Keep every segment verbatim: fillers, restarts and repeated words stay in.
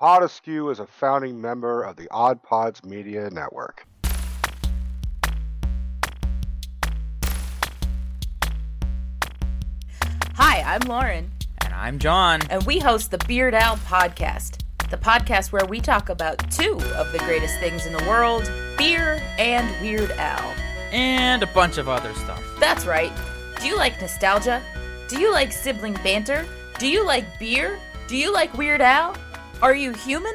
PodAskew is a founding member of the Odd Pods Media Network. Hi, I'm Lauren. And I'm John. And we host the Beard Owl podcast, the podcast where we talk about two of the greatest things in the world, beer and Weird Owl. And a bunch of other stuff. That's right. Do you like nostalgia? Do you like sibling banter? Do you like beer? Do you like Weird Al? Are you human?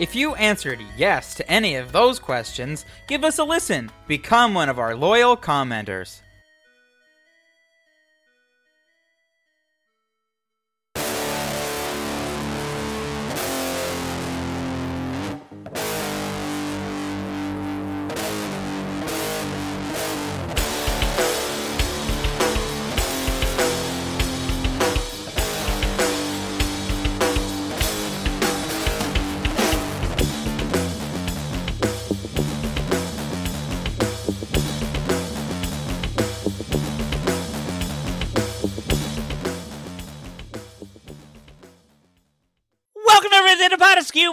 If you answered yes to any of those questions, give us a listen. Become one of our loyal commenters.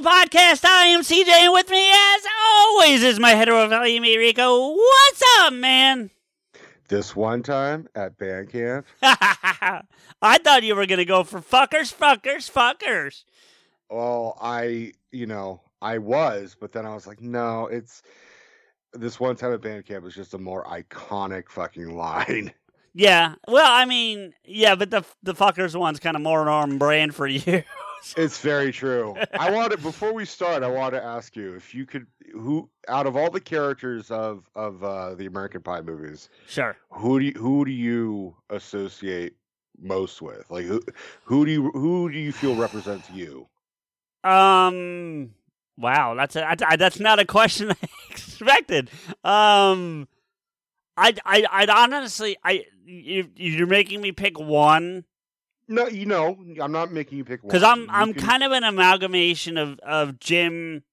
Podcast. I am C J, and with me, as always, is my hetero value mate Rico. What's up, man? This one time at Band Camp, I thought you were gonna go for fuckers, fuckers, fuckers. Well, I, you know, I was, but then I was like, no, it's this one time at Band Camp is just a more iconic fucking line. Yeah. Well, I mean, yeah, but the the fuckers one's kind of more an on brand for you. It's very true. I want to, before we start, I want to ask you if you could, who out of all the characters of of uh, the American Pie movies, sure, who do you, who do you associate most with? Like who who do you who do you feel represents you? Um, wow, that's a, I, that's not a question I expected. Um, I I I'd honestly I you, you're making me pick one. No, you know, I'm not making you pick one. Because I'm, I'm can... kind of an amalgamation of, of Jim,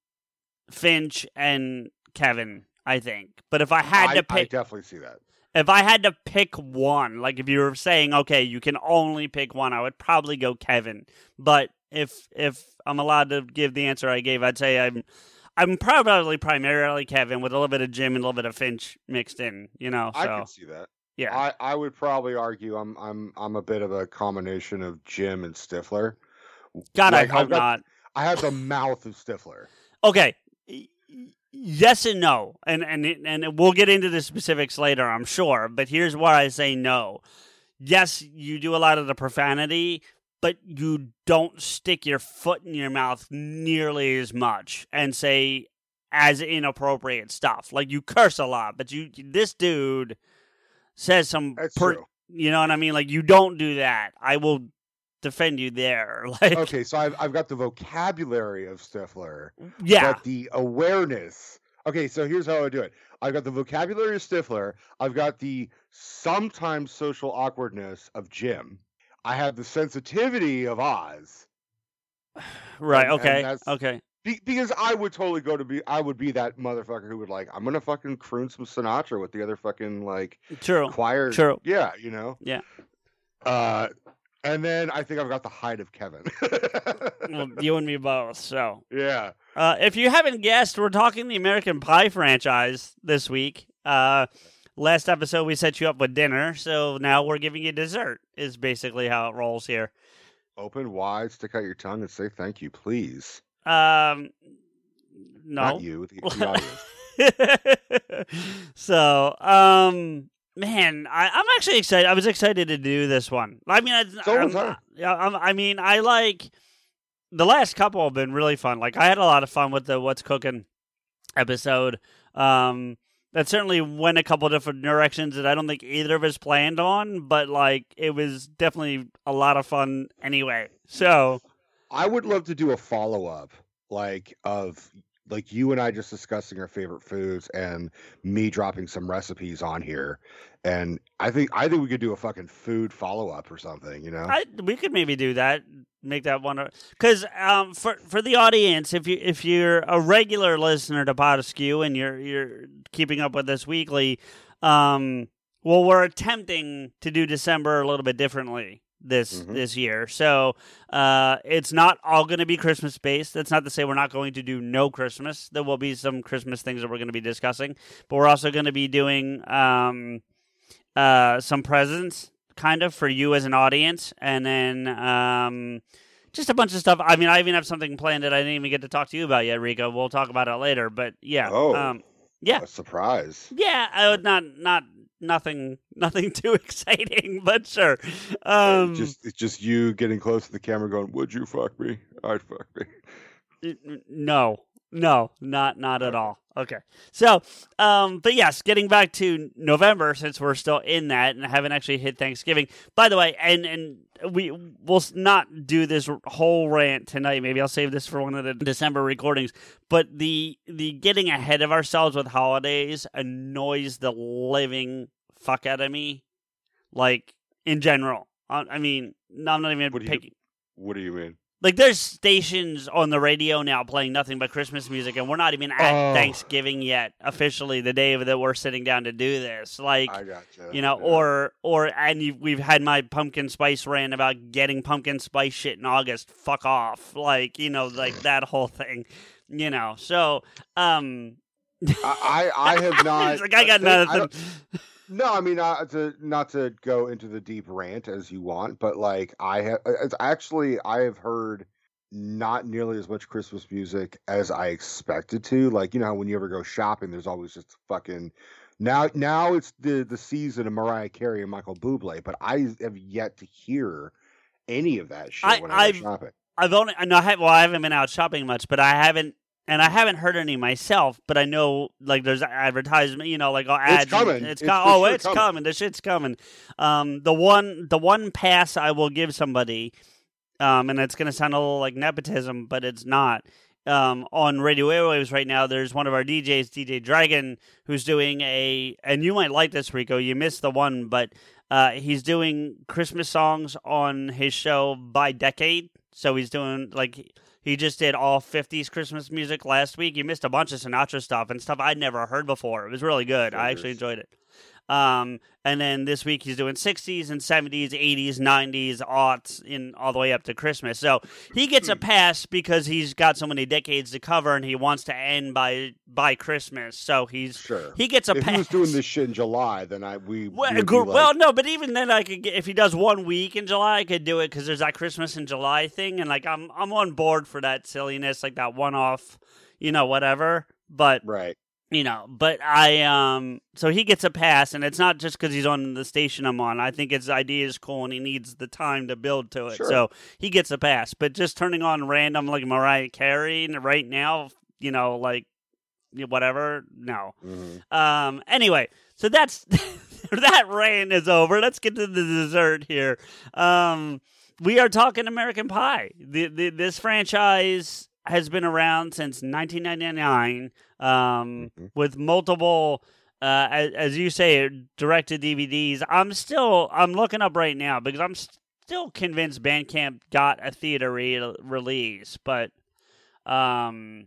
Finch, and Kevin, I think. But if I had I, to pick... I definitely see that. If I had to pick one, like if you were saying, okay, you can only pick one, I would probably go Kevin. But if if I'm allowed to give the answer I gave, I'd say I'm I'm probably primarily Kevin with a little bit of Jim and a little bit of Finch mixed in, you know? So. I can see that. Yeah, I, I would probably argue I'm I'm I'm a bit of a combination of Jim and Stifler. God, like, I hope got, not. I have the mouth of Stifler. Okay, yes and no, and and and we'll get into the specifics later, I'm sure. But here's why I say no. Yes, you do a lot of the profanity, but you don't stick your foot in your mouth nearly as much and say as inappropriate stuff. Like you curse a lot, but you this dude. Says some, per, you know what I mean? Like, you don't do that. I will defend you there. Like, okay, so I've I've got the vocabulary of Stifler. Yeah. But the awareness. Okay, so here's how I do it. I've got the vocabulary of Stifler. I've got the sometimes social awkwardness of Jim. I have the sensitivity of Oz. Right, and, okay, and okay. Be- because I would totally go to be, I would be that motherfucker who would like, I'm going to fucking croon some Sinatra with the other fucking like True. choir. True. Yeah. You know? Yeah. Uh, and then I think I've got the hide of Kevin. Well, you and me both. So yeah. Uh, if you haven't guessed, we're talking the American Pie franchise this week. Uh, last episode we set you up with dinner. So now we're giving you dessert is basically how it rolls here. Open wide, stick out your tongue and say, thank you, please. Um, no, not you. The, the so, um, man, I, I'm actually excited. I was excited to do this one. I mean, I, so I'm not, I'm, I mean, I like the last couple have been really fun. Like I had a lot of fun with the What's Cooking episode. Um, that certainly went a couple different directions that I don't think either of us planned on, but like it was definitely a lot of fun anyway. So. I would love to do a follow-up like of like you and I just discussing our favorite foods and me dropping some recipes on here. And I think I think we could do a fucking food follow up or something, you know? I, we could maybe do that. Make that one, because um, for for the audience, if you if you're a regular listener to PodAskew and you're you're keeping up with us weekly, um, well, we're attempting to do December a little bit differently this mm-hmm. this year. So uh, it's not all going to be Christmas based. That's not to say we're not going to do no Christmas. There will be some Christmas things that we're going to be discussing, but we're also going to be doing um, uh, some presents. Kind of for you as an audience, and then um, just a bunch of stuff. I mean, I even have something planned that I didn't even get to talk to you about yet, Rico. We'll talk about it later, but yeah, oh, um, yeah, a surprise. Yeah, I would not, not nothing, nothing too exciting, but sure. Um, just it's just you getting close to the camera, going, "Would you fuck me? I'd fuck me." No. No, not not at all. Okay. So, um, but yes, getting back to November, since we're still in that and haven't actually hit Thanksgiving. By the way, and, and we will not do this whole rant tonight. Maybe I'll save this for one of the December recordings. But the the getting ahead of ourselves with holidays annoys the living fuck out of me, like, in general. I, I mean, I'm not even picking. What do you mean? Like, there's stations on the radio now playing nothing but Christmas music, and we're not even at oh. Thanksgiving yet, officially, the day that we're sitting down to do this. Like, I gotcha. You know, yeah. or, or and you, we've had my pumpkin spice rant about getting pumpkin spice shit in August. Fuck off. Like, you know, like that whole thing, you know. So, um... I, I, I have not... Like, I got nothing. I No, I mean, not to not to go into the deep rant as you want, but like I have it's actually I have heard not nearly as much Christmas music as I expected to. Like, you know, when you ever go shopping, there's always just fucking now. Now it's the, the season of Mariah Carey and Michael Bublé, but I have yet to hear any of that shit I, when I go shopping. I've only no, I have, well, I haven't been out shopping much, but I haven't. And I haven't heard any myself, but I know, like, there's advertisement, you know, like, I'll add. It's coming. It's, it's com- oh, sure it's coming. coming. The shit's coming. Um, the one the one pass I will give somebody, um, and it's going to sound a little like nepotism, but it's not. Um, on Radio Airwaves right now, there's one of our D Js, D J Dragon, who's doing a, and you might like this, Rico, you missed the one, but uh, he's doing Christmas songs on his show by decade. So he's doing, like... He just did all fifties Christmas music last week. You missed a bunch of Sinatra stuff and stuff I'd never heard before. It was really good. Fingers. I actually enjoyed it. Um, and then this week he's doing sixties and seventies, eighties, nineties, aughts, in all the way up to Christmas. So he gets a pass because he's got so many decades to cover and he wants to end by by Christmas. So he's sure. he gets a if pass. If he was doing this shit in July, then I we well, would be like... well no, but even then I could get, if he does one week in July, I could do it because there's that Christmas in July thing, and like I'm I'm on board for that silliness, like that one off, you know, whatever. But right. You know, but I, um, so he gets a pass, and it's not just because he's on the station I'm on. I think his idea is cool, and he needs the time to build to it. Sure. So he gets a pass. But just turning on random, like, Mariah Carey right now, you know, like, whatever, no. Mm-hmm. Um, anyway, so that's, that rant is over. Let's get to the dessert here. Um, we are talking American Pie. The, the, this franchise... has been around since nineteen ninety-nine, um, mm-hmm. with multiple, uh, as, as you say, direct-to-D V Ds. I'm still, I'm looking up right now because I'm st- still convinced Band Camp got a theater re- release, but um,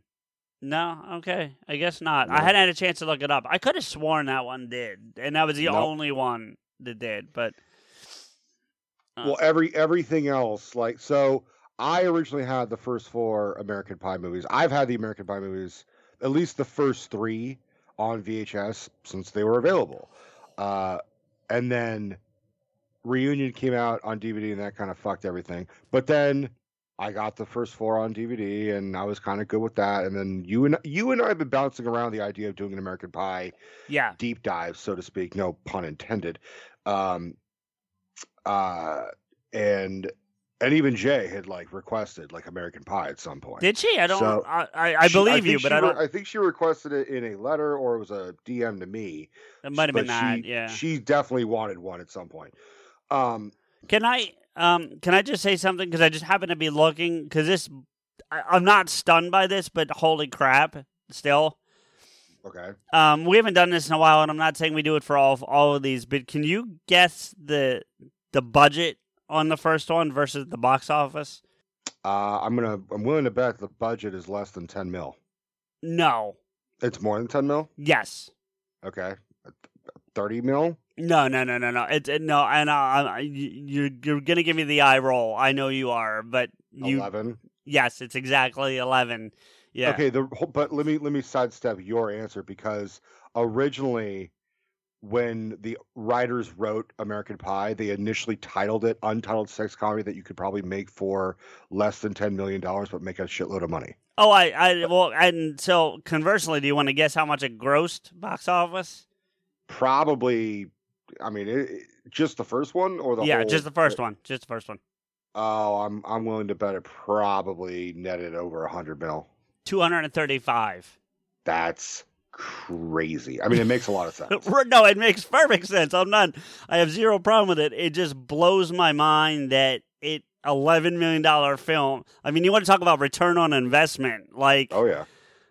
no, okay, I guess not. No. I hadn't had a chance to look it up. I could have sworn that one did, and that was the nope. only one that did, but... Uh, well, every everything else, like, so... I originally had the first four American Pie movies. I've had the American Pie movies, at least the first three, on V H S since they were available. Uh, and then Reunion came out on D V D, and that kind of fucked everything. But then I got the first four on D V D, and I was kind of good with that. And then you and you and I have been bouncing around the idea of doing an American Pie yeah. deep dive, so to speak. No pun intended. Um, uh, and... And even Jay had like requested like American Pie at some point. Did she? I don't. So I, I, I believe she, I you, but I don't. Re- I think she requested it in a letter or it was a D M to me. It might have been that. She, yeah. She definitely wanted one at some point. Um, can I? Um, can I just say something? Because I just happen to be looking. Because this, I, I'm not stunned by this, but holy crap, still. Okay. Um, we haven't done this in a while, and I'm not saying we do it for all of, all of these, but can you guess the the budget on the first one versus the box office? Uh, I'm gonna. I'm willing to bet the budget is less than ten mil. No. It's more than ten mil. Yes. Okay. Thirty mil. No, no, no, no, no. It's it, no, and I, I, you're you're gonna give me the eye roll. I know you are, but you. Eleven. Yes, it's exactly eleven. Yeah. Okay. The but let me let me sidestep your answer, because originally, when the writers wrote American Pie, they initially titled it Untitled Sex Comedy That You Could Probably Make for Less Than ten million dollars But Make a Shitload of Money. Oh, I, I well, and so conversely, do you want to guess how much it grossed box office? Probably. I mean, it, it, just the first one or the yeah, whole, just the first it, one, just the first one. Oh, I'm I'm willing to bet it probably netted over a hundred mil. two hundred thirty-five. That's crazy. I mean, it makes a lot of sense. No, it makes perfect sense. I'm not. I have zero problem with it. It just blows my mind that it eleven million dollars film. I mean, you want to talk about return on investment? Like, oh yeah.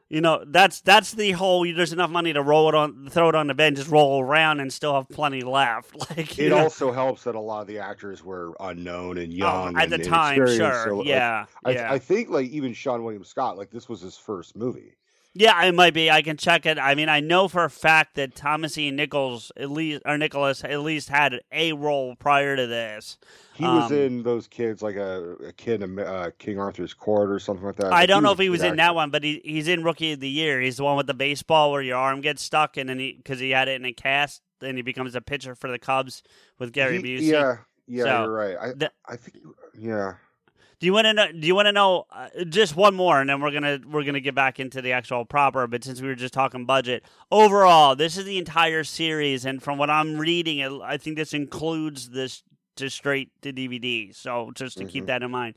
You know, that's that's the whole. There's enough money to roll it on, throw it on the bed, just roll around, and still have plenty left. Like it know? also helps that a lot of the actors were unknown and young oh, at and, the time. Sure, so, yeah, like, yeah. I, I think like even Sean William Scott, like this was his first movie. Yeah, it might be. I can check it. I mean, I know for a fact that Thomas E. Nichols at least, or Nicholas at least had a role prior to this. He um, was in those kids, like a, a kid in uh, King Arthur's Court or something like that. I don't know if he was in that one, but he he's in Rookie of the Year. He's the one with the baseball where your arm gets stuck, and then he because he had it in a cast, then he becomes a pitcher for the Cubs with Gary he, Busey. Yeah, yeah, so, you're right. I the, I think yeah. Do you want to know? Do you want to know uh, just one more, and then we're gonna we're gonna get back into the actual proper. But since we were just talking budget, overall, this is the entire series, and from what I'm reading, it, I think this includes this to straight to D V D. So just to mm-hmm. keep that in mind,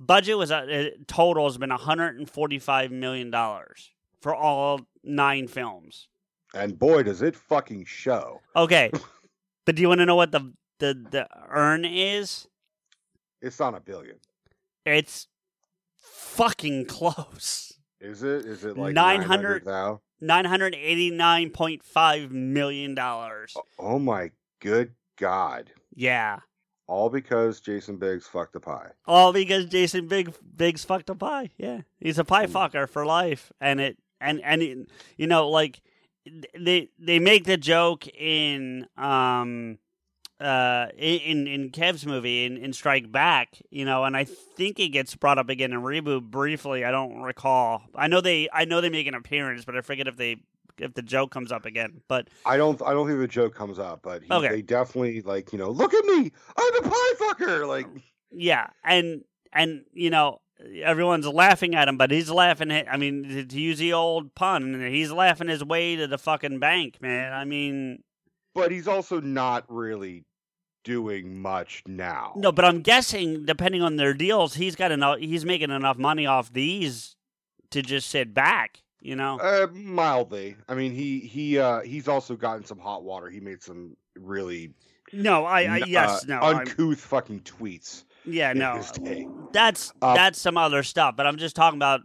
budget was uh, total has been one hundred forty-five million dollars for all nine films. And boy, does it fucking show! Okay, but do you want to know what the the the earn is? It's not a billion. It's fucking close. Is it? Is it like nine hundred thousand dollars? nine hundred eighty-nine point five million dollars. Oh, oh my good God. Yeah. All because Jason Biggs fucked a pie. All because Jason Big, Biggs fucked a pie. Yeah. He's a pie fucker for life. And it, and, and it, you know, like they, they make the joke in, um, Uh, in in Kev's movie in, in Strike Back, you know, and I think it gets brought up again in Reboot briefly. I don't recall. I know they I know they make an appearance, but I forget if they if the joke comes up again. But I don't I don't think the joke comes up. But he, okay. they definitely like you know, look at me, I'm a pie fucker. Like yeah, and and you know everyone's laughing at him, but he's laughing. At, I mean, to use the old pun, he's laughing his way to the fucking bank, man. I mean. But he's also not really doing much now. No, but I'm guessing, depending on their deals, he's got enough. He's making enough money off these to just sit back, you know. Uh, mildly. I mean, he he uh, he's also gotten some hot water. He made some really no, I, I yes, uh, no uncouth I'm, fucking tweets. Yeah, no, that's um, that's some other stuff. But I'm just talking about.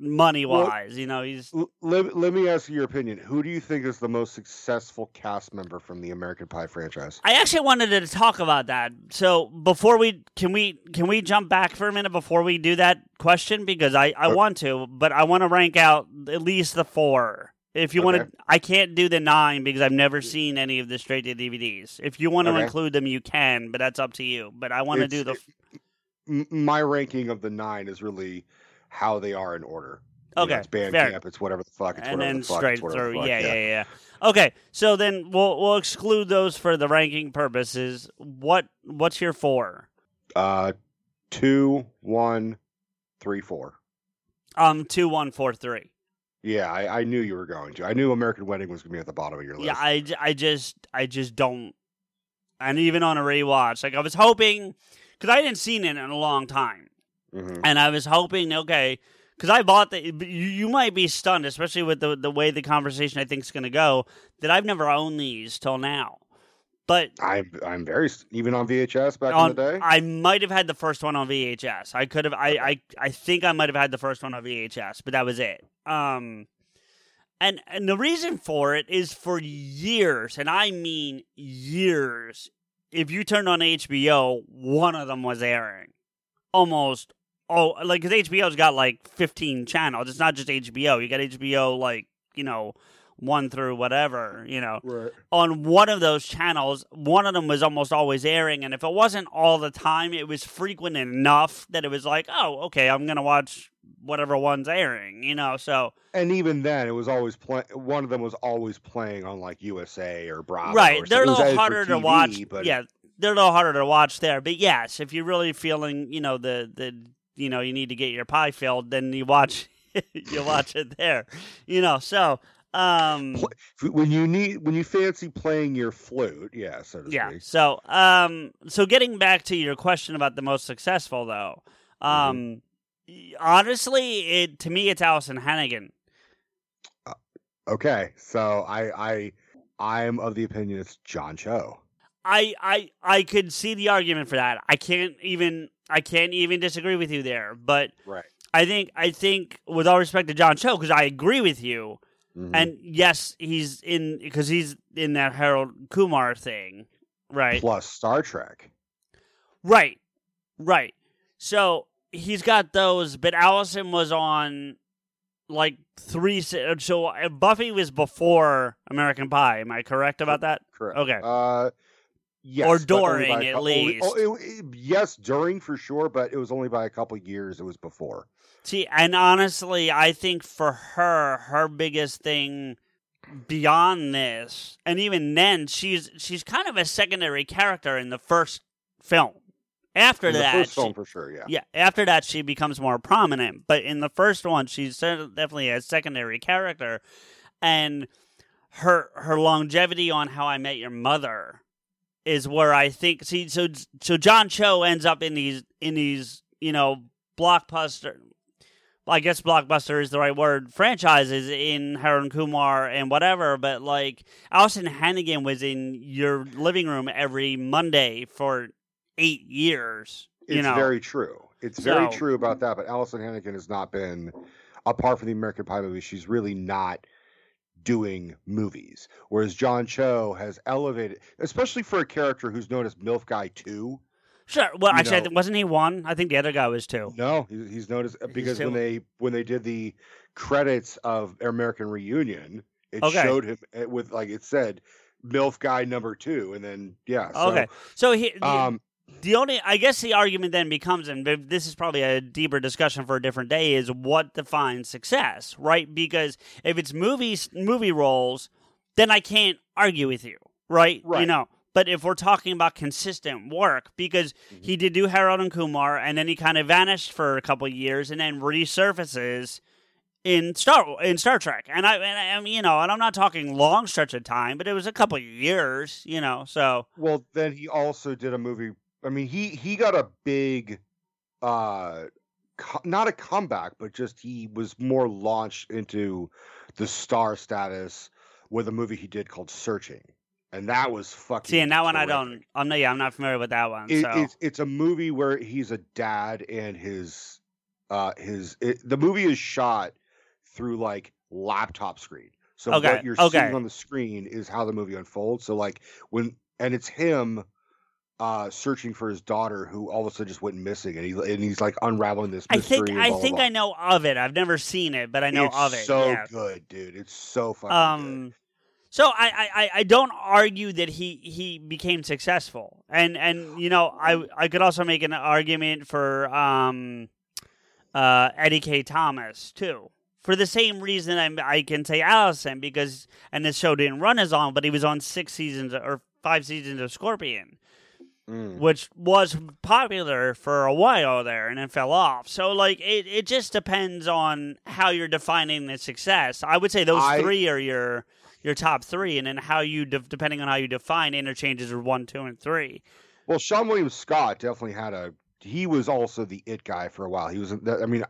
Money wise, well, you know, he's. Let, let me ask you your opinion. Who do you think is the most successful cast member from the American Pie franchise? I actually wanted to talk about that. So before we can we can we jump back for a minute before we do that question because I, I okay. want to, but I want to rank out at least the four. If you okay. want to, I can't do the nine because I've never seen any of the straight to D V Ds. If you want to okay. include them, you can, but that's up to you. But I want to do the. It, my ranking of the nine is really. How they are in order. Okay. You know, it's Band Camp, it's whatever the fuck, it's and whatever the fuck. And then straight through, the fuck, yeah, yeah, yeah, yeah. Okay, so then we'll we'll exclude those for the ranking purposes. What What's your four? Uh, two, one, three, four. Um, two, one, four, three. Yeah, I, I knew you were going to. I knew American Wedding was going to be at the bottom of your list. Yeah, I, I, just, I just don't. And even on a rewatch, like I was hoping, because I hadn't seen it in a long time. Mm-hmm. And I was hoping, okay, because I bought the. You, you might be stunned, especially with the the way the conversation I think is going to go. That I've never owned these till now, But I'm I'm very even on V H S back on, in the day. I might have had the first one on V H S. I could have. I, okay. I I think I might have had the first one on V H S, but that was it. Um, and and the reason for it is for years, and I mean years. If you turned on H B O, one of them was airing. Almost oh, like because H B O's got like fifteen channels. It's not just H B O. You got H B O like you know. one through whatever, you know, right. On one of those channels, one of them was almost always airing. And if it wasn't all the time, it was frequent enough that it was like, oh, okay, I'm going to watch whatever one's airing, you know, so. And even then, it was always playing. One of them was always playing on like U S A or Bravo. Right. Or they're something. A little harder T V, to watch. But... Yeah. They're a little harder to watch there. But yes, if you're really feeling, you know, the, the, you know, you need to get your pie filled, then you watch, you watch it there, you know, so. Um, when you need, when you fancy playing your flute, yeah, so to yeah. speak. So, um, so getting back to your question about the most successful, though, um, mm-hmm. honestly, it to me, it's Allison Hannigan. Uh, okay, so I, I, I'm of the opinion it's John Cho. I, I, I could see the argument for that. I can't even, I can't even disagree with you there. But right. I think, I think, with all respect to John Cho, because I agree with you. Mm-hmm. And yes, he's in because he's in that Harold Kumar thing, right? Plus Star Trek, right, right. So he's got those, but Allison was on like three. So Buffy was before American Pie. Am I correct about that? Correct. Okay. Uh, yes, or during by, at least. Only, oh, it, it, yes, during for sure, but it was only by a couple of years. It was before. See, and honestly, I think for her, her biggest thing beyond this, and even then, she's she's kind of a secondary character in the first film. After in that, the first she, film for sure, yeah, yeah. After that, she becomes more prominent, but in the first one, she's definitely a secondary character, and her her longevity on How I Met Your Mother is where I think. See, so so John Cho ends up in these in these you know blockbuster. I guess blockbuster is the right word. Franchises in Harold and Kumar and whatever, but like Allison Hannigan was in your living room every Monday for eight years. You it's know? very true. It's so, very true about that. But Allison Hannigan has not been, apart from the American Pie movie, she's really not doing movies. Whereas John Cho has elevated, especially for a character who's known as MILF Guy Two. Sure. Well, you actually, know, wasn't he one? I think the other guy was two. No, he's noticed because he's when they when they did the credits of American Reunion, it okay. showed him it with like it said MILF guy number two, and then yeah. So, okay. So he, um, the only I guess the argument then becomes, and this is probably a deeper discussion for a different day, is what defines success, right? Because if it's movies, movie roles, then I can't argue with you, right? Right. You know. But if we're talking about consistent work, because he did do Harold and Kumar, and then he kind of vanished for a couple of years, and then resurfaces in Star in Star Trek, and I and I, you know, and I'm not talking long stretch of time, but it was a couple of years, you know. So well, then he also did a movie. I mean, he he got a big, uh, co- not a comeback, but just he was more launched into the star status with a movie he did called Searching. And that was fucking. See, and that one terrific. I don't. I'm not. Yeah, I'm not familiar with that one. It, so. It's it's a movie where he's a dad and his, uh, his it, the movie is shot through like laptop screen. So okay. what you're okay. seeing on the screen is how the movie unfolds. So like when and it's him, uh, searching for his daughter who all of a sudden just went missing, and he and he's like unraveling this mystery. I think I blah, think blah, blah. I know of it. I've never seen it, but I know it's of it. So yeah. good, dude. It's so fucking um, good. So I, I, I don't argue that he, he became successful, and and you know I I could also make an argument for um, uh, Eddie K. Thomas too, for the same reason I I can say Allison, because and this show didn't run as long, but he was on six seasons or five seasons of Scorpion, mm. which was popular for a while there, and then fell off. So like it, it just depends on how you're defining the success. I would say those I... three are your. Your top three, and then how you, de- depending on how you define interchanges, are one, two, and three. Well, Sean William Scott definitely had a. He was also the it guy for a while. He was. I mean,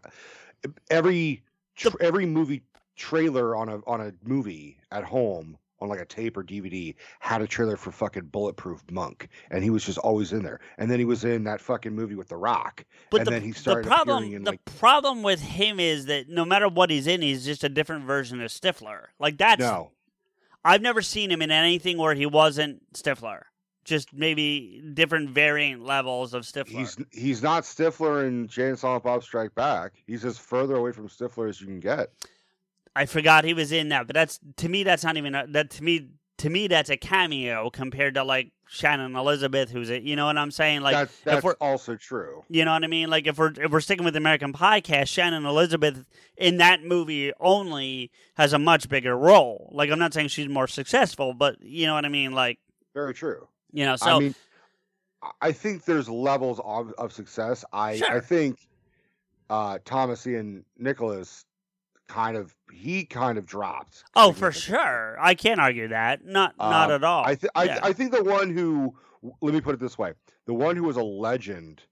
every tra- every movie trailer on a on a movie at home on like a tape or D V D had a trailer for fucking Bulletproof Monk, and he was just always in there. And then he was in that fucking movie with The Rock, but and the, then he started the problem, appearing in the like... problem with him is that no matter what he's in, he's just a different version of Stifler. Like that's no. I've never seen him in anything where he wasn't Stifler. Just maybe different variant levels of Stifler. He's he's not Stifler in Jane and Silent Bob Strike Back. He's as further away from Stifler as you can get. I forgot he was in that, but that's to me that's not even a, that to me to me that's a cameo compared to like Shannon Elizabeth, who's a, you know what I'm saying? Like that's, that's if we're, also true. You know what I mean? Like if we're if we're sticking with the American Pie cast, Shannon Elizabeth in that movie only has a much bigger role. Like I'm not saying she's more successful, but you know what I mean? Like very true. You know, so I mean, I think there's levels of, of success. I sure. I think uh, Thomas Ian Nicholas. kind of he kind of dropped oh for sure I can't argue that not um, not at all I, th- I, yeah. I think the one who let me put it this way the one who was a legend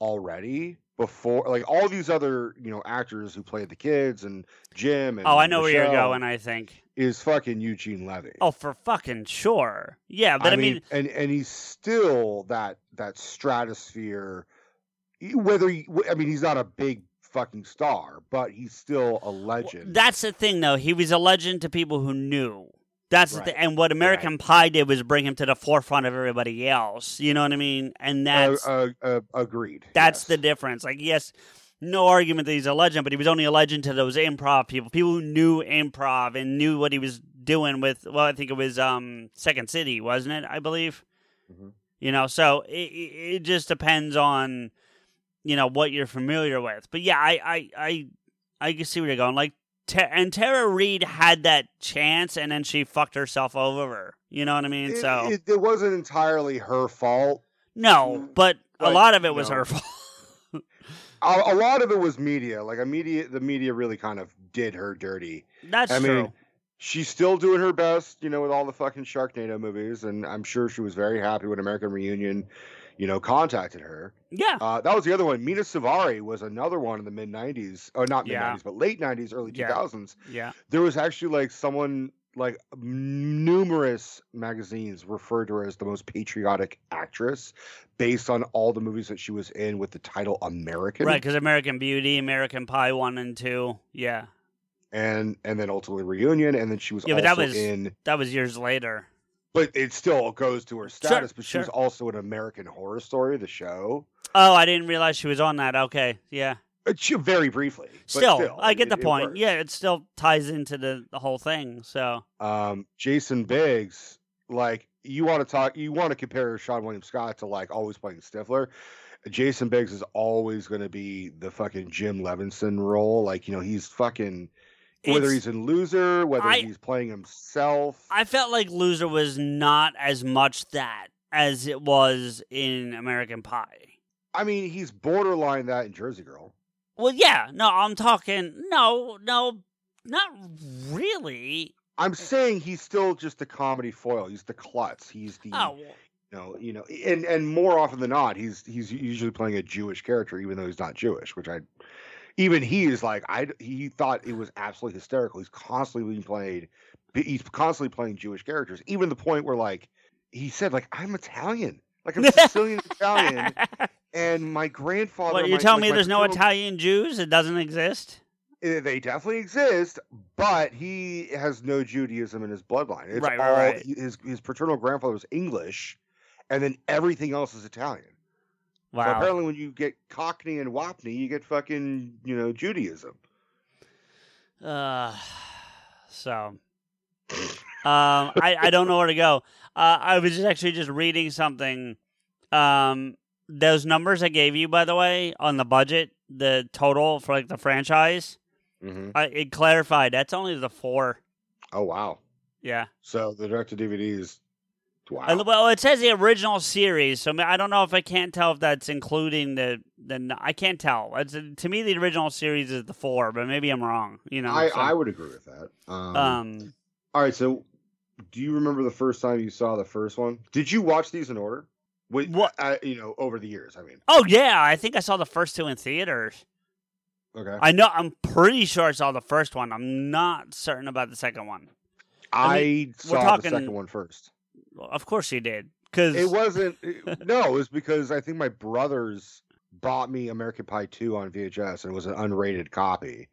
already before like all these other you know actors who played the kids and Jim and oh I know Michelle where you're going I think is fucking Eugene Levy oh for fucking sure yeah but I, I mean, mean and and he's still that that stratosphere whether he, I mean he's not a big fucking star, but he's still a legend. That's the thing, though. He was a legend to people who knew. That's right. the th- and what American right. Pie did was bring him to the forefront of everybody else. You know what I mean? And that's uh, uh, uh, agreed. That's yes. the difference. Like, yes, no argument that he's a legend, but he was only a legend to those improv people, people who knew improv and knew what he was doing with. Well, I think it was um, Second City, wasn't it? I believe. Mm-hmm. You know, so it, it just depends on. You know, what you're familiar with. But yeah, I I, I, I can see where you're going. Like, te- and Tara Reid had that chance, and then she fucked herself over. You know what I mean? It, so it, it wasn't entirely her fault. No, but, but a lot of it was know, her fault. a, a lot of it was media. Like, a media, the media really kind of did her dirty. That's I true. Mean, she's still doing her best, you know, with all the fucking Sharknado movies, and I'm sure she was very happy when American Reunion... you know, contacted her. Yeah. Uh, that was the other one. Mina Suvari was another one in the mid-nineties. Or not mid-nineties, yeah. but late nineties, early yeah. two thousands. Yeah. There was actually, like, someone, like, numerous magazines referred to her as the most patriotic actress based on all the movies that she was in with the title American. Right, because American Beauty, American Pie one and two. Yeah. And and then ultimately Reunion, and then she was yeah, also but that was, in... that was years later. But it still goes to her status, sure, but she sure. was also an American Horror Story, the show. Oh, I didn't realize she was on that. Okay, yeah. She, very briefly. Still, still, I get it, the point. It yeah, it still ties into the, the whole thing, so. Um, Jason Biggs, like, you want to talk, you want to compare Sean William Scott to, like, always playing Stifler. Jason Biggs is always going to be the fucking Jim Levinson role. Like, you know, he's fucking... Whether it's, he's in Loser, whether I, he's playing himself. I felt like Loser was not as much that as it was in American Pie. I mean, he's borderline that in Jersey Girl. Well, yeah. No, I'm talking... No, no, not really. I'm saying he's still just the comedy foil. He's the klutz. He's the... Oh, You know, you know, and, and more often than not, he's he's usually playing a Jewish character, even though he's not Jewish, which I... Even he is like I. He thought it was absolutely hysterical. He's constantly being played. He's constantly playing Jewish characters. Even the point where, like, he said, like I'm Italian, like I'm Sicilian Italian, and my grandfather. What, you my, telling like, me there's no Italian Jews? It doesn't exist. They definitely exist, but he has no Judaism in his bloodline. It's right, all, right. His his paternal grandfather was English, and then everything else is Italian. Wow. So apparently when you get Cockney and Wapney, you get fucking, you know, Judaism. Uh, so, um, I, I don't know where to go. Uh, I was just actually just reading something. Um, those numbers I gave you, by the way, on the budget, the total for like the franchise, mm-hmm. I, it clarified that's only the four. Oh, wow. Yeah. So the direct-to-D V D is... Wow. Well, it says the original series, so I don't know if I can't tell if that's including the the. I can't tell. It's, to me, the original series is the four, but maybe I'm wrong. You know, I, so. I would agree with that. Um, um, all right, so do you remember the first time you saw the first one? Did you watch these in order? With what uh, you know over the years, I mean. Oh yeah, I think I saw the first two in theaters. Okay, I know. I'm pretty sure I saw the first one. I'm not certain about the second one. I, mean, I saw talking, the second one first. Of course you did. Cause... It wasn't... no, it was because I think my brothers bought me American Pie two on V H S, and it was an unrated copy.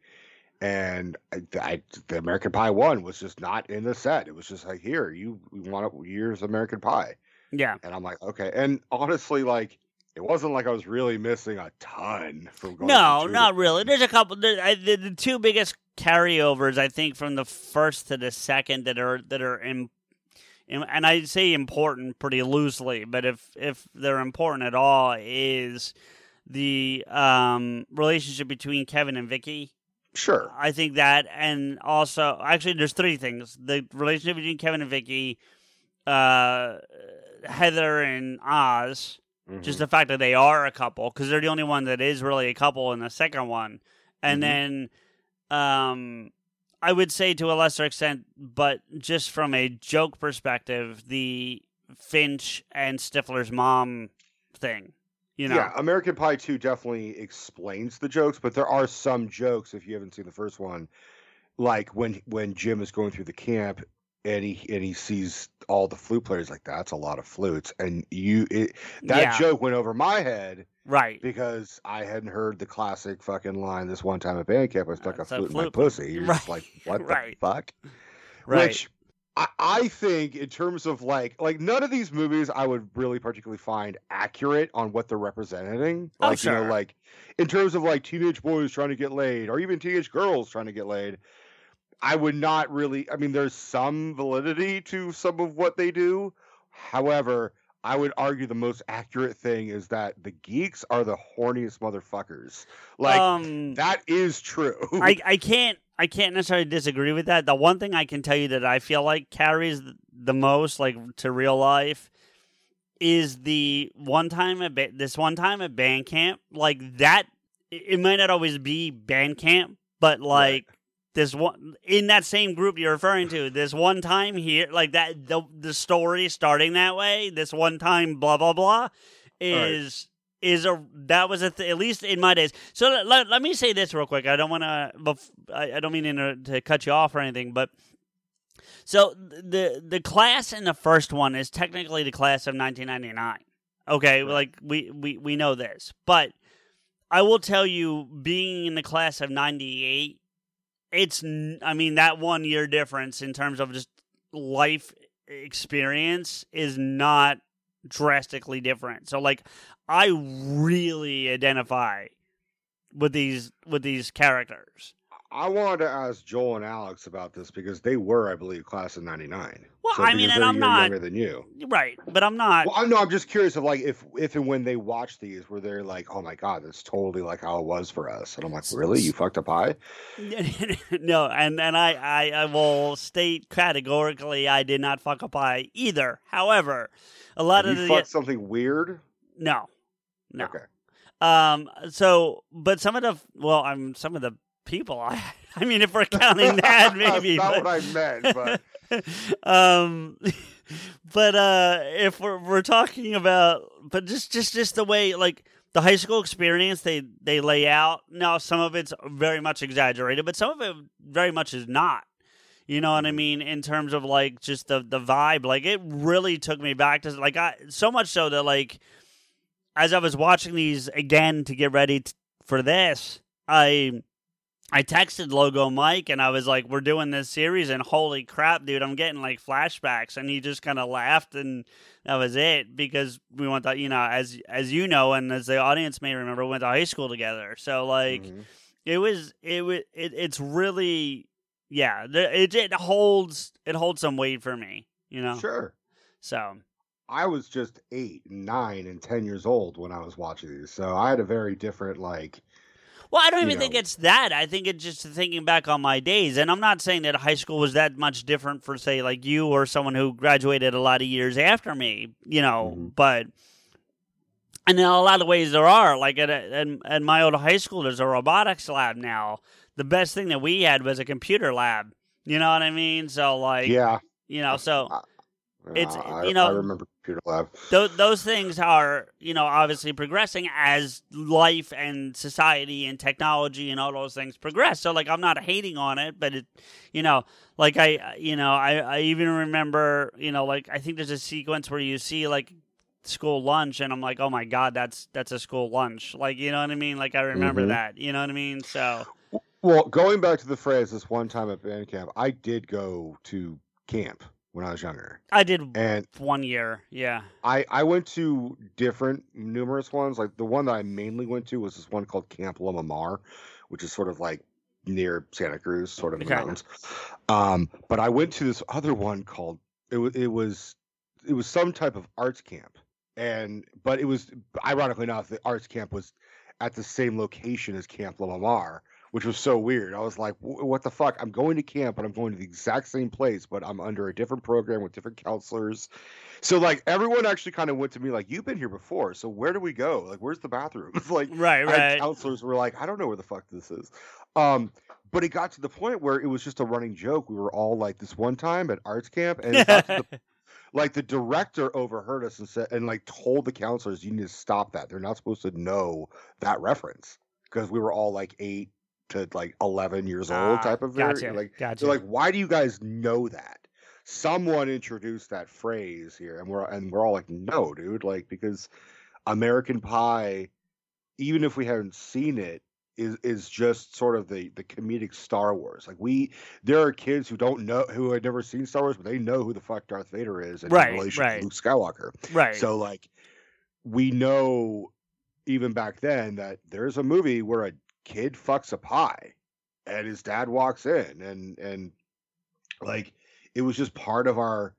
And I, I, the American Pie one was just not in the set. It was just like, here, you, you want to, here's American Pie. Yeah. And I'm like, okay. And honestly, like, it wasn't like I was really missing a ton from going. No, not really. There's a couple. There, I, the, the two biggest carryovers, I think, from the first to the second that are that are in, in, and I say important pretty loosely, but if if they're important at all, is the um, relationship between Kevin and Vicky. Sure. I think that, and also actually, there's three things: the relationship between Kevin and Vicky, uh, Heather and Oz. Mm-hmm. Just the fact that they are a couple, because they're the only one that is really a couple in the second one. And mm-hmm. then um, I would say to a lesser extent, but just from a joke perspective, the Finch and Stifler's mom thing. You know? Yeah, American Pie two definitely explains the jokes, but there are some jokes, if you haven't seen the first one, like when, when Jim is going through the camp, And he and he sees all the flute players, like, that's a lot of flutes. And you it, that yeah. joke went over my head, right? Because I hadn't heard the classic fucking line. This one time at band camp, I stuck that's a flute, flute in my pussy. You're right. Just like, what right. the fuck? Right. Which I, I think, in terms of like like none of these movies, I would really particularly find accurate on what they're representing. Like oh, sure. you know, like in terms of like teenage boys trying to get laid, or even teenage girls trying to get laid. I would not really, I mean, there's some validity to some of what they do. However, I would argue the most accurate thing is that the geeks are the horniest motherfuckers. Like, um, that is true. I, I can't, I can't necessarily disagree with that. The one thing I can tell you that I feel like carries the most, like, to real life is the one time at, ba- this one time at band camp. Like, that, it might not always be band camp, but, like... Right. This one in that same group you're referring to. This one time here, like that, the the story starting that way. This one time, blah blah blah, is right. is a that was a th- at least in my days. So let, let, let me say this real quick. I don't want to. Bef- I, I don't mean to, to cut you off or anything, but so the the class in the first one is technically the class of nineteen ninety-nine. Okay, right. like we, we we know this, but I will tell you, being in the class of ninety-eight. It's, I mean, that one year difference in terms of just life experience is not drastically different. So, like, I really identify with these with these characters. I wanted to ask Joel and Alex about this because they were, I believe, class of ninety-nine. Well, so I mean, and I'm not younger than you, right? But I'm not. Well, I know. I'm just curious of like if, if and when they watched these, were they like, oh my god, that's totally like how it was for us? And I'm like, really? You fucked a pie? No, and and I, I I will state categorically, I did not fuck a pie either. However, a lot Have of you the fucked something weird. No, no. Okay. Um. So, but some of the well, I'm some of the. people I, I mean if we're counting that maybe not but, what I meant but um but uh if we're we're talking about but just just just the way like the high school experience they they lay out. Now some of it's very much exaggerated, but some of it very much is not, you know what I mean, in terms of like just the the vibe. Like it really took me back to like I so much so that like as I was watching these again to get ready t- for this I I texted Logo Mike, and I was like, we're doing this series, and holy crap, dude, I'm getting, like, flashbacks. And he just kind of laughed, and that was it, because we went to, you know, as as you know, and as the audience may remember, we went to high school together. So, like, mm-hmm. it was, it was, it, it's really, yeah, it, it holds, it holds some weight for me, you know? Sure. So. I was just eight, nine, and ten years old when I was watching these, so I had a very different, like... Well, I don't even you know. think it's that. I think it's just thinking back on my days. And I'm not saying that high school was that much different for, say, like you or someone who graduated a lot of years after me, you know. Mm-hmm. But, and in a lot of ways there are. Like at, at, at my old high school, there's a robotics lab now. The best thing that we had was a computer lab. You know what I mean? So, like, yeah. you know, so. I, It's uh, you know I, I remember computer lab. Th- those things are you know obviously progressing as life and society and technology and all those things progress. So like I'm not hating on it, but it you know like I you know I, I even remember you know like I think there's a sequence where you see like school lunch and I'm like, oh my god, that's that's a school lunch. Like you know what I mean? Like I remember mm-hmm. that. You know what I mean? So well, going back to the phrase, this one time at band camp, I did go to camp. When I was younger, I did and one year. Yeah, I, I went to different numerous ones. Like the one that I mainly went to was this one called Camp Loma Mar, which is sort of like near Santa Cruz, sort of in the mountains. Um, but I went to this other one called it. It was it was some type of arts camp, and but it was ironically enough the arts camp was at the same location as Camp Loma Mar. Which was so weird. I was like, what the fuck? I'm going to camp, but I'm going to the exact same place, but I'm under a different program with different counselors. So, like, everyone actually kind of went to me like, you've been here before, so where do we go? Like, where's the bathroom? It's like, right, right. Counselors were like, I don't know where the fuck this is. Um, but it got to the point where it was just a running joke. We were all like this one time at arts camp, and it got to the like the director overheard us and said, and like told the counselors, you need to stop that. They're not supposed to know that reference because we were all like eight. To like eleven years old ah, type of gotcha, area. Like, gotcha. Like, why do you guys know that? Someone introduced that phrase here, and we're and we're all like, no, dude, like because American Pie, even if we haven't seen it, is is just sort of the the comedic Star Wars. Like we, there are kids who don't know who had never seen Star Wars, but they know who the fuck Darth Vader is and right, in relation right. to Luke Skywalker. Right. So like, we know even back then that there's a movie where a kid fucks a pie and his dad walks in and and like it was just part of our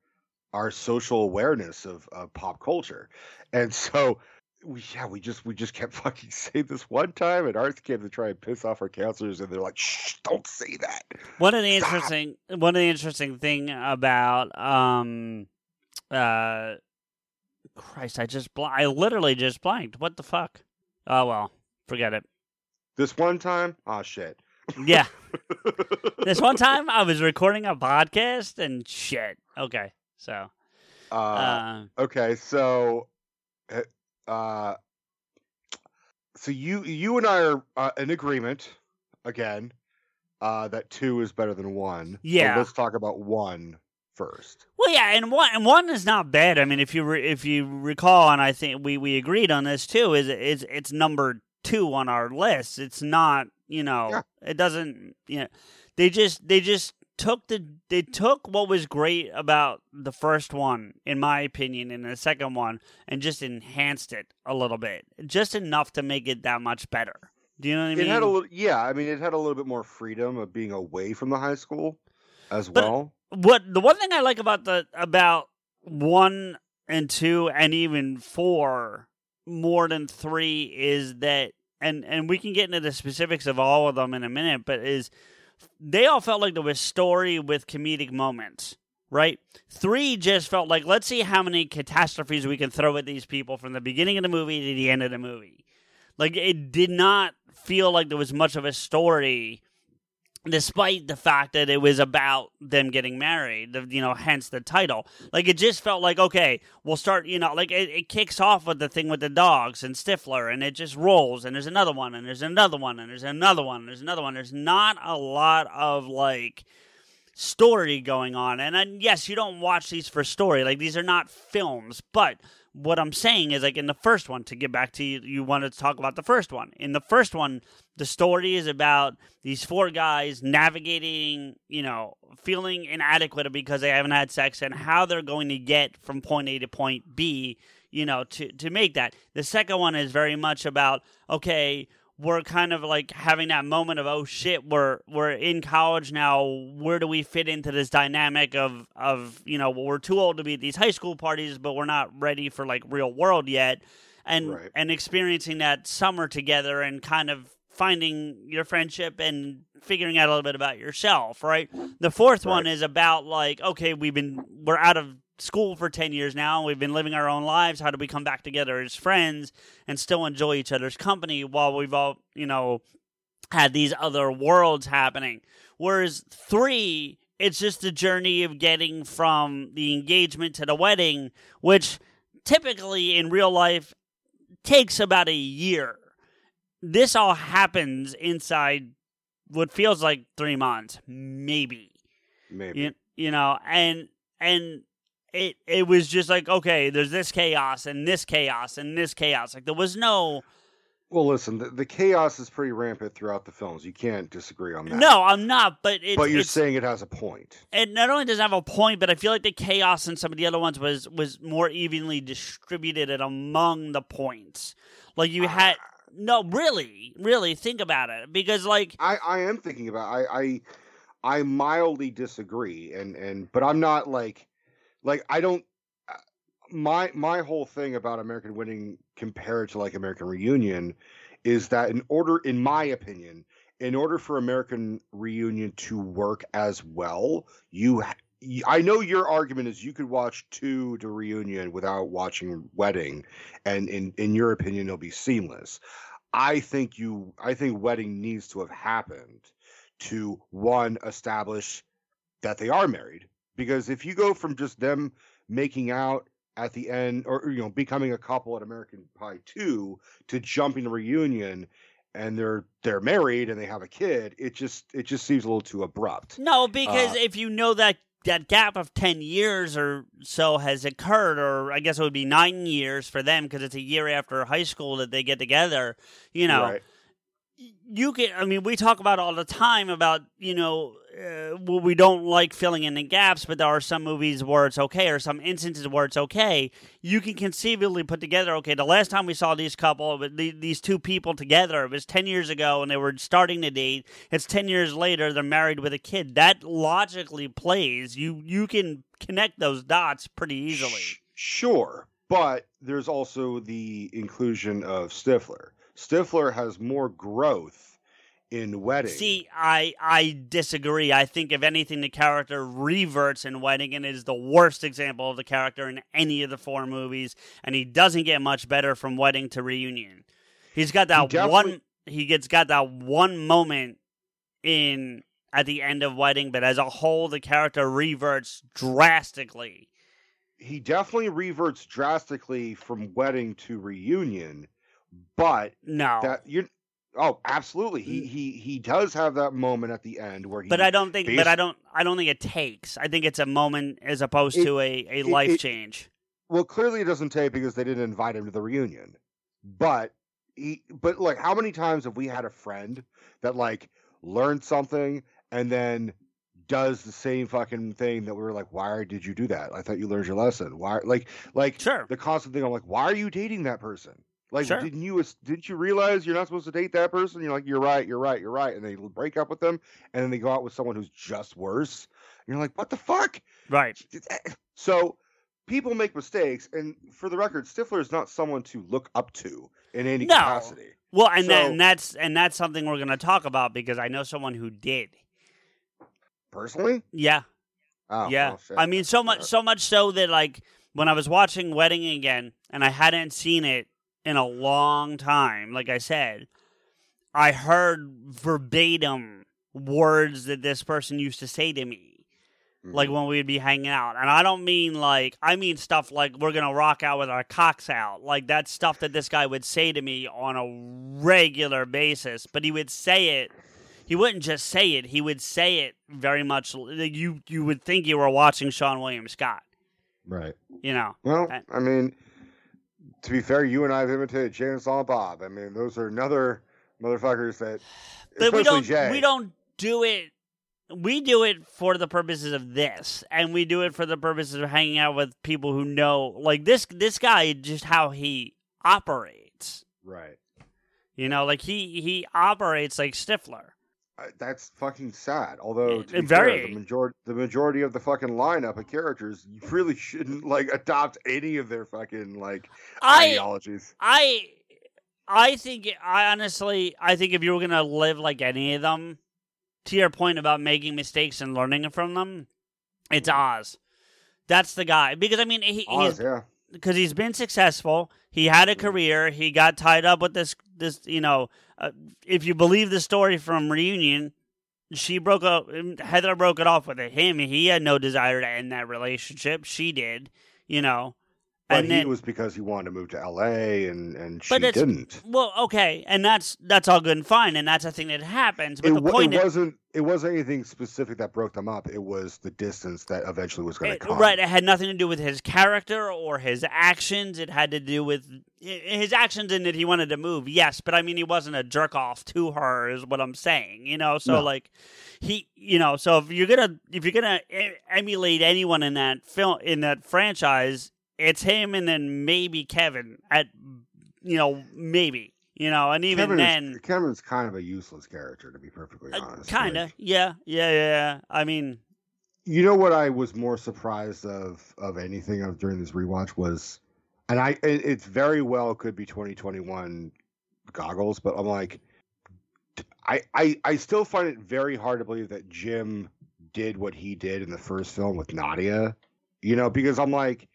our social awareness of, of pop culture. And so we yeah we just we just kept fucking saying this one time at arts camp to try and piss off our counselors, and they're like, shh, don't say that. One of the Stop. interesting one of the interesting thing about um uh Christ I just bl- I literally just blanked what the fuck oh well forget it This one time, oh shit. Yeah. This one time I was recording a podcast and shit. Okay, so. Uh, uh, okay, so, uh, so you you and I are uh, in agreement again uh, that two is better than one. Yeah. So let's talk about one first. Well, yeah, and one and one is not bad. I mean, if you re- if you recall, and I think we, we agreed on this too, is is it's numbered. Two on our list. It's not, you know, yeah. it doesn't, you know, they just, they just took the, they took what was great about the first one, in my opinion, and the second one, and just enhanced it a little bit, just enough to make it that much better. Do you know what I mean? It had a little, yeah. I mean, it had a little bit more freedom of being away from the high school as but well. What the one thing I like about the, about one and two and even four more than three is that, and, and we can get into the specifics of all of them in a minute, but is they all felt like there was story with comedic moments, right? Three just felt like, let's see how many catastrophes we can throw at these people from the beginning of the movie to the end of the movie. Like, it did not feel like there was much of a story, despite the fact that it was about them getting married, you know, hence the title. Like, it just felt like, okay, we'll start, you know, like, it, it kicks off with the thing with the dogs and Stifler, and it just rolls, and there's another one, and there's another one, and there's another one, and there's another one. There's not a lot of, like, story going on. And, and yes, you don't watch these for story. Like, these are not films, but what I'm saying is, like, in the first one, to get back to you, you wanted to talk about the first one. In the first one, the story is about these four guys navigating, you know, feeling inadequate because they haven't had sex and how they're going to get from point A to point B, you know, to, to make that. The second one is very much about, okay, we're kind of, like, having that moment of, oh, shit, we're we're in college now. Where do we fit into this dynamic of, of you know, well, we're too old to be at these high school parties, but we're not ready for, like, real world yet. And right. and experiencing that summer together and kind of finding your friendship and figuring out a little bit about yourself, right? The fourth right. one is about, like, okay, we've been we're out of school for ten years now. We've been living our own lives. How do we come back together as friends and still enjoy each other's company while we've all, you know, had these other worlds happening? Whereas three it's just the journey of getting from the engagement to the wedding, which typically in real life takes about a year. This all happens inside what feels like three months, maybe. Maybe. You, you know, and and it it was just like, okay, there's this chaos and this chaos and this chaos. Like, there was no... Well, listen, the, the chaos is pretty rampant throughout the films. You can't disagree on that. No, I'm not, but... It, but you're it's, saying it has a point. It not only does it have a point, but I feel like the chaos in some of the other ones was, was more evenly distributed and among the points. Like, you had... Uh, no, really, really, think about it. Because, like... I, I am thinking about it. I... I I mildly disagree, and, and but I'm not like, like I don't, my my whole thing about American Wedding compared to like American Reunion is that in order, in my opinion, in order for American Reunion to work as well, you, I know your argument is you could watch two to Reunion without watching Wedding, and in, in your opinion, it'll be seamless. I think you, I think Wedding needs to have happened to, one, establish that they are married. Because if you go from just them making out at the end, or, you know, becoming a couple at American Pie two, to jumping to Reunion and they're they're married and they have a kid, it just it just seems a little too abrupt. No, because uh, if you know that that gap of ten years or so has occurred, or I guess it would be nine years for them because it's a year after high school that they get together, you know. Right. You can, I mean, we talk about all the time about, you know, uh, well, we don't like filling in the gaps, but there are some movies where it's okay, or some instances where it's okay. You can conceivably put together, okay, the last time we saw these couple, these two people together, it was ten years ago, and they were starting to date. It's ten years later, they're married with a kid. That logically plays. You, you can connect those dots pretty easily. Sure, but there's also the inclusion of Stifler. Stifler has more growth in Wedding. See, I I disagree. I think, if anything, the character reverts in Wedding and is the worst example of the character in any of the four movies, and he doesn't get much better from Wedding to Reunion. He's got that he one he gets got that one moment in at the end of Wedding, but as a whole the character reverts drastically. He definitely reverts drastically from Wedding to Reunion. But no, that you oh absolutely he he he does have that moment at the end where he. But I don't think. But I don't. I don't think it takes. I think it's a moment as opposed it, to a, a it, life it, change. Well, clearly it doesn't take because they didn't invite him to the reunion. But he. But like, how many times have we had a friend that like learned something and then does the same fucking thing that we were like, why did you do that? I thought you learned your lesson. Why? Like like sure. The constant thing. I'm like, why are you dating that person? Like, sure. didn't you didn't you realize you're not supposed to date that person? You're like, you're right, you're right, you're right. And they break up with them, and then they go out with someone who's just worse. And you're like, what the fuck? Right. So people make mistakes, and for the record, Stifler is not someone to look up to in any no. capacity. Well, and, so, that, and that's and that's something we're going to talk about because I know someone who did. Personally? Yeah. Oh, yeah. Oh, I mean, so much, so much so that, like, when I was watching Wedding again, and I hadn't seen it in a long time, like I said, I heard verbatim words that this person used to say to me, mm-hmm. like when we'd be hanging out. And I don't mean like, I mean stuff like, we're going to rock out with our cocks out. Like, that's stuff that this guy would say to me on a regular basis. But he would say it, he wouldn't just say it, he would say it very much. You, you would think you were watching Sean William Scott. Right. You know. Well, and, I mean... to be fair, you and I have imitated Jane and Silent Bob. I mean, those are another motherfuckers that, but especially we don't, Jay. We don't do it. We do it for the purposes of this, and we do it for the purposes of hanging out with people who know. Like this, this guy, just how he operates. Right. You know, like he he operates like Stifler. Uh, that's fucking sad. Although, to be Very. fair, the majority the majority of the fucking lineup of characters, you really shouldn't like adopt any of their fucking like I, ideologies. I, I think I honestly, I think if you were gonna live like any of them, to your point about making mistakes and learning from them, it's Oz. That's the guy because I mean, he, Oz, he's, yeah, because he's been successful. He had a career. He got tied up with this this you know. Uh, if you believe the story from Reunion, she broke up. Heather broke it off with him. He had no desire to end that relationship. She did, you know. But and he then, was because he wanted to move to L A and, and she didn't. Well, okay, and that's that's all good and fine, and that's a thing that happens. But it, the point it is, wasn't it wasn't anything specific that broke them up. It was the distance that eventually was going to come. Right, it had nothing to do with his character or his actions. It had to do with his actions in that he wanted to move. Yes, but I mean, he wasn't a jerk off to her, is what I'm saying. You know, so no. like he, you know, so if you're gonna if you're gonna emulate anyone in that film in that franchise. It's him and then maybe Kevin at, you know, maybe, you know, and even Kevin then. Is, Kevin's kind of a useless character, to be perfectly honest. Uh, kind of, like, yeah, yeah, yeah. I mean. You know what I was more surprised of of anything of during this rewatch was, and I it, it very well could be twenty twenty-one goggles, but I'm like, I, I I still find it very hard to believe that Jim did what he did in the first film with Nadia, you know, because I'm like.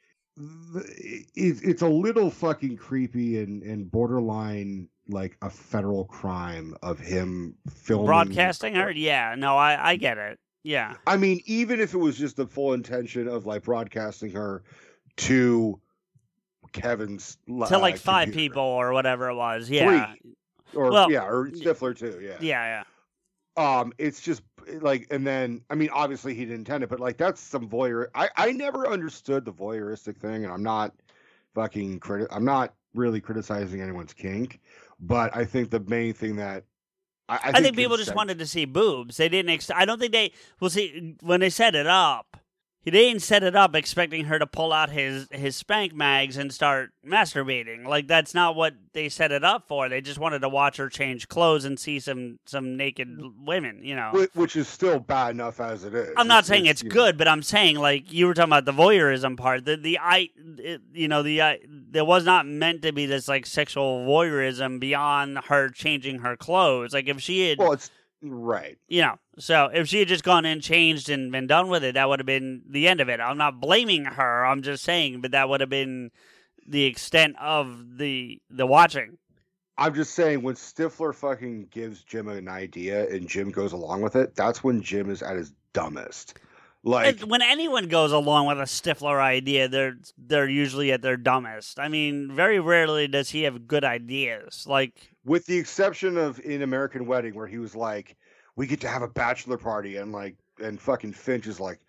It's a little fucking creepy and, and borderline like a federal crime of him filming. Broadcasting her? Yeah, no, I, I get it. Yeah. I mean, even if it was just the full intention of like broadcasting her to Kevin's. To uh, like five computer. people or whatever it was. Yeah. Three. Or, well, yeah, or Stifler too. Yeah. Yeah, yeah. Um, it's just like, and then, I mean, obviously he didn't intend it, but like, that's some voyeur. I, I never understood the voyeuristic thing, and I'm not fucking criti- I'm not really criticizing anyone's kink, but I think the main thing that I, I, I think, think people just said, wanted to see boobs. They didn't, ex- I don't think they, well, see, when they set it up, he didn't set it up expecting her to pull out his, his spank mags and start masturbating. Like, that's not what they set it up for. They just wanted to watch her change clothes and see some, some naked women, you know. Which is still bad enough as it is. I'm not it's, saying it's, it's good, know. But I'm saying, like, you were talking about the voyeurism part. The, the I, it, you know, the I, there was not meant to be this, like, sexual voyeurism beyond her changing her clothes. Like, if she had... Well, it's... Right. You know, so if she had just gone in, changed, and been done with it, that would have been the end of it. I'm not blaming her. I'm just saying, but that would have been the extent of the the watching. I'm just saying, when Stifler fucking gives Jim an idea and Jim goes along with it, that's when Jim is at his dumbest. Like when anyone goes along with a Stifler idea, they're they're usually at their dumbest. I mean, very rarely does he have good ideas. Like. With the exception of in American Wedding, where he was like, we get to have a bachelor party. And like, and fucking Finch is like,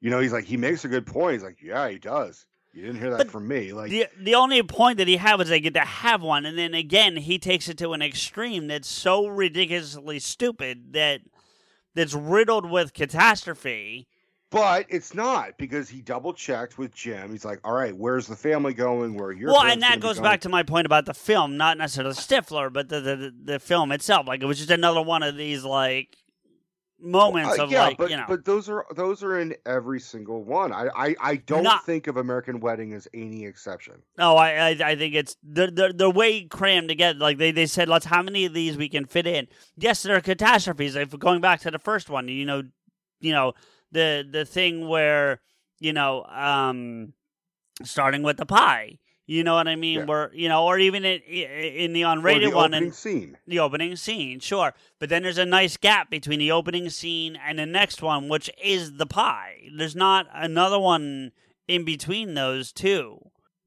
you know, he's like, he makes a good point. He's like, yeah, he does. You didn't hear that but from me. Like the, the only point that he had was they get to have one. And then again, he takes it to an extreme that's so ridiculously stupid that that's riddled with catastrophe. But it's not, because he double-checked with Jim. He's like, all right, where's the family going? Where you're Well, and that goes back to my point about the film, not necessarily Stifler, but the, the the film itself. Like, it was just another one of these, like, moments uh, of, yeah, like, but, you know. But those are those are in every single one. I, I, I don't not, think of American Wedding as any exception. No, I I, I think it's, they're, they're, they're way crammed together. Like, they, they said, let's, how many of these we can fit in? Yes, there are catastrophes. Like, going back to the first one, you know, you know, The the thing where, you know, um, starting with the pie, you know what I mean? Yeah. Where, you know, or even in, in the unrated or the one. The opening and, scene. The opening scene, sure. But then there's a nice gap between the opening scene and the next one, which is the pie. There's not another one in between those two.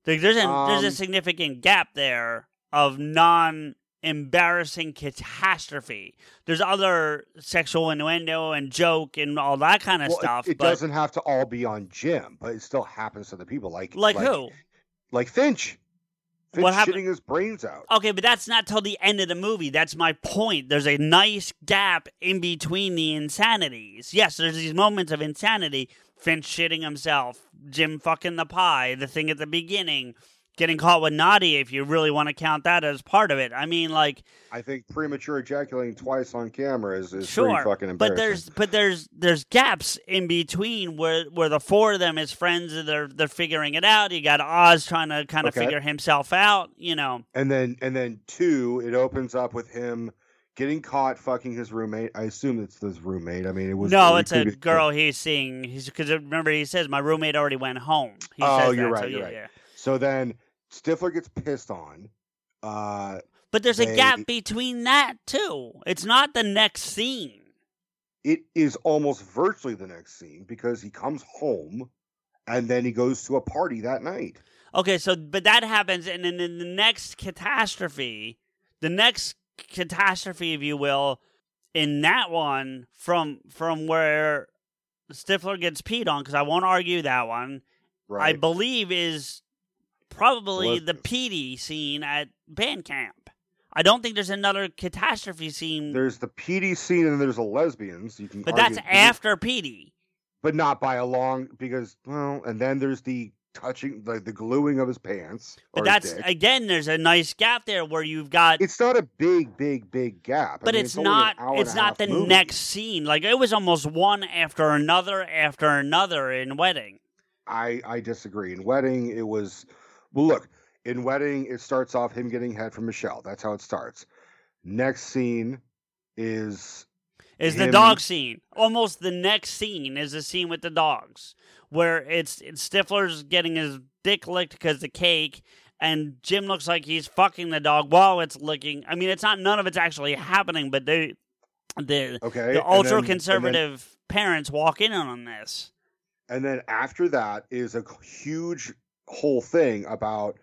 Like, there's a, um, there's a significant gap there of non- embarrassing catastrophe. There's other sexual innuendo and joke and all that kind of well, stuff. It, it but... doesn't have to all be on Jim, but it still happens to the people. Like, like, like who? Like Finch. Finch what happened? Shitting his brains out. Okay, but that's not till the end of the movie. That's my point. There's a nice gap in between the insanities. Yes, there's these moments of insanity. Finch shitting himself. Jim fucking the pie. The thing at the beginning. Getting caught with Nadia, if you really want to count that as part of it. I mean, like... I think premature ejaculating twice on camera is, is sure, pretty fucking embarrassing. But there's but there's there's gaps in between where, where the four of them as friends, they're they're figuring it out. You got Oz trying to kind of okay. figure himself out, you know. And then, and then two, it opens up with him getting caught fucking his roommate. I assume it's his roommate. I mean, it was... No, it's a girl he's seeing. Because remember, he says, my roommate already went home. He oh, says you're that, right, so, you're yeah, right. Yeah. So then... Stifler gets pissed on. Uh, but there's they... a gap between that, too. It's not the next scene. it is almost virtually the next scene, because he comes home and then he goes to a party that night. Okay, so but that happens, and then in the next catastrophe, the next catastrophe, if you will, in that one, from from where Stifler gets peed on, because I won't argue that one, right. I believe is probably the Petey scene at Band Camp. I don't think there's another catastrophe scene. There's the Petey scene, and there's the lesbians. You can but that's after Petey. But not by a long, because, well, and then there's the touching, like the, the gluing of his pants. But that's, again, there's a nice gap there where you've got. It's not a big, big, big gap. But I mean, it's, it's not, it's not the movie. Next scene. Like, it was almost one after another after another in Wedding. I, I disagree. In Wedding, it was, well, look, in Wedding, it starts off him getting head from Michelle. That's how it starts. Next scene is. Is him. The dog scene. Almost the next scene is the scene with the dogs, where it's, it's Stifler's getting his dick licked because the cake, and Jim looks like he's fucking the dog while it's licking. I mean, it's not, none of it's actually happening, but they, the okay, the ultra-conservative parents walk in on this. And then after that is a huge whole thing about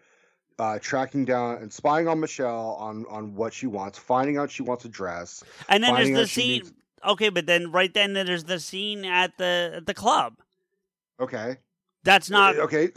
Uh, tracking down and spying on Michelle on, on what she wants, finding out she wants a dress. And then there's the scene. Needs... Okay, but then right then there's the scene at the at the club. Okay. That's not. Okay.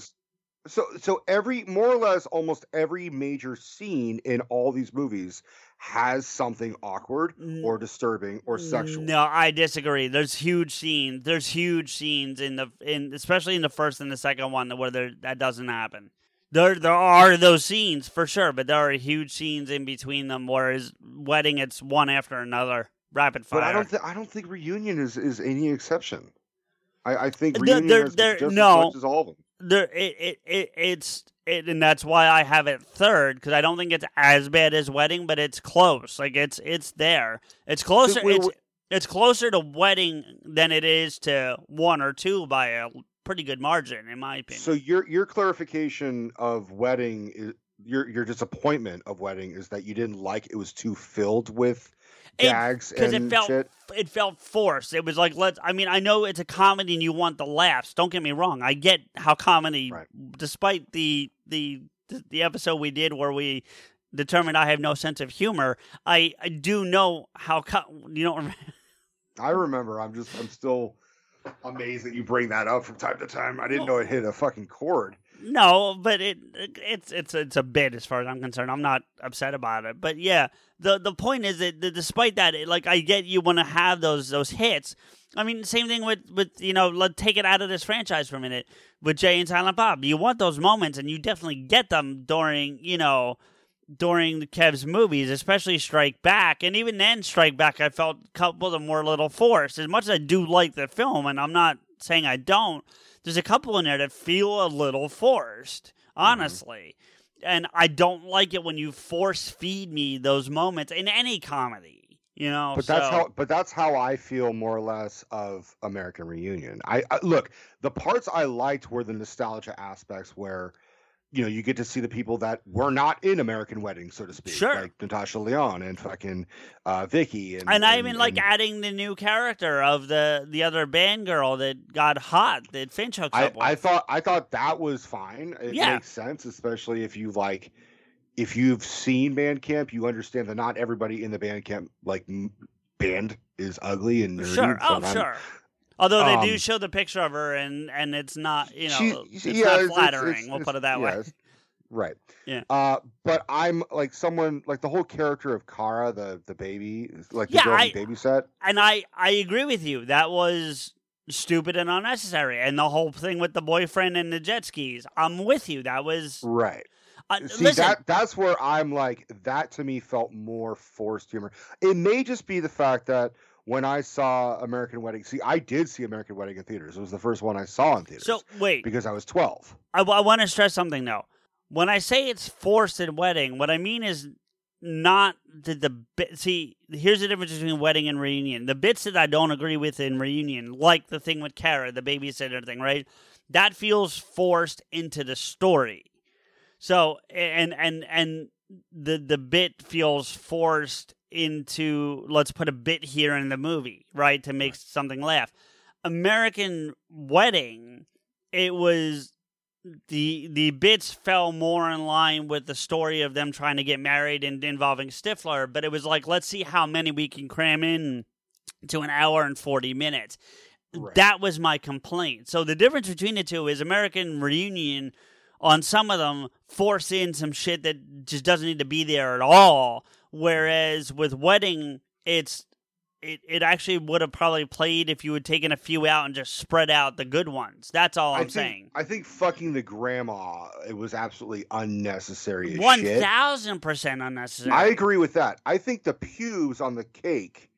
So so every, more or less, almost every major scene in all these movies has something awkward or disturbing or sexual. No, I disagree. There's huge scenes. There's huge scenes in the, in especially in the first and the second one where there, that doesn't happen. There there are those scenes, for sure, but there are huge scenes in between them, whereas Wedding, it's one after another, rapid fire. But I don't, th- I don't think Reunion is, is any exception. I, I think Reunion there, there, is just no, as much as all of them. There, it, it, it, it's, it, and that's why I have it third, because I don't think it's as bad as Wedding, but it's close. Like, it's it's there. It's closer, we, it's, we, it's closer to Wedding than it is to one or two by a pretty good margin, in my opinion. So your your clarification of Wedding is, your your disappointment of Wedding is that you didn't like it was too filled with gags and it felt, shit. It felt forced. It was like, let's. I mean, I know it's a comedy and you want the laughs. Don't get me wrong. I get how comedy, right. despite the the the episode we did where we determined I have no sense of humor. I, I do know how co- you don't. Remember. I remember. I'm just. I'm still. Amazed that you bring that up from time to time. I didn't well, know it hit a fucking chord. No, but it, it it's it's it's a bit as far as I'm concerned. I'm not upset about it. But yeah, the the point is that the, despite that, it, like I get you want to have those those hits. I mean, same thing with, with you know, let's take it out of this franchise for a minute with Jay and Silent Bob. You want those moments, and you definitely get them during you know during Kev's movies, especially Strike Back. And even then, Strike Back, I felt a couple of them were a little forced. As much as I do like the film, and I'm not saying I don't, there's a couple in there that feel a little forced, honestly. Mm-hmm. And I don't like it when you force feed me those moments in any comedy, you know? But that's, so. how, but that's how I feel more or less of American Reunion. I, I Look, the parts I liked were the nostalgia aspects where you know, you get to see the people that were not in American Wedding, so to speak. Sure. Like Natasha Lyonne and fucking uh, Vicky. And, and I and, even like and... adding the new character of the, the other band girl that got hot, that Finch hooks I, up with. I thought, I thought that was fine. It yeah. makes sense, especially if you like, if you've seen Band Camp, you understand that not everybody in the Band Camp, like, band is ugly and nerdy. Sure, oh, so sure. Although they um, do show the picture of her, and, and it's not, you know, she, it's yeah, not it's, flattering, it's, it's, we'll put it that yeah, way. Right. Yeah. Uh, but I'm, like, someone, like, the whole character of Kara, the, the baby, like, the yeah, girl I, the babyset. And I, I agree with you. That was stupid and unnecessary. And the whole thing with the boyfriend and the jet skis, I'm with you. That was... Right. Uh, See, listen, that that's where I'm, like, that to me felt more forced humor. It may just be the fact that when I saw American Wedding, see, I did see American Wedding in theaters. It was the first one I saw in theaters. So, wait. Because I was twelve. I, I want to stress something, though. When I say it's forced in Wedding, what I mean is not the, the bit. See, here's the difference between Wedding and Reunion. The bits that I don't agree with in Reunion, like the thing with Kara, the babysitter thing, right? That feels forced into the story. So, and, and, and the, the bit feels forced into let's put a bit here in the movie, right, to make right. something laugh. American Wedding, it was the the bits fell more in line with the story of them trying to get married and involving Stifler, but it was like, let's see how many we can cram in to an hour and forty minutes. Right. That was my complaint. So the difference between the two is American Reunion, on some of them, force in some shit that just doesn't need to be there at all. Whereas with Wedding, it's it, it actually would have probably played if you had taken a few out and just spread out the good ones. That's all I'm I think, saying. I think fucking the grandma, it was absolutely unnecessary as one shit. one thousand percent unnecessary. I agree with that. I think the pubes on the cake,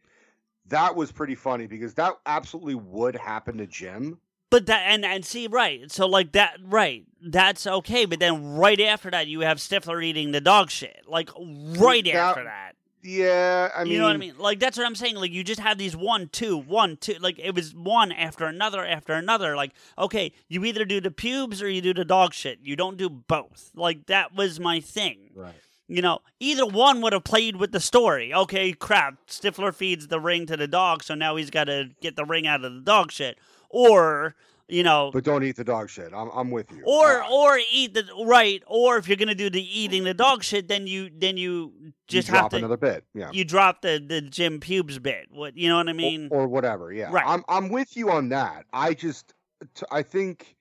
that was pretty funny because that absolutely would happen to Jim. But that and, and see, right. So, like, that, right. That's okay. But then right after that, you have Stifler eating the dog shit. Like, right that, after that. Yeah, I mean. You know what I mean? Like, that's what I'm saying. Like, you just have these one, two, one, two. Like, it was one after another after another. Like, okay, you either do the pubes or you do the dog shit. You don't do both. Like, that was my thing. Right. You know, either one would have played with the story. Okay, crap. Stifler feeds the ring to the dog, so now he's got to get the ring out of the dog shit. Or, you know... But don't eat the dog shit. I'm I'm with you. Or uh, or eat the... Right. Or if you're going to do the eating the dog shit, then you then you just you have drop to... drop another bit. Yeah. You drop the, the Jim Pubes bit. What You know what I mean? Or, or whatever, yeah. Right. I'm, I'm with you on that. I just... T- I think,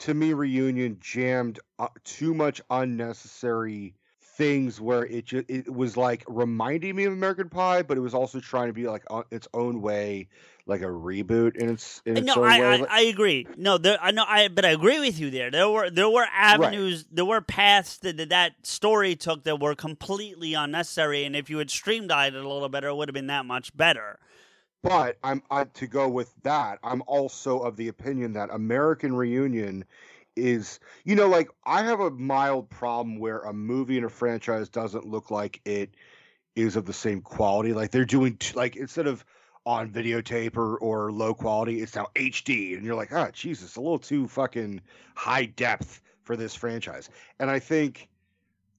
to me, Reunion jammed uh, too much unnecessary things where it, ju- it was, like, reminding me of American Pie, but it was also trying to be, like, uh, its own way... Like a reboot in its in its no, own I, way. No, I, I agree. No, there, I know. I but I agree with you there. There were there were avenues, right. there were paths that that story took that were completely unnecessary. And if you had streamlined it a little better, it would have been that much better. But I'm I, to go with that. I'm also of the opinion that American Reunion is, you know, like I have a mild problem where a movie in a franchise doesn't look like it is of the same quality. Like they're doing t- like instead of on videotape or, or low quality, it's now H D, and you're like, oh, Jesus, a little too fucking high depth for this franchise. And I think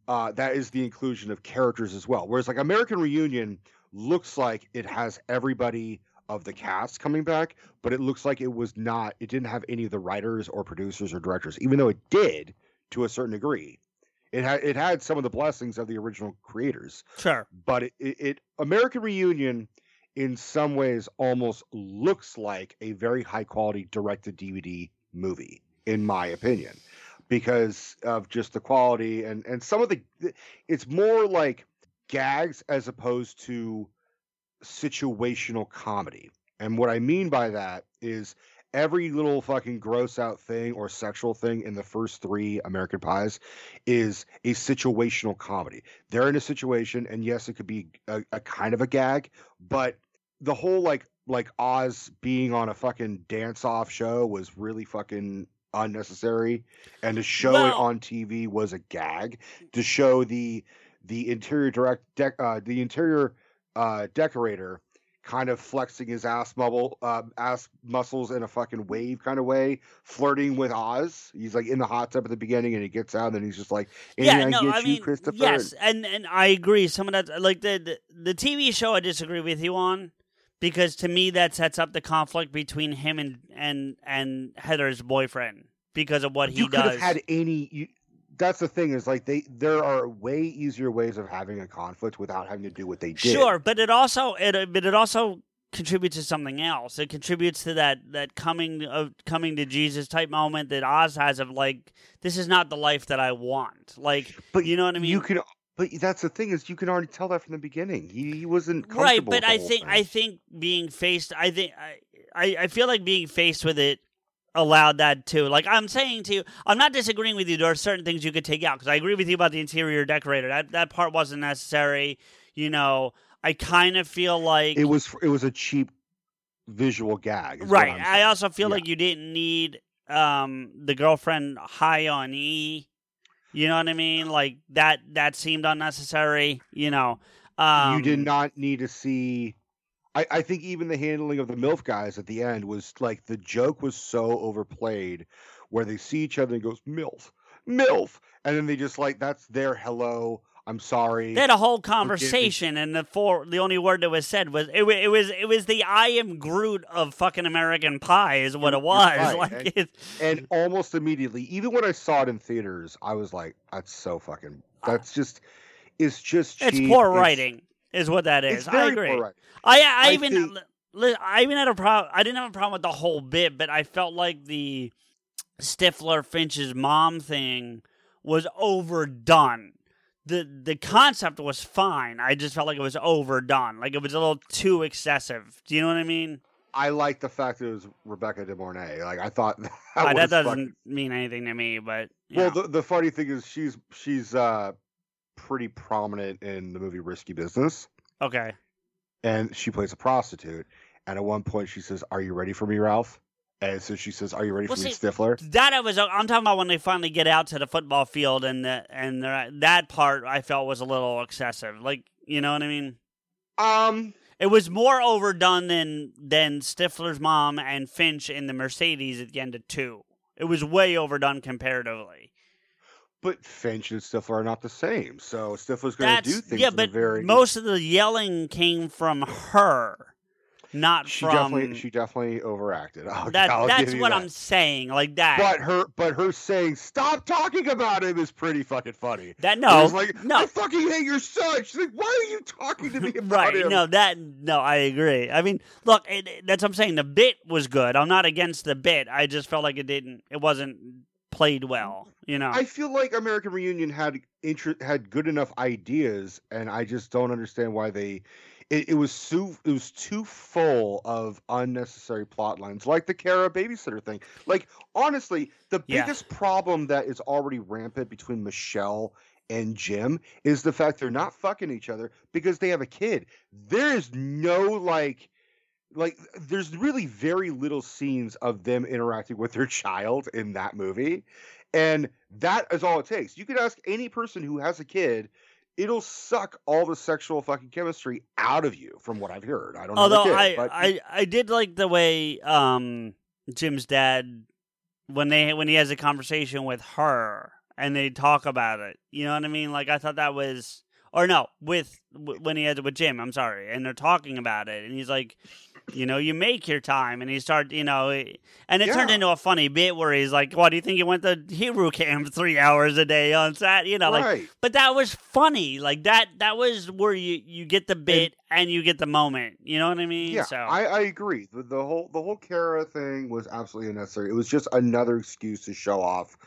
uh, that is the inclusion of characters as well. Whereas like American Reunion looks like it has everybody of the cast coming back, but it looks like it was not, it didn't have any of the writers or producers or directors, even though it did to a certain degree. It had it had some of the blessings of the original creators. Sure. But it, it, it American Reunion in some ways almost looks like a very high quality direct-to-D V D movie, in my opinion, because of just the quality and, and some of the, it's more like gags as opposed to situational comedy. And what I mean by that is every little fucking gross out thing or sexual thing in the first three American Pies is a situational comedy. They're in a situation and yes, it could be a, a kind of a gag, but the whole like like Oz being on a fucking dance-off show was really fucking unnecessary, and to show well, it on T V was a gag. To show the the interior direct dec- uh, the interior uh, decorator kind of flexing his ass bubble uh, ass muscles in a fucking wave kind of way, flirting with Oz. He's like in the hot tub at the beginning, and he gets out, and then he's just like, "Yeah, no, I mean, Christopher." Yes, and and I agree. Some of that, like the, the the T V show, I disagree with you on, because to me that sets up the conflict between him and and, and Heather's boyfriend because of what he you does. You could have had any. You, That's the thing is like they there are way easier ways of having a conflict without having to do what they did. Sure, but it also it but it also contributes to something else. It contributes to that that coming of coming to Jesus type moment that Oz has of like this is not the life that I want. Like, but you know what I mean. You can, but that's the thing is you can already tell that from the beginning. He, he wasn't comfortable right. But with the I whole think thing. I think being faced. I think I I feel like being faced with it allowed that too. Like I'm saying to you, I'm not disagreeing with you. There are certain things you could take out because I agree with you about the interior decorator. That that part wasn't necessary. You know, I kind of feel like it was it was a cheap visual gag. Right. I also feel yeah. like you didn't need um, the girlfriend high on E. You know what I mean? Like that that seemed unnecessary. You know, um, you did not need to see. I, I think even the handling of the MILF guys at the end was like the joke was so overplayed where they see each other and goes, MILF, MILF. And then they just like, that's their hello. I'm sorry. They had a whole conversation, and the four, the only word that was said was it, it was it was the I am Groot of fucking American Pie is what it was. Right. Like, and, it's... and almost immediately, even when I saw it in theaters, I was like, that's so fucking, that's just, it's just cheap. It's poor writing it's, is what that is. It's very I agree. Poor writing. I, I, I even, think... li- I even had a problem, I didn't have a problem with the whole bit, but I felt like the Stifler Finch's mom thing was overdone. The the concept was fine. I just felt like it was overdone. Like it was a little too excessive. Do you know what I mean? I like the fact that it was Rebecca De Mornay. Like I thought that, oh, was that doesn't fucking... mean anything to me, but well, know. the the funny thing is she's she's uh, pretty prominent in the movie Risky Business. Okay. And she plays a prostitute, and at one point she says, "Are you ready for me, Ralph?" And so she says, "Are you ready well, for me, see, Stifler?" That I was. I'm talking about when they finally get out to the football field, and the, and the, that part I felt was a little excessive. Like, you know what I mean? Um, it was more overdone than than Stifler's mom and Finch in the Mercedes at the end of two. It was way overdone comparatively. But Finch and Stifler are not the same, so Stifler's going to do things. Yeah, but very... most of the yelling came from her. Not she from definitely, she definitely overacted. I'll, that, I'll that's what that. I'm saying, like that. But her, but her saying "stop talking about him" is pretty fucking funny. That no, like, no, I fucking hate your son. She's like, "Why are you talking to me about right, him?" Right? No, that no, I agree. I mean, look, it, it, that's what I'm saying. The bit was good. I'm not against the bit. I just felt like it didn't. It wasn't played well. You know, I feel like American Reunion had inter- had good enough ideas, and I just don't understand why they. It, it was so, it was too full of unnecessary plot lines, like the Kara babysitter thing. Like, honestly, the yeah. biggest problem that is already rampant between Michelle and Jim is the fact they're not fucking each other because they have a kid. There is no, like... Like, there's really very little scenes of them interacting with their child in that movie. And that is all it takes. You could ask any person who has a kid... It'll suck all the sexual fucking chemistry out of you, from what I've heard. I don't know. Although I, but... I, I did like the way um, Jim's dad, when they when he has a conversation with her and they talk about it. You know what I mean? Like I thought that was, or no, with when he has it with Jim. I'm sorry, and they're talking about it, and he's like, you know, you make your time, and he started, you know, and it yeah. turned into a funny bit where he's like, "Why do you think you went to Hebrew camp three hours a day on Saturday?" You know, right. like, but that was funny, like that. That was where you, you get the bit and, and you get the moment. You know what I mean? Yeah, so. I, I agree. The, the whole the whole Kara thing was absolutely unnecessary. It was just another excuse to show off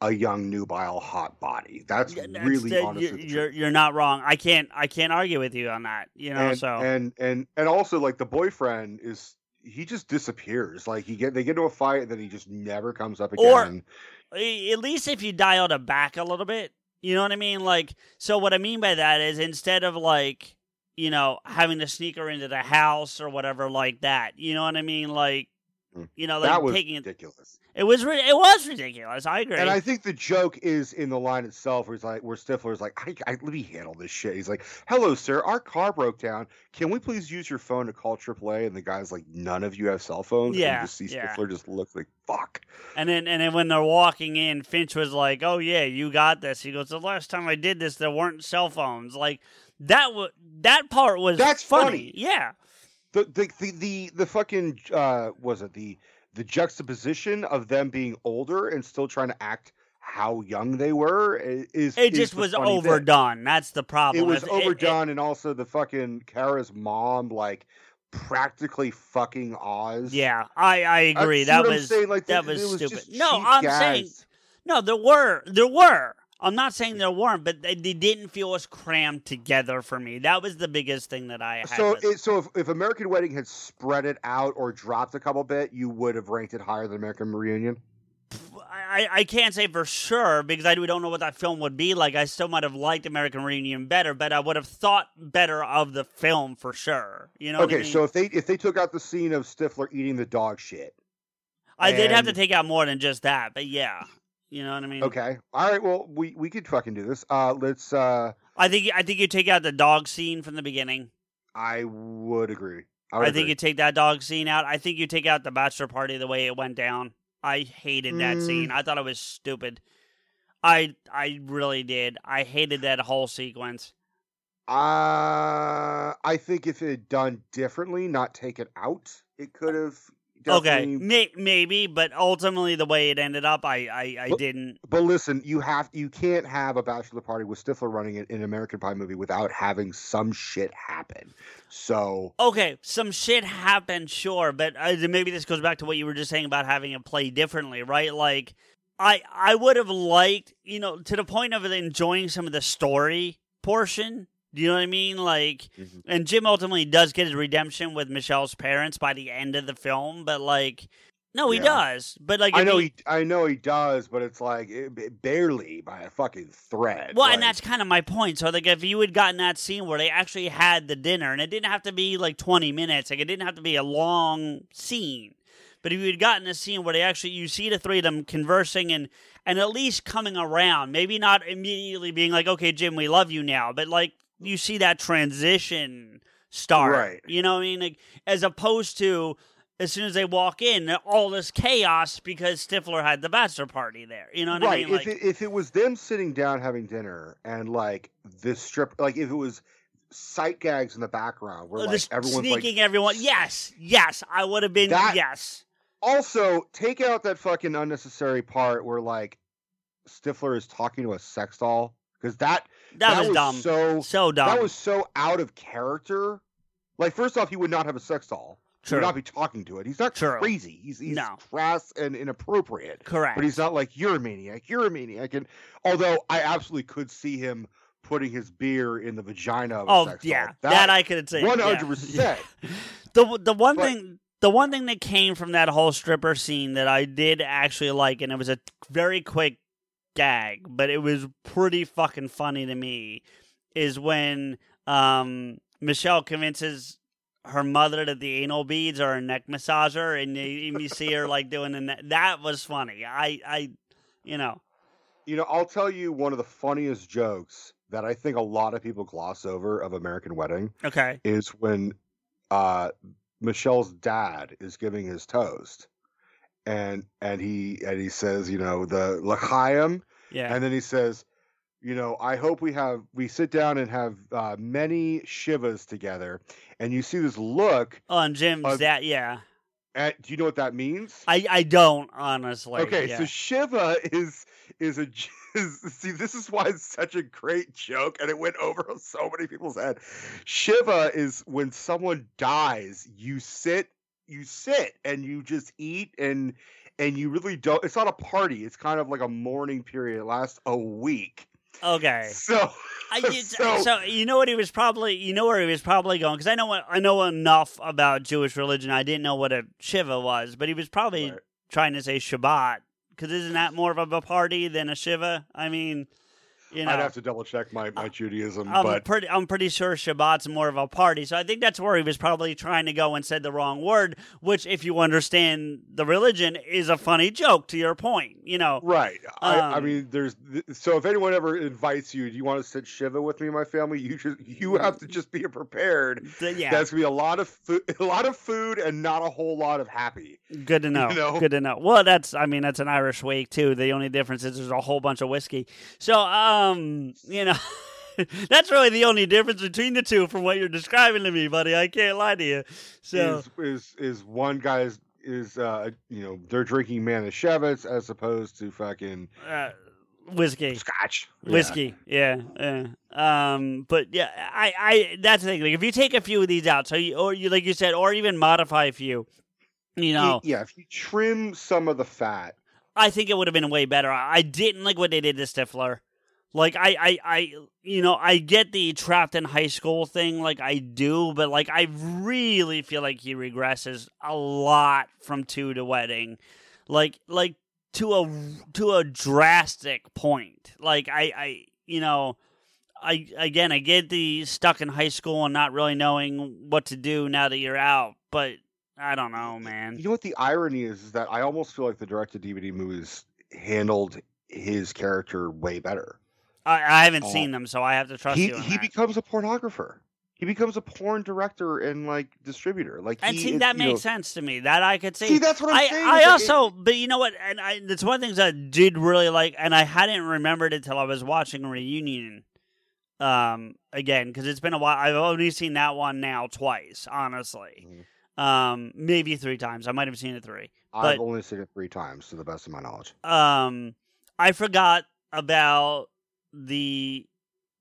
a young nubile hot body. That's, yeah, that's really the, honestly you're, the you're you're not wrong. I can't I can't argue with you on that. You know, and, so and and and also like the boyfriend is he just disappears. Like he get they get into a fight and then he just never comes up again. Or at least if you dialed it back a little bit, you know what I mean? Like so what I mean by that is instead of like, you know, having to sneak her into the house or whatever like that. You know what I mean? Like you know, like that was taking ridiculous. It, it was it was ridiculous. I agree. And I think the joke is in the line itself, where it's like where Stifler's like, I, I, "Let me handle this shit." He's like, "Hello, sir, our car broke down. Can we please use your phone to call triple A?" And the guy's like, "None of you have cell phones." Yeah, and you just see yeah. Stifler just look like fuck. And then and then when they're walking in, Finch was like, "Oh yeah, you got this." He goes, "The last time I did this, there weren't cell phones." Like that was that part was that's funny. funny. Yeah. The the, the the the fucking uh, was it the the juxtaposition of them being older and still trying to act how young they were is it is just was overdone. Thing. That's the problem. It was it, overdone, it, it, and also the fucking Kara's mom like practically fucking Oz. Yeah, I, I agree. That was, like, that, that was that was stupid. No, I'm guys. saying no. There were there were. I'm not saying there weren't, but they, they didn't feel as crammed together for me. That was the biggest thing that I had. So, it, so if, if American Wedding had spread it out or dropped a couple bit, you would have ranked it higher than American Reunion? I, I can't say for sure because I don't know what that film would be like. I still might have liked American Reunion better, but I would have thought better of the film for sure. You know? Okay, what I mean? So if they if they took out the scene of Stifler eating the dog shit. I and... did have to take out more than just that, but yeah. You know what I mean? Okay. All right. Well, we, we could fucking do this. Uh, let's. Uh, I think I think you take out the dog scene from the beginning. I would agree. I, would I think agree. you take that dog scene out. I think you take out the bachelor party the way it went down. I hated that mm. scene. I thought it was stupid. I I really did. I hated that whole sequence. Uh, I think if it had done differently, not taken out, it could have... Definitely. Okay, May- maybe, but ultimately the way it ended up, I, I, I but, didn't. But listen, you have you can't have a bachelor party with Stifler running it in an American Pie movie without having some shit happen. So okay, some shit happened, sure, but uh, maybe this goes back to what you were just saying about having it play differently, right? Like I I would have liked, you know, to the point of enjoying some of the story portion. Do you know what I mean? Like, mm-hmm. And Jim ultimately does get his redemption with Michelle's parents by the end of the film, but like, no, he yeah. does. But like, I know he, he, I know he does, but it's like it, it barely by a fucking thread. Well, like, and that's kind of my point. So like, if you had gotten that scene where they actually had the dinner, and it didn't have to be like twenty minutes, like it didn't have to be a long scene. But if you had gotten a scene where they actually, you see the three of them conversing and, and at least coming around, maybe not immediately being like, okay, Jim, we love you now, but like. You see that transition start, right. You know what I mean? Like, as opposed to as soon as they walk in, all this chaos because Stifler had the bachelor party there. You know what right. I mean? Like, if, it, if it was them sitting down having dinner and like this strip, like if it was sight gags in the background, where like everyone's sneaking like, everyone. Yes, yes, I would have been that, yes. Also, take out that fucking unnecessary part where like Stifler is talking to a sex doll. Because that, that, that was, was dumb. So, so dumb. That was so out of character. Like, first off, he would not have a sex doll. True. He would not be talking to it. He's not True. crazy. He's, he's no. crass and inappropriate. Correct. But he's not like, you're a maniac, you're a maniac. And although I absolutely could see him putting his beer in the vagina of a oh, sex yeah. doll. That, that I could say. one hundred percent. Yeah. the, the one but, thing... The one thing that came from that whole stripper scene that I did actually like, and it was a very quick gag, but it was pretty fucking funny to me, is when um, Michelle convinces her mother that the anal beads are a neck massager, and you, you see her like doing the ne- that was funny. I, I, you know, you know, I'll tell you one of the funniest jokes that I think a lot of people gloss over of American Wedding. Okay, is when uh, Michelle's dad is giving his toast. And and he and he says, you know, the l'chaim. Yeah. And then he says, you know, I hope we have we sit down and have uh, many shivas together. And you see this look on Jim's of, dad. Yeah. At, do you know what that means? I, I don't honestly. Okay, yeah. So shiva is is a is, see. This is why it's such a great joke, and it went over so many people's head. Shiva is when someone dies. You sit. You sit and you just eat and and you really don't. It's not a party. It's kind of like a mourning period. It lasts a week. Okay. So, I, so, so you know what he was probably you know where he was probably going, because I know I know enough about Jewish religion. I didn't know what a shiva was, but he was probably right. trying to say Shabbat, because isn't that more of a party than a shiva? I mean. You know, I'd have to double check my, my Judaism. I'm, but... pretty, I'm pretty sure Shabbat's more of a party. So I think that's where he was probably trying to go and said the wrong word, which, if you understand the religion, is a funny joke, to your point. You know, right. Um, I, I mean, there's so if anyone ever invites you, do you want to sit Shiva with me and my family? You just, you have to just be prepared. Yeah. That's going to be a lot of food, a lot of food and not a whole lot of happy. Good to know. You know. Good to know. Well, that's I mean, that's an Irish wake, too. The only difference is there's a whole bunch of whiskey. So, um. Um, you know, that's really the only difference between the two from what you're describing to me, buddy. I can't lie to you. So is is, is one guy's is uh you know they're drinking manischewitz as opposed to fucking uh, whiskey, scotch, whiskey. Yeah. yeah, yeah. Um, but yeah, I, I that's the thing. Like, if you take a few of these out, so you or you like you said, or even modify a few, you know, yeah, if you trim some of the fat, I think it would have been way better. I, I didn't like what they did to Stifler. Like, I, I, I, you know, I get the trapped in high school thing, like, I do, but, like, I really feel like he regresses a lot from two to wedding. Like, like, to a, to a drastic point. Like, I, I, you know, I, again, I get the stuck in high school and not really knowing what to do now that you're out, but I don't know, man. You know what the irony is, is that I almost feel like the direct-to-D V D movies handled his character way better. I, I haven't oh. seen them, so I have to trust he, you on He that. Becomes a pornographer. He becomes a porn director and like distributor. Like, and he, see, that makes know, sense to me. That I could see. See, that's what I'm I, saying. I like, also, it, but you know what? And I, that's one of the things I did really like, and I hadn't remembered it till I was watching Reunion um, again, because it's been a while. I've only seen that one now twice, honestly. Mm-hmm. Um, maybe three times. I might have seen it three. I've but, only seen it three times, to the best of my knowledge. Um, I forgot about the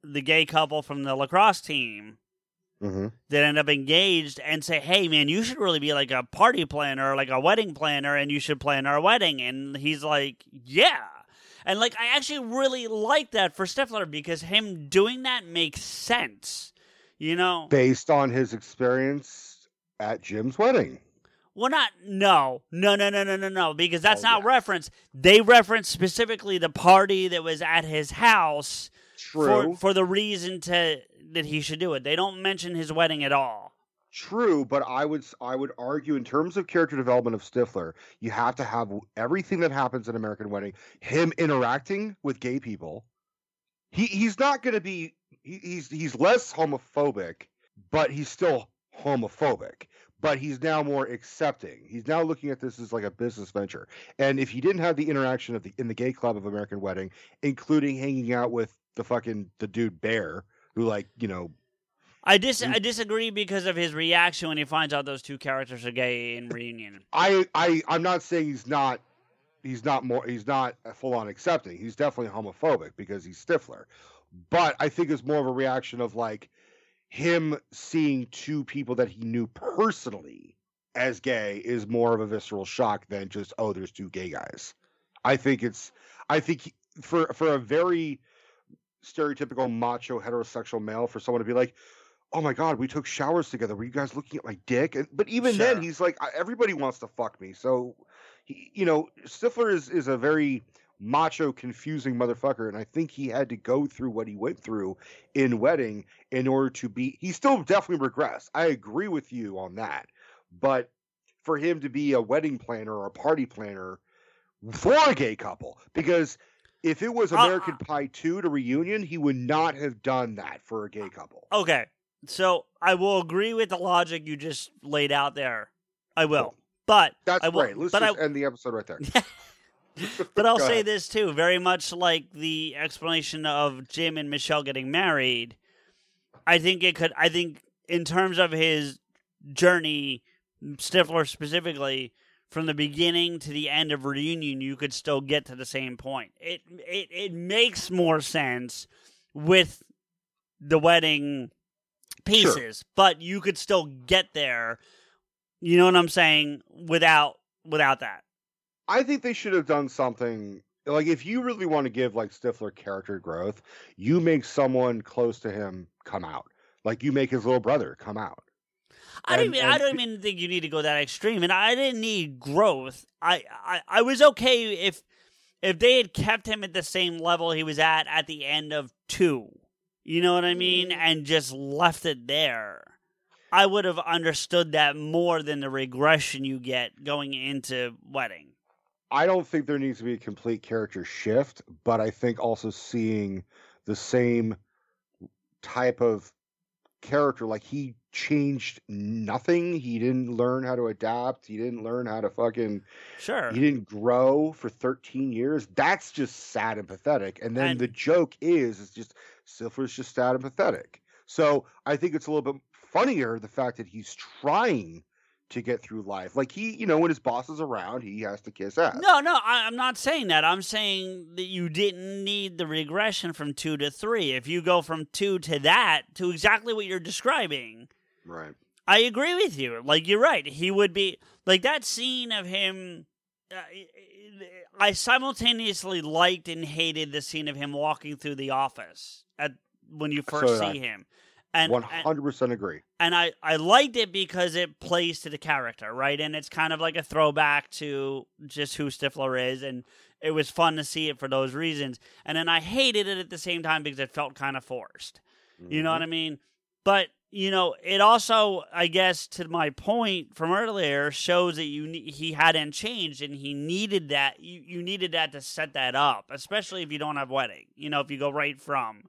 the gay couple from the lacrosse team. Mm-hmm. That end up engaged and say, hey, man, you should really be like a party planner, like a wedding planner, and you should plan our wedding. And he's like, yeah. And like, I actually really like that for Stifler, because him doing that makes sense, you know? Based on his experience at Jim's wedding. Well, not, no, no, no, no, no, no, no, because that's oh, not yeah. referenced. They referenced specifically the party that was at his house. True. For, for the reason to that he should do it. They don't mention his wedding at all. True, but I would I would argue in terms of character development of Stifler, you have to have everything that happens in American Wedding, him interacting with gay people. He he's not going to be he, he's he's less homophobic, but he's still homophobic. But he's now more accepting. He's now looking at this as like a business venture. And if he didn't have the interaction of the in the gay club of American Wedding, including hanging out with the fucking the dude Bear, who like you know, I dis he, I disagree because of his reaction when he finds out those two characters are gay in Reunion. I I I'm not saying he's not he's not more he's not full on accepting. He's definitely homophobic because he's Stifler, but I think it's more of a reaction of like him seeing two people that he knew personally as gay is more of a visceral shock than just, oh, there's two gay guys. I think it's I think he, for for a very stereotypical macho heterosexual male, for someone to be like, oh my god, we took showers together, were you guys looking at my dick? And, but even sure. then he's like, everybody wants to fuck me. So he, you know, Stifler is is a very macho, confusing motherfucker, and I think he had to go through what he went through in Wedding in order to be he still definitely regressed. I agree with you on that, but for him to be a wedding planner or a party planner for a gay couple, because if it was American uh, Pie two to Reunion, he would not have done that for a gay couple. Okay, so I will agree with the logic you just laid out there. I will, cool. but that's I will, great. Let's but just I, end the episode right there. But I'll say this too: very much like the explanation of Jim and Michelle getting married, I think it could. I think in terms of his journey, Stifler specifically, from the beginning to the end of Reunion, you could still get to the same point. It it it makes more sense with the wedding pieces, sure. but you could still get there. You know what I'm saying? Without without that, I think they should have done something like, if you really want to give like Stifler character growth, you make someone close to him come out. Like you make his little brother come out. I don't even and, I don't even think you need to go that extreme. And I didn't need growth. I, I, I was okay if if they had kept him at the same level he was at at the end of two. You know what I mean? And just left it there. I would have understood that more than the regression you get going into Wedding. I don't think there needs to be a complete character shift, but I think also seeing the same type of character, like he changed nothing. He didn't learn how to adapt. He didn't learn how to fucking sure. He didn't grow for thirteen years. That's just sad and pathetic. And then and, the joke is, it's just Stifler's just sad and pathetic. So I think it's a little bit funnier the fact that he's trying to get through life. Like he, you know, when his boss is around, he has to kiss ass. No, no, I, I'm not saying that. I'm saying that you didn't need the regression from two to three. If you go from two to that to exactly what you're describing. Right. I agree with you. Like, you're right. He would be like that scene of him. Uh, I simultaneously liked and hated the scene of him walking through the office at when you first so see I, him. And one hundred percent and, agree. And I, I liked it because it plays to the character, right? And it's kind of like a throwback to just who Stifler is. And it was fun to see it for those reasons. And then I hated it at the same time because it felt kind of forced. Mm-hmm. You know what I mean? But, you know, it also, I guess, to my point from earlier, shows that you ne- he hadn't changed, and he needed that. You, you needed that to set that up, especially if you don't have Wedding. You know, if you go right from,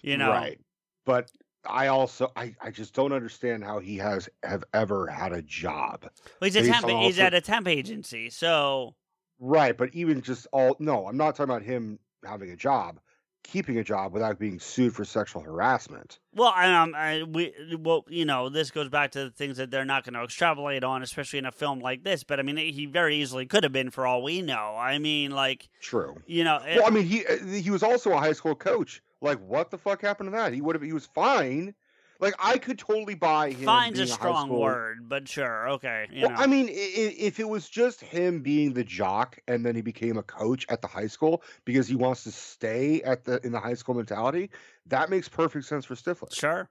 you know. Right. But I also I, I just don't understand how he has have ever had a job. Well, he's a temp, he's, also, he's at a temp agency, so right. But even just all no, I'm not talking about him having a job, keeping a job without being sued for sexual harassment. Well, um, I, we well, you know, this goes back to the things that they're not going to extrapolate on, especially in a film like this. But I mean, he very easily could have been, for all we know. I mean, like true, you know. Well, it, I mean, he he was also a high school coach. Like, what the fuck happened to that? He would have. He was fine. Like, I could totally buy him. Fine's being a strong a high word, but sure, okay. You well, know. I mean, if it was just him being the jock and then he became a coach at the high school because he wants to stay at the in the high school mentality, that makes perfect sense for Stifler. Sure.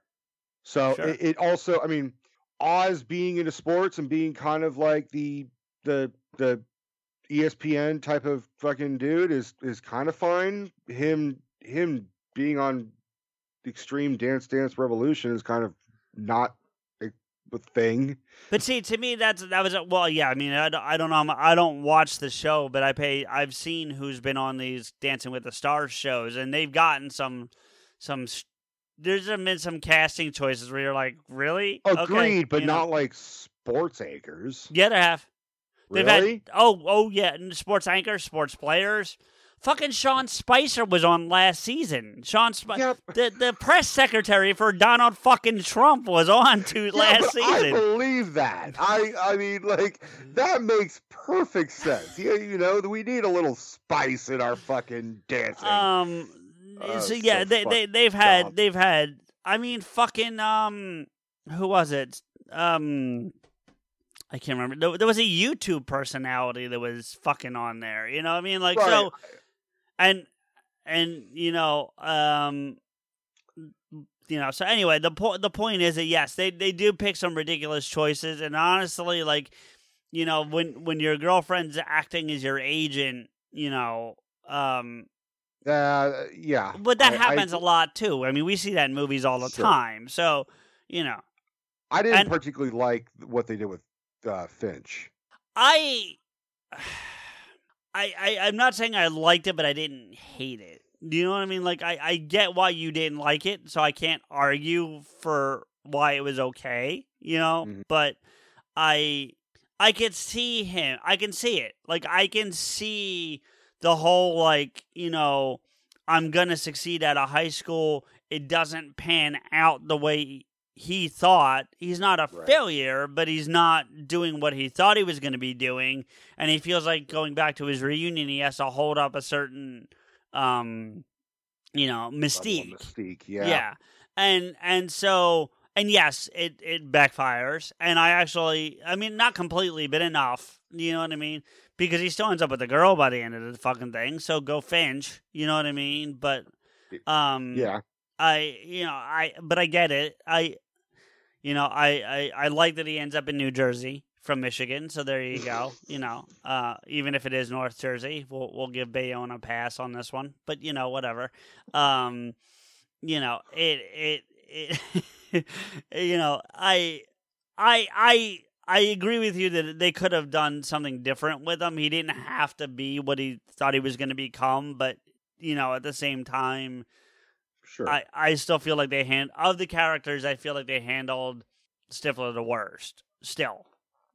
So sure. It, it also, I mean, Oz being into sports and being kind of like the the the E S P N type of fucking dude is is kind of fine. Him him being on Extreme Dance Dance Revolution is kind of not a thing. But see, to me, that's that was well, yeah. I mean, I, I don't know. I don't watch the show, but I pay. I've seen who's been on these Dancing with the Stars shows, and they've gotten some some. There's been some casting choices where you're like, really? Agreed, okay, but you know? Not like sports anchors. Yeah, they have. Really? They've had, oh, oh yeah, sports anchors, sports players. Fucking Sean Spicer was on last season. Sean Spicer, yep. the, the press secretary for Donald fucking Trump was on to yeah, last but season. I believe that. I, I mean, like, that makes perfect sense. You, you know, we need a little spice in our fucking dancing. Um, uh, so yeah, so they, they, they've had, dumb. they've had, I mean, fucking, um, who was it? Um... I can't remember. There, there was a YouTube personality that was fucking on there. You know what I mean? Like, right. so... And, and you know, um, you know, so anyway, the point, the point is that yes, they, they do pick some ridiculous choices. And honestly, like, you know, when, when your girlfriend's acting as your agent, you know, um, uh, yeah, but that I, happens I, a lot too. I mean, we see that in movies all the sure. time. So, you know, I didn't and, particularly like what they did with, uh, Finch. I, I, I, I'm not saying I liked it, but I didn't hate it. Do you know what I mean? Like, I, I get why you didn't like it, so I can't argue for why it was okay, you know? Mm-hmm. But I I could see him. I can see it. Like, I can see the whole, like, you know, I'm going to succeed at a high school. It doesn't pan out the way he thought. He's not a right. failure, but he's not doing what he thought he was going to be doing, and he feels like going back to his reunion, he has to hold up a certain, um, you know, mystique. Mystique, yeah, yeah, and and so and yes, it it backfires, and I actually, I mean, not completely, but enough. You know what I mean? Because he still ends up with a girl by the end of the fucking thing. So go Finch. You know what I mean? But, um, yeah, I you know I but I get it. I. You know, I, I, I like that he ends up in New Jersey from Michigan, so there you go. You know, uh, even if it is North Jersey, we'll we'll give Bayonne a pass on this one. But you know, whatever. Um, you know, it it, it you know, I I I I agree with you that they could have done something different with him. He didn't have to be what he thought he was going to become, but you know, at the same time. Sure. I, I still feel like they hand of the characters. I feel like they handled Stifler the worst still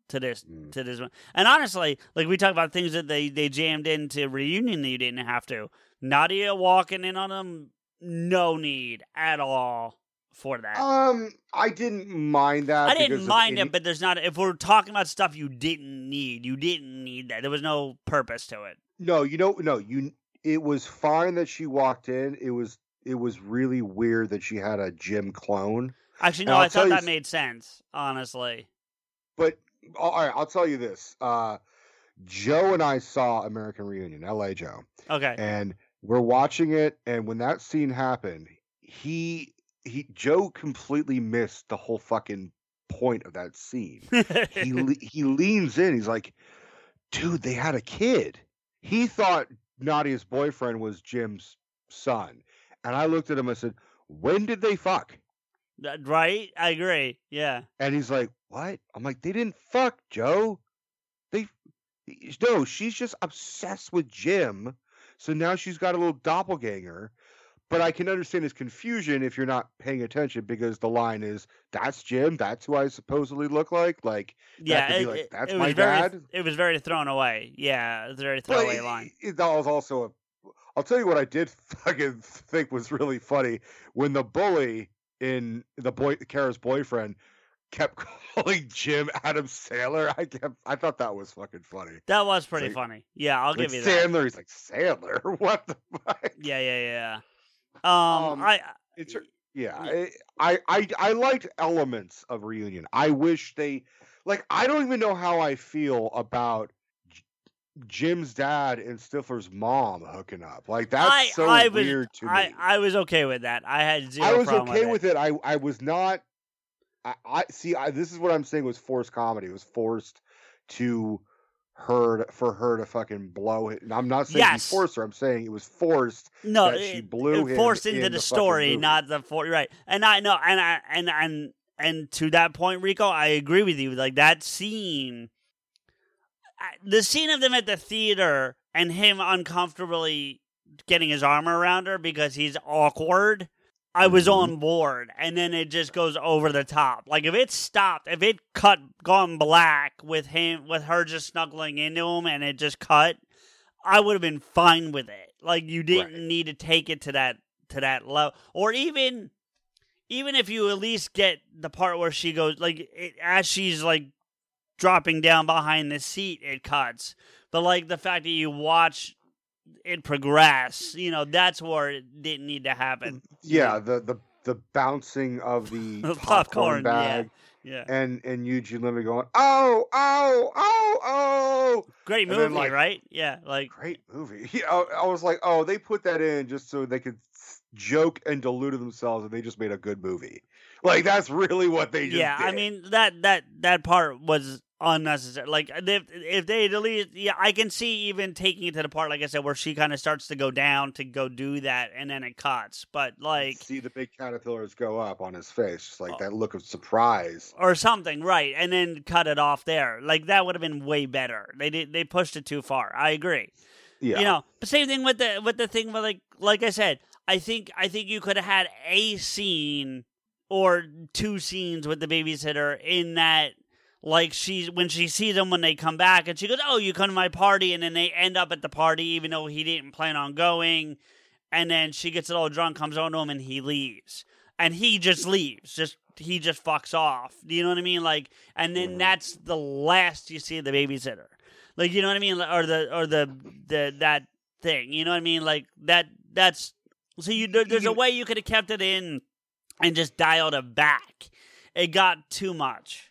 to this mm. to this one. And honestly, like we talk about things that they, they jammed into Reunion that you didn't have to. Nadia walking in on them, no need at all for that. Um, I didn't mind that. I didn't mind any- it, but there's not. If we're talking about stuff you didn't need, you didn't need that. There was no purpose to it. No, you don't. No, you. It was fine that she walked in. It was. It was really weird that she had a Jim clone. Actually, no, I thought that made sense, honestly. But, all right, I'll tell you this. Uh, Joe and I saw American Reunion, L A Joe. Okay. And we're watching it, and when that scene happened, he he Joe completely missed the whole fucking point of that scene. he le- he leans in. He's like, dude, they had a kid. He thought Nadia's boyfriend was Jim's son. And I looked at him and said, when did they fuck? Right? I agree. Yeah. And he's like, what? I'm like, they didn't fuck, Joe. They, no, she's just obsessed with Jim. So now she's got a little doppelganger. But I can understand his confusion if you're not paying attention, because the line is, "That's Jim. That's who I supposedly look like." Like, yeah, that it, be like, that's it was my very, dad. It was very thrown away. Yeah, it was a very throwaway but line. It, it, that was also a. I'll tell you what I did fucking think was really funny when the bully in the boy Kara's boyfriend kept calling Jim Adam Sandler. I kept, I thought that was fucking funny. That was pretty like, funny. Yeah, I'll like give you that. Sandler. He's like, Sandler. What the fuck? Yeah, yeah, yeah. Um, um, I, it's yeah, yeah. I, I, I liked elements of Reunion. I wish they, like, I don't even know how I feel about J- Jim's dad and Stifler's mom hooking up. Like, that's I, so I was, weird to I, me. I was okay with that. I had zero. I was problem okay with it. With it. I, I was not. I, I see. I, this is what I'm saying was forced comedy. It was forced to her for her to fucking blow it. I'm not saying yes. he forced her. I'm saying it was forced. No, that she blew it, it forced him into in the, the story, not the for right. And I know, and I and and and to that point, Rico, I agree with you. Like that scene, the scene of them at the theater and him uncomfortably getting his arm around her because he's awkward. I was on board, and then it just goes over the top. Like if it stopped, if it cut, gone black with him, with her just snuggling into him, and it just cut, I would have been fine with it. Like you didn't right. need to take it to that to that level, or even even if you at least get the part where she goes like it, as she's like dropping down behind the seat, it cuts. But like the fact that you watch. It progressed, you know, that's where it didn't need to happen. Yeah, the the, the bouncing of the popcorn, popcorn bag. Yeah, yeah. And, and Eugene Levy going, oh, oh, oh, oh. Great movie, then, like, right? Yeah, like. Great movie. Yeah, I, I was like, oh, they put that in just so they could joke and delude themselves, and they just made a good movie. Like, that's really what they just yeah, did. Yeah, I mean, that, that, that part was... unnecessary. Like if if they delete, yeah, I can see even taking it to the part, like I said, where she kind of starts to go down to go do that, and then it cuts. But like, see the big caterpillars go up on his face, just like oh. that look of surprise or something, right? And then cut it off there. Like that would have been way better. They did, they pushed it too far. I agree. Yeah, you know. But same thing with the with the thing with like like I said, I think I think you could have had a scene or two scenes with the babysitter in that. Like, she, when she sees them when they come back, and she goes, oh, you come to my party, and then they end up at the party, even though he didn't plan on going, and then she gets a little drunk, comes on to him, and he leaves. And he just leaves. Just He just fucks off. You know what I mean? Like, and then that's the last you see of the babysitter. Like, you know what I mean? Or the, or the, the that thing. You know what I mean? Like, that, that's, so you, there's a way you could have kept it in and just dialed it back. It got too much.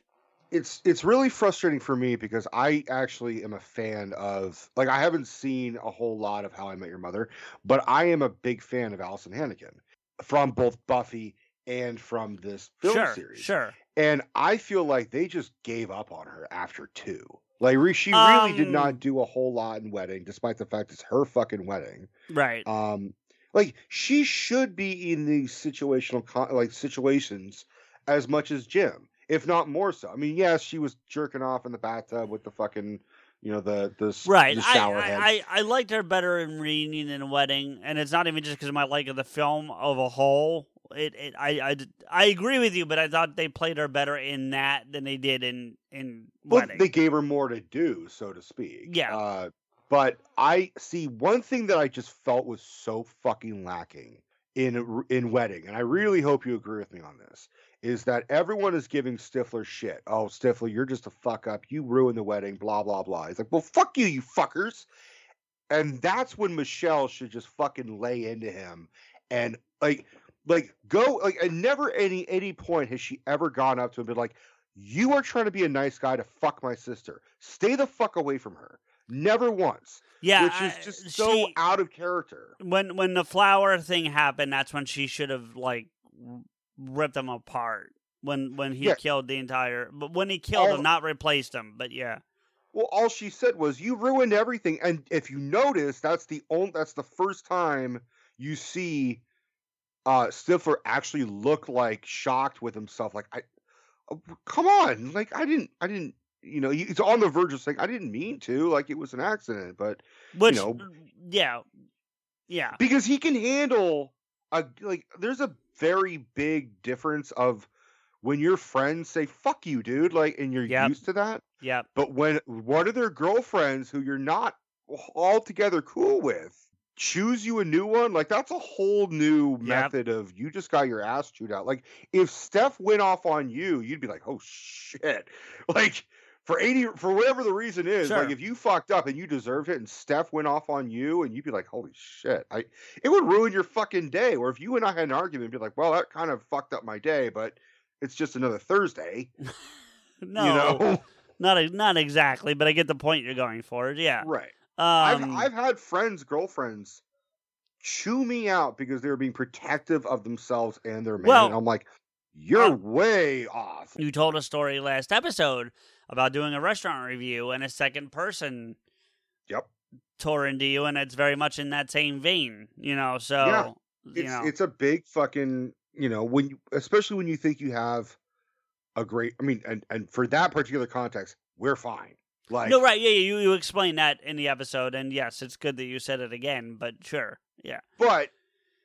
It's it's really frustrating for me because I actually am a fan of, like, I haven't seen a whole lot of How I Met Your Mother, but I am a big fan of Allison Hannigan from both Buffy and from this film sure, series. Sure, and I feel like they just gave up on her after two. Like, she really um, did not do a whole lot in Wedding, despite the fact it's her fucking wedding. Right. Um, like, she should be in these situational, like, situations as much as Jim. If not more so. I mean, yes, she was jerking off in the bathtub with the fucking, you know, the the, right. the shower I, head. I, I, I liked her better in Reunion than Wedding, and it's not even just because of my like of the film of a whole. It, it I, I, I agree with you, but I thought they played her better in that than they did in, in Wedding. Well, they gave her more to do, so to speak. Yeah. Uh, but I see one thing that I just felt was so fucking lacking in in Wedding, and I really hope you agree with me on this. Is that everyone is giving Stifler shit. Oh, Stifler, you're just a fuck up. You ruined the wedding, blah, blah, blah. He's like, well, fuck you, you fuckers. And that's when Michelle should just fucking lay into him. And, like, like go, like, and never at any, any point has she ever gone up to him and been like, you are trying to be a nice guy to fuck my sister. Stay the fuck away from her. Never once. Yeah. Which is just I, so she, out of character. When, when the flower thing happened, that's when she should have, like... ripped them apart when when he yeah. killed the entire but when he killed all, them not replaced them but yeah well all she said was you ruined everything. And if you notice, that's the only that's the first time you see uh Stifler actually look like shocked with himself, like I oh, come on like I didn't I didn't you know, he's on the verge of saying I didn't mean to, like it was an accident. But which you know, yeah yeah because he can handle a, like, there's a very big difference of when your friends say, fuck you, dude, like, and you're yep. used to that. Yeah. But when one of their girlfriends who you're not altogether cool with choose you a new one, like, that's a whole new yep. method of you just got your ass chewed out. Like, if Steph went off on you, you'd be like, oh, shit. Like, for eighty, for whatever the reason is, sure. like, if you fucked up and you deserved it and Steph went off on you and you'd be like, holy shit, I, it would ruin your fucking day. Or if you and I had an argument, be like, well, that kind of fucked up my day, but it's just another Thursday. No, you know? not, not exactly, but I get the point you're going for. Yeah. Right. Um, I've, I've had friends, girlfriends chew me out because they were being protective of themselves and their man. Well, and I'm like, you're well, way off. You told a story last episode about doing a restaurant review and a second person yep. tore into you, and it's very much in that same vein, you know, so, yeah. it's, you know. It's a big fucking, you know, when you, especially when you think you have a great, I mean, and, and for that particular context, we're fine. Like, no, right, yeah, you, you explained that in the episode, and yes, it's good that you said it again, but sure, yeah. But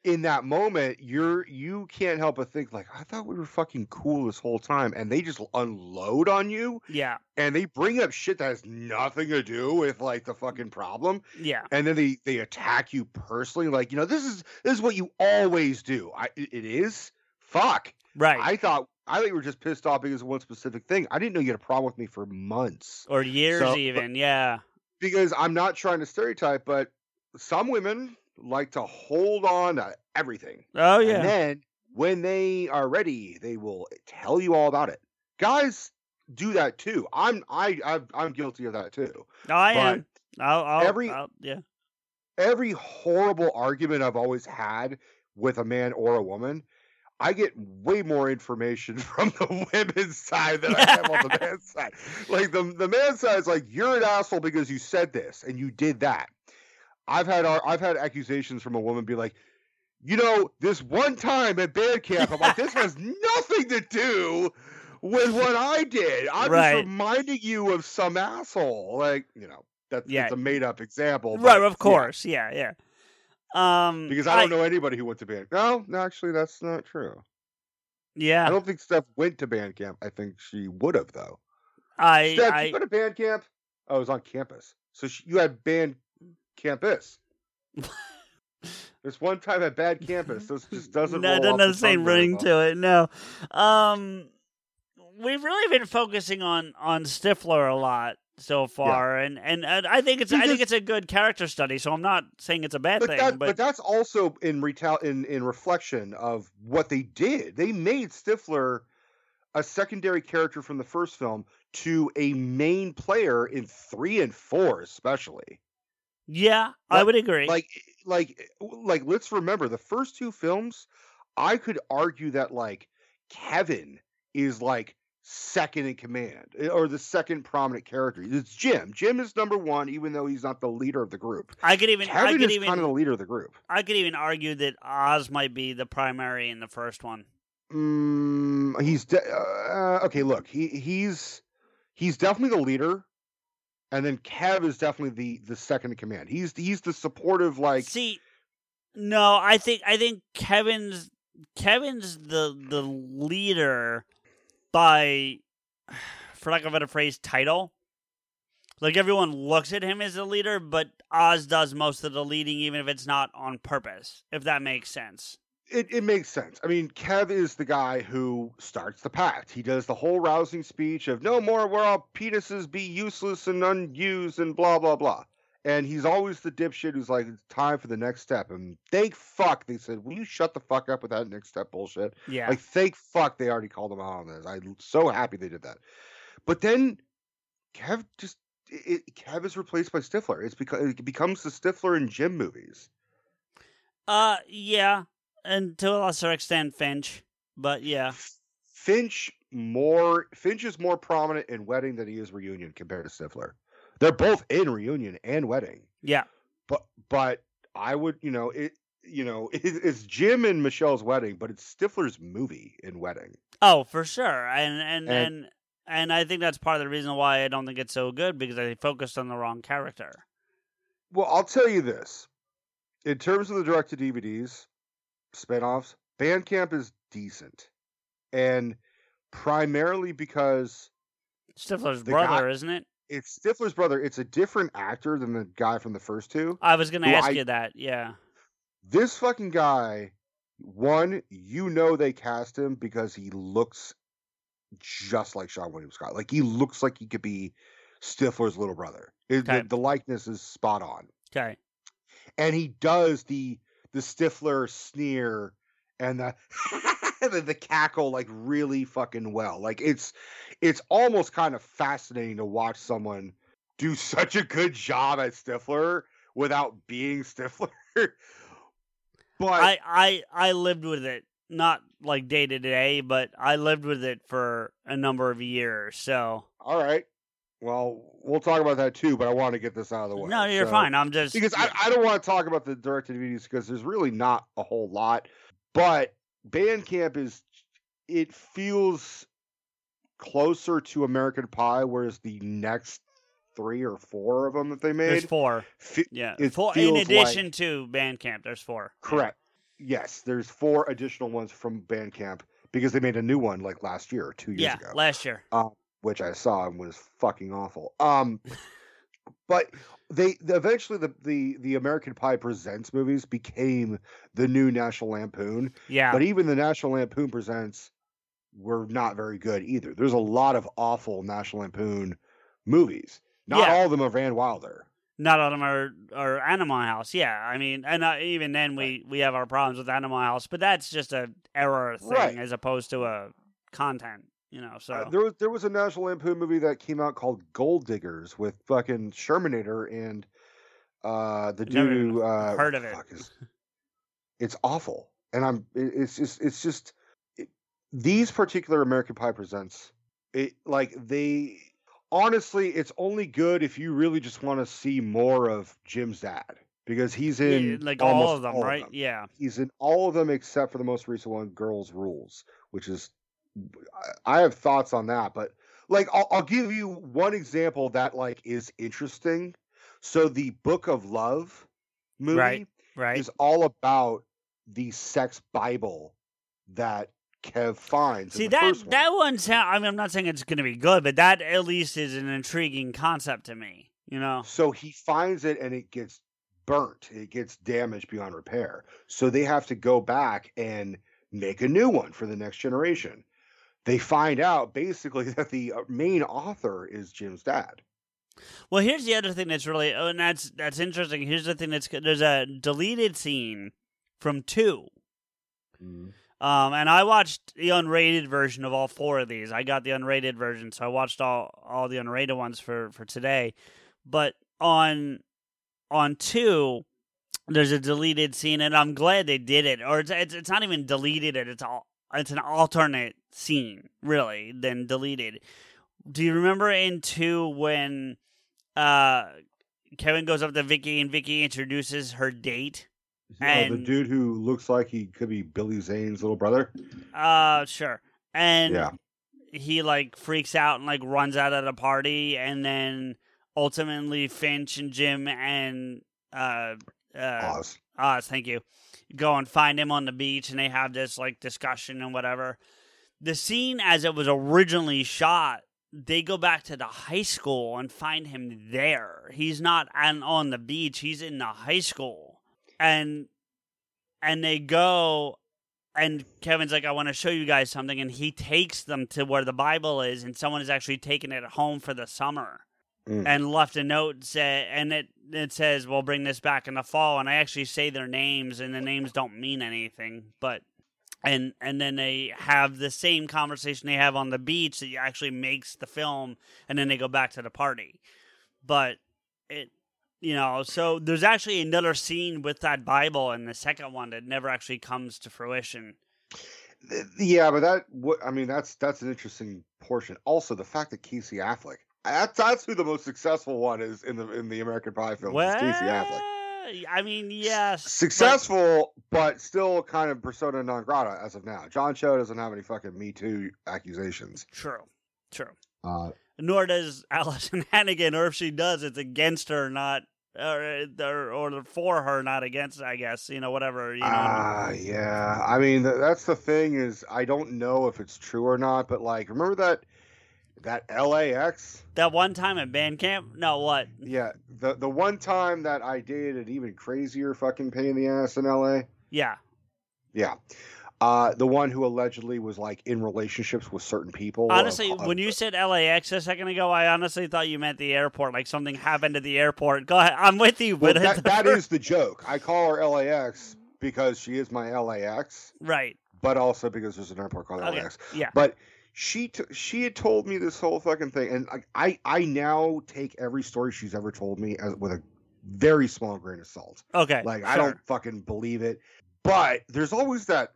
in that moment, you're, you can't help but think, like, I thought we were fucking cool this whole time, and they just unload on you. Yeah. And they bring up shit that has nothing to do with, like, the fucking problem. Yeah. And then they, they attack you personally, like, you know, this is this is what you always do. I, it is? Fuck. Right. I thought I thought you were just pissed off because of one specific thing. I didn't know you had a problem with me for months. Or years so, even, but, yeah. Because I'm not trying to stereotype, but some women like to hold on to everything. Oh, yeah. And then when they are ready, they will tell you all about it. Guys do that too. I'm I I've, I'm guilty of that too. No, I but am. I'll, I'll, every I'll, yeah. Every horrible argument I've always had with a man or a woman, I get way more information from the women's side than I have on the man's side. Like the the man's side is like, you're an asshole because you said this and you did that. I've had our, I've had accusations from a woman be like, you know, this one time at Band Camp, I'm like, this has nothing to do with what I did. I'm right. just reminding you of some asshole. Like, you know, that's, yeah. that's a made up example. But, right, of course. Yeah, yeah. yeah. Um, because I don't I, know anybody who went to Band Camp. No, actually, that's not true. Yeah. I don't think Steph went to Band Camp. I think she would have, though. I, Steph, I, you go to Band Camp? Oh, it was on campus. So she, you had Band Campus. There's one time at Bad Campus. This just doesn't. No, roll it doesn't have the same ring to it. No, um, we've really been focusing on on Stifler a lot so far, yeah. and, and and I think it's because, I think it's a good character study. So I'm not saying it's a bad but thing, that, but... but that's also in retal in in reflection of what they did. They made Stifler a secondary character from the first film to a main player in three and four, especially. Yeah, like, I would agree. Like, like, like. Let's remember the first two films. I could argue that like Kevin is like second in command or the second prominent character. It's Jim. Jim is number one, even though he's not the leader of the group. I could even. Kevin I could is even, kind of the leader of the group. I could even argue that Oz might be the primary in the first one. Mm, he's de- uh, okay. Look, he he's he's definitely the leader. And then Kev is definitely the, the second in command. He's he's the supportive like. See, no, I think I think Kevin's Kevin's the the leader by, for lack of a better phrase, title. Like everyone looks at him as the leader, but Oz does most of the leading, even if it's not on purpose. If that makes sense. It it makes sense. I mean, Kev is the guy who starts the pact. He does the whole rousing speech of no more will our penises be useless and unused and blah, blah, blah. And he's always the dipshit who's like, it's time for the next step. And thank fuck they said, will you shut the fuck up with that next step bullshit? Yeah. Like, thank fuck they already called him out on this. I'm so happy they did that. But then Kev just, it, Kev is replaced by Stifler. It's because it becomes the Stifler and Jim movies. Uh, yeah. And to a lesser extent, Finch, but yeah, Finch more Finch is more prominent in Wedding than he is Reunion compared to Stifler. They're both in Reunion and Wedding. Yeah, but but I would you know it you know it, it's Jim and Michelle's Wedding, but it's Stifler's movie in Wedding. Oh, for sure, and and and and, and I think that's part of the reason why I don't think it's so good because they focused on the wrong character. Well, I'll tell you this: in terms of the direct to D V Ds. spinoffs. Band Camp is decent, and primarily because Stifler's brother, guy, isn't it? It's Stifler's brother. It's a different actor than the guy from the first two. I was going to ask I, you that. Yeah, this fucking guy. One, you know they cast him because he looks just like Sean William Scott. Like, he looks like he could be Stifler's little brother. Okay. The, the likeness is spot on. Okay. And he does the the Stifler sneer and the, the the cackle like really fucking well. Like, it's it's almost kind of fascinating to watch someone do such a good job at Stifler without being Stifler. But I, I, I lived with it, not like day to day, but I lived with it for a number of years. So all right, well, we'll talk about that too. But I want to get this out of the way. No, you're so, fine. I'm just because yeah. I, I don't want to talk about the direct-to-D V Ds because there's really not a whole lot. But Band Camp is it feels closer to American Pie, whereas the next three or four of them that they made. There's four. Fe- yeah. Four, in addition like... to Band Camp, there's four. Correct. Yes, there's four additional ones from Band Camp because they made a new one like last year or two years yeah, ago. Yeah, last year. Um, which I saw and was fucking awful. Um, but they the, eventually the, the, the American Pie Presents movies became the new National Lampoon. Yeah. But even the National Lampoon Presents were not very good either. There's a lot of awful National Lampoon movies. Not yeah. all of them are Van Wilder. Not all of them are, are Animal House. Yeah, I mean, and uh, even then we, right. we have our problems with Animal House, but that's just a error thing right. as opposed to a content, you know. So uh, there was there was a National Lampoon movie that came out called Gold Diggers with fucking Shermanator and uh, the dude who uh, heard of it. Fuck, it's, it's awful, and I'm it's just it's just it, these particular American Pie Presents, it like they. Honestly, it's only good if you really just want to see more of Jim's dad because he's in yeah, like all of them, all right? Of them. Yeah, he's in all of them except for the most recent one, Girls Rules, which is I have thoughts on that, but like I'll, I'll give you one example that like is interesting. So the Book of Love movie right, right. is all about the sex Bible that. Kev finds. See that one. that one sound, I mean, I'm not saying it's going to be good, but that at least is an intriguing concept to me. You know. So he finds it and it gets burnt. It gets damaged beyond repair. So they have to go back and make a new one for the next generation. They find out basically that the main author is Jim's dad. Well, here's the other thing that's really, oh, and that's that's interesting. Here's the thing that's there's a deleted scene from two. Mm-hmm. Um, and I watched the unrated version of all four of these. I got the unrated version, so I watched all, all the unrated ones for, for today. But on on two, there's a deleted scene, and I'm glad they did it. Or it's it's, it's not even deleted; it it's all it's an alternate scene, really, than deleted. Do you remember in two when uh, Kevin goes up to Vicky and Vicky introduces her date? And oh, the dude who looks like he could be Billy Zane's little brother. Uh, sure. And yeah. he like freaks out and like runs out of the party, and then ultimately Finch and Jim and uh, uh, Oz, Oz, thank you, go and find him on the beach, and they have this like discussion and whatever. The scene as it was originally shot, they go back to the high school and find him there. He's not on, on the beach; he's in the high school. And and they go, and Kevin's like, I want to show you guys something. And he takes them to where the Bible is, and someone is actually taking it home for the summer mm. and left a note. Say, and it, it says, we'll bring this back in the fall. And I actually say their names, and the names don't mean anything. But and and then they have the same conversation they have on the beach that actually makes the film, and then they go back to the party. But it... You know, so there's actually another scene with that Bible in the second one that never actually comes to fruition. Yeah, but that, I mean, that's that's an interesting portion. Also, the fact that Casey Affleck, that's, that's who the most successful one is in the in the American Pie film, well, is Casey Affleck. I mean, yes. Successful, but... but still kind of persona non grata as of now. John Cho doesn't have any fucking Me Too accusations. True, true. Uh Nor does Allison Hannigan, or if she does, it's against her, not or or, or for her, not against, I guess, you know, whatever. You know. Uh, yeah. I mean, th- that's the thing is, I don't know if it's true or not, but like, remember that that L A X? That one time at Band Camp? No, what? Yeah. The, the one time that I dated an even crazier fucking pain in the ass in L A? Yeah. Yeah. Uh, the one who allegedly was, like, in relationships with certain people. Honestly, of, of, when you said L A X a second ago, I honestly thought you meant the airport, like something happened at the airport. Go ahead. I'm with you. Well, that, that is the joke. I call her L A X because she is my L A X. Right. But also because there's an airport called okay. L A X. Yeah. But she t- she had told me this whole fucking thing, and I, I now take every story she's ever told me as with a very small grain of salt. Okay. Like, sure. I don't fucking believe it. But there's always that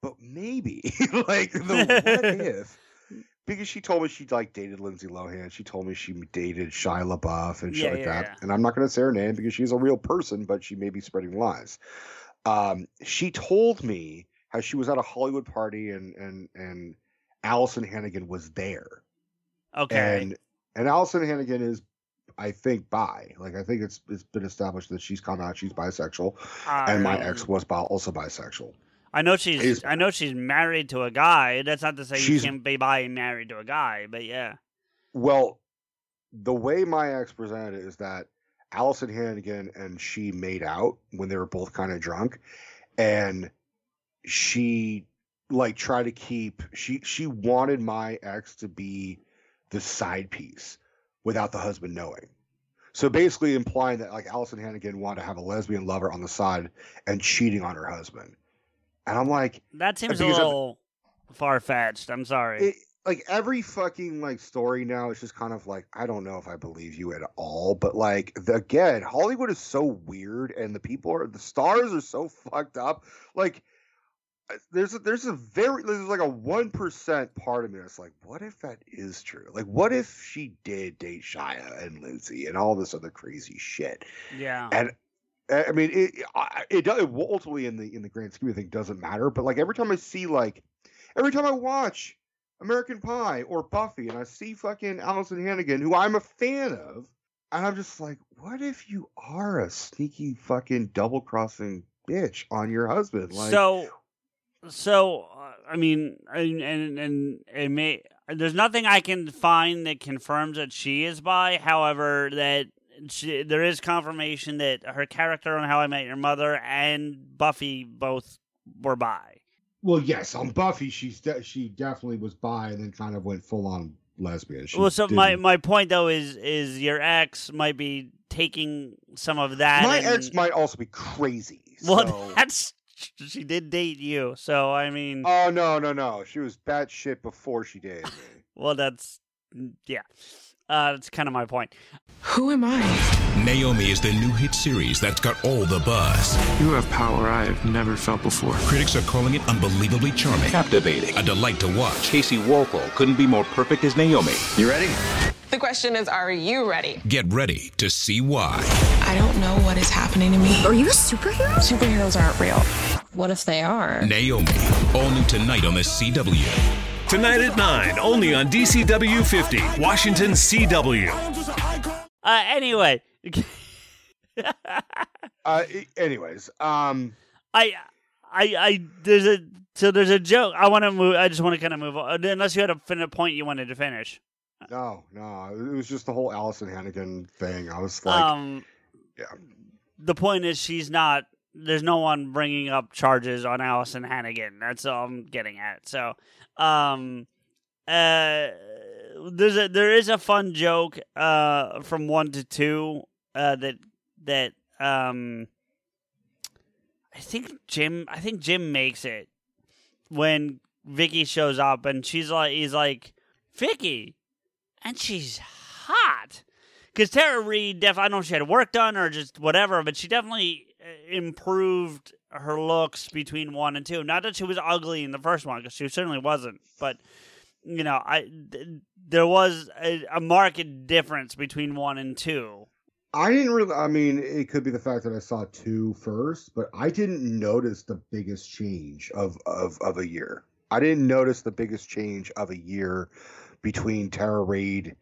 but maybe, like, the what if? Because she told me she, like, dated Lindsay Lohan. She told me she dated Shia LaBeouf and shit yeah, like yeah, that. Yeah. And I'm not going to say her name because she's a real person, but she may be spreading lies. Um, she told me how she was at a Hollywood party and and and Allison Hannigan was there. Okay. And and Allison Hannigan is, I think, bi. Like, I think it's it's been established that she's come out, she's bisexual, uh, and my ex was also bisexual. I know she's. Is, I know she's married to a guy. That's not to say you can't be bi and married to a guy, but yeah. Well, the way my ex presented it is that Allison Hannigan and she made out when they were both kind of drunk, and she like tried to keep. She she wanted my ex to be the side piece without the husband knowing. So basically, implying that like Allison Hannigan wanted to have a lesbian lover on the side and cheating on her husband. And I'm like, that seems a little far fetched. I'm sorry. It, like every fucking like story now is just kind of like, I don't know if I believe you at all. But like the, again, Hollywood is so weird, and the people are the stars are so fucked up. Like there's a, there's a very there's like a one percent part of me that's like, what if that is true? Like, what if she did date Shia and Lindsay and all this other crazy shit? Yeah, and. I mean, it, it it ultimately in the in the grand scheme of things doesn't matter. But like every time I see like every time I watch American Pie or Buffy and I see fucking Allison Hannigan, who I'm a fan of, and I'm just like, what if you are a sneaky fucking double crossing bitch on your husband? Like, so, so uh, I mean, and and and it may there's nothing I can find that confirms that she is bi. However, that. She, there is confirmation that her character on How I Met Your Mother and Buffy both were bi. Well, yes, on Buffy, she de- she definitely was bi and then kind of went full on lesbian. She well, so didn't... my my point though is is your ex might be taking some of that. My and... ex might also be crazy. Well, so... that's she did date you, so I mean. Oh no no no! She was bad shit before she dated me. Well, that's yeah. Uh, that's kind of my point. Who am I? Naomi is the new hit series that's got all the buzz. You have power I have never felt before. Critics are calling it unbelievably charming. Captivating. A delight to watch. Casey Walpole couldn't be more perfect as Naomi. You ready? The question is, are you ready? Get ready to see why. I don't know what is happening to me. Are you a superhero? Superheroes aren't real. What if they are? Naomi. All new tonight on the C W. Tonight at nine, only on D C W fifty, Washington C W. Uh, anyway. uh, anyways, um, I, I, I, there's a, so there's a joke. I want to move. I just want to kind of move on. Unless you had a fin- point you wanted to finish. No, no, it was just the whole Allison Hannigan thing. I was like, um, yeah. The point is, she's not. There's no one bringing up charges on Allison Hannigan. That's all I'm getting at. So, um, uh, there's a there is a fun joke uh from one to two uh that that um I think Jim I think Jim makes it when Vicky shows up and she's like he's like Vicky, and she's hot because Tara Reid def I don't know if she had work done or just whatever, but she definitely improved her looks between one and two. Not that she was ugly in the first one, because she certainly wasn't. But you know, I th- there was a, a marked difference between one and two. I didn't really. I mean, it could be the fact that I saw two first, but I didn't notice the biggest change of of of a year. I didn't notice the biggest change of a year between Tara Reid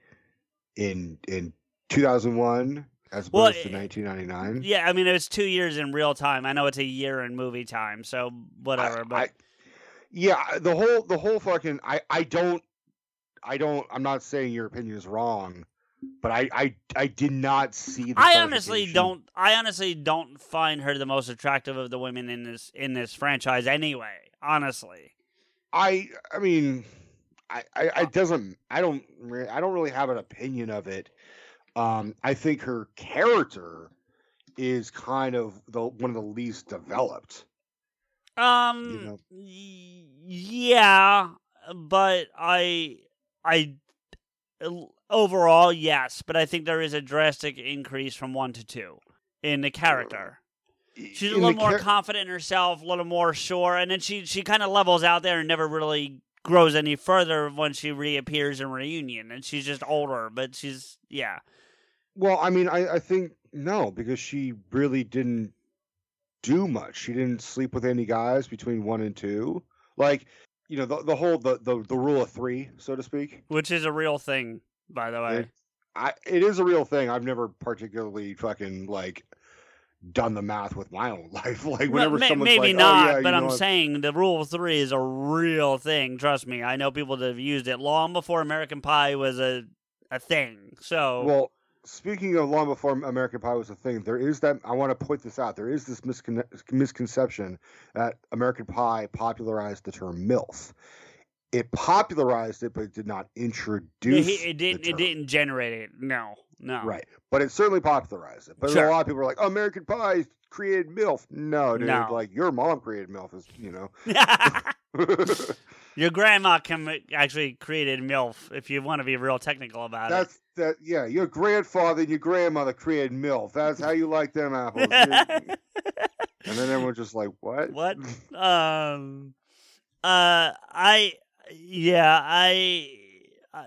in in two thousand one As well, opposed to nineteen ninety-nine? Yeah, I mean, it was two years in real time. I know it's a year in movie time, so whatever. I, but I, yeah, the whole the whole fucking I, I don't I don't I'm not saying your opinion is wrong, but I I, I did not see. The I honestly don't. I honestly don't find her the most attractive of the women in this in this franchise. Anyway, honestly, I I mean, I I, I doesn't I don't I don't really have an opinion of it. Um, I think her character is kind of the one of the least developed. Um, you know? Yeah, but I, I overall yes, but I think there is a drastic increase from one to two in the character. She's a little more char- confident in herself, a little more sure, and then she she kind of levels out there and never really grows any further when she reappears in Reunion, and she's just older. But she's yeah. Well, I mean, I, I think no, because she really didn't do much. She didn't sleep with any guys between one and two. Like, you know, the the whole the the, the rule of three, so to speak. Which is a real thing, by the way. It, I it is a real thing. I've never particularly fucking like done the math with my own life. Like whenever well, someone's maybe like, not, oh, yeah, but I'm what? saying the rule of three is a real thing. Trust me. I know people that have used it long before American Pie was a a thing. So well, speaking of long before American Pie was a thing, there is that, I want to point this out, there is this miscon- misconception that American Pie popularized the term MILF. It popularized it, but it did not introduce it. It didn't, it didn't generate it, no, no. Right, but it certainly popularized it. But sure. A lot of people are like, oh, American Pie created MILF. No, dude, no. Like, your mom created MILF, is, you know. Your grandma can actually created MILF, if you want to be real technical about That's, it. That's that, yeah, your grandfather and your grandmother created MILF. That's how you like them apples. And then everyone's just like, what? What? Um, uh, I... Yeah, I, I,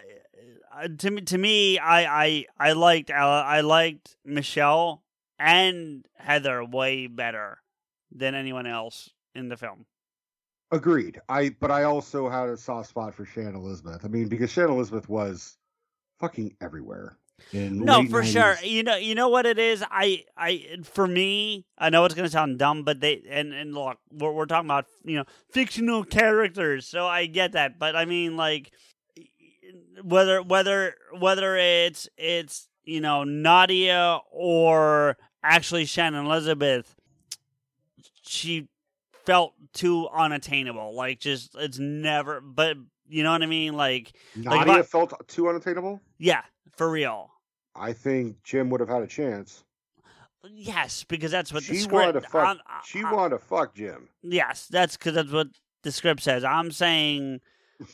I to me, to me, I, I, I liked, I liked Michelle and Heather way better than anyone else in the film. Agreed. I, but I also had a soft spot for Shannon Elizabeth. I mean, because Shannon Elizabeth was fucking everywhere. In no, for nineties. Sure. You know, you know what it is. I, I, for me, I know it's going to sound dumb, but they and and look, we're we're talking about, you know, fictional characters, so I get that. But I mean, like, whether whether whether it's it's you know Nadia or actually Shannon Elizabeth, she felt too unattainable. Like, just it's never. But you know what I mean. Like, Nadia like, felt too unattainable. Yeah. For real. I think Jim would have had a chance. Yes, because that's what she the script... Wanted to fuck, I'm, I'm, she wanted to fuck Jim. Yes, that's because that's what the script says. I'm saying,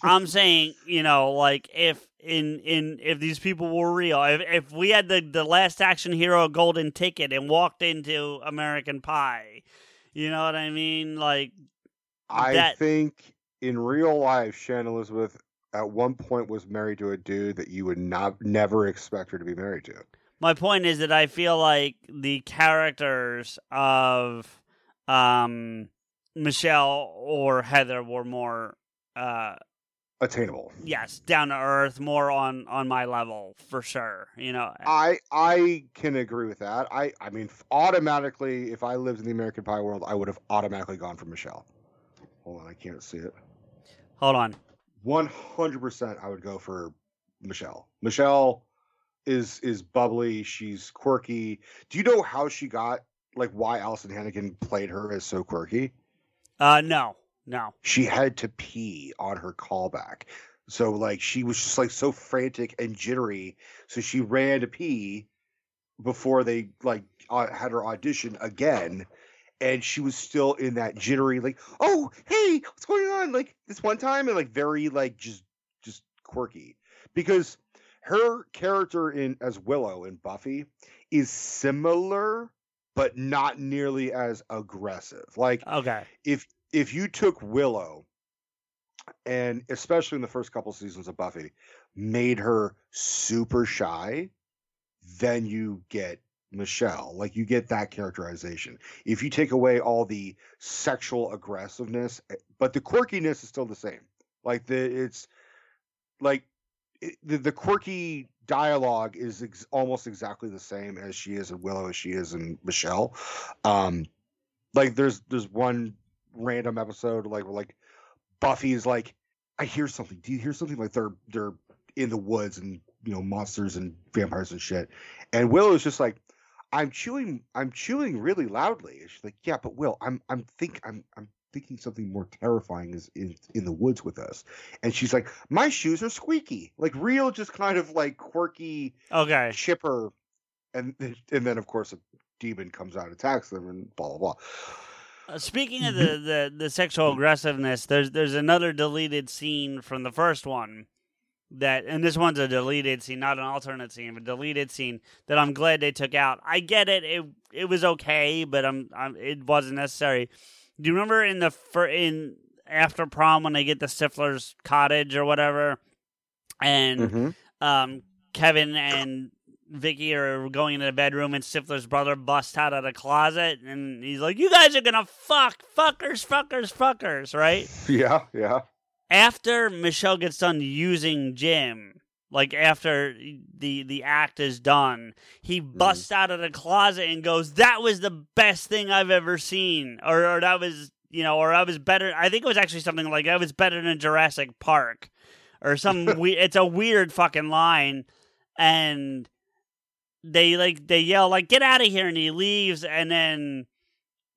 I'm saying, you know, like, if in in if these people were real, if, if we had the, the last action hero golden ticket and walked into American Pie, you know what I mean? Like, I that, think in real life, Shannon Elizabeth at one point was married to a dude that you would not never expect her to be married to. My point is that I feel like the characters of um, Michelle or Heather were more uh, attainable. Yes, down to earth, more on, on my level for sure. You know, I I can agree with that. I I mean, automatically, if I lived in the American Pie world, I would have automatically gone for Michelle. Hold on, I can't see it. Hold on. one hundred percent I would go for Michelle. Michelle is is bubbly. She's quirky. Do you know how she got, like, why Allison Hannigan played her as so quirky? Uh, no, no. She had to pee on her callback. So, like, she was just, like, so frantic and jittery. So she ran to pee before they, like, had her audition again. And she was still in that jittery, like, oh, hey, what's going on? Like, this one time, and, like, very, like, just just quirky. Because her character in as Willow in Buffy is similar, but not nearly as aggressive. Like, okay, if if you took Willow, and especially in the first couple seasons of Buffy, made her super shy, then you get Michelle. Like, you get that characterization if you take away all the sexual aggressiveness, but the quirkiness is still the same. Like, the it's like it, the, the quirky dialogue is ex- almost exactly the same as she is in Willow, as she is in Michelle. Um, like there's there's one random episode like where like Buffy is like, I hear something. Do you hear something? Like they're they're in the woods and you know monsters and vampires and shit. And Willow is just like, I'm chewing. I'm chewing really loudly. And she's like, yeah, but Will, I'm I'm think I'm I'm. thinking something more terrifying is in, in the woods with us. And she's like, my shoes are squeaky. Like real, just kind of like quirky, okay, chipper. And and then of course a demon comes out and attacks them and blah, blah, blah. Uh, speaking of the, the, the sexual aggressiveness, there's, there's another deleted scene from the first one that, and this one's a deleted scene, not an alternate scene, but deleted scene that I'm glad they took out. I get it. It, it was okay, but I'm, I'm, it wasn't necessary. Do you remember in the fir- in after prom when they get to Stifler's cottage or whatever, and mm-hmm. um, Kevin and Vicky are going into the bedroom and Stifler's brother busts out of the closet and he's like, "You guys are gonna fuck, fuckers, fuckers, fuckers," right? Yeah, yeah. After Michelle gets done using Jim, like after the the act is done, he busts mm. out of the closet and goes, "That was the best thing I've ever seen," or, or that was, you know, or I was better. I think it was actually something like, "I was better than Jurassic Park," or some. we, it's a weird fucking line, and they like they yell like, "Get out of here!" and he leaves, and then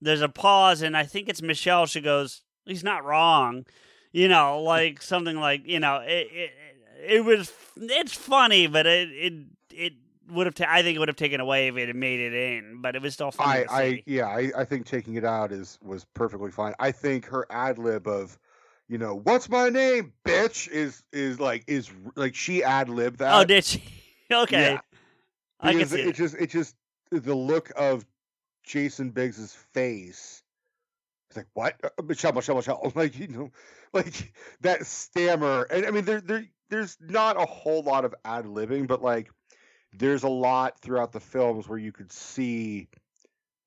there's a pause, and I think it's Michelle. She goes, "He's not wrong," you know, like something like, you know, it. it It was, it's funny, but it it, it would have. Ta- I think it would have taken away if it had made it in, but it was still funny. I, I yeah, I, I think taking it out is was perfectly fine. I think her ad lib of, you know, "What's my name, bitch?" is is like is like she ad libbed that. Oh, did she? Okay, yeah. I can see it. It just it just the look of Jason Biggs's face. It's like, what? Uh, Michelle, Michelle, Michelle. Like, you know, like that stammer. And I mean, there, there, there's not a whole lot of ad-libbing, but like, there's a lot throughout the films where you could see,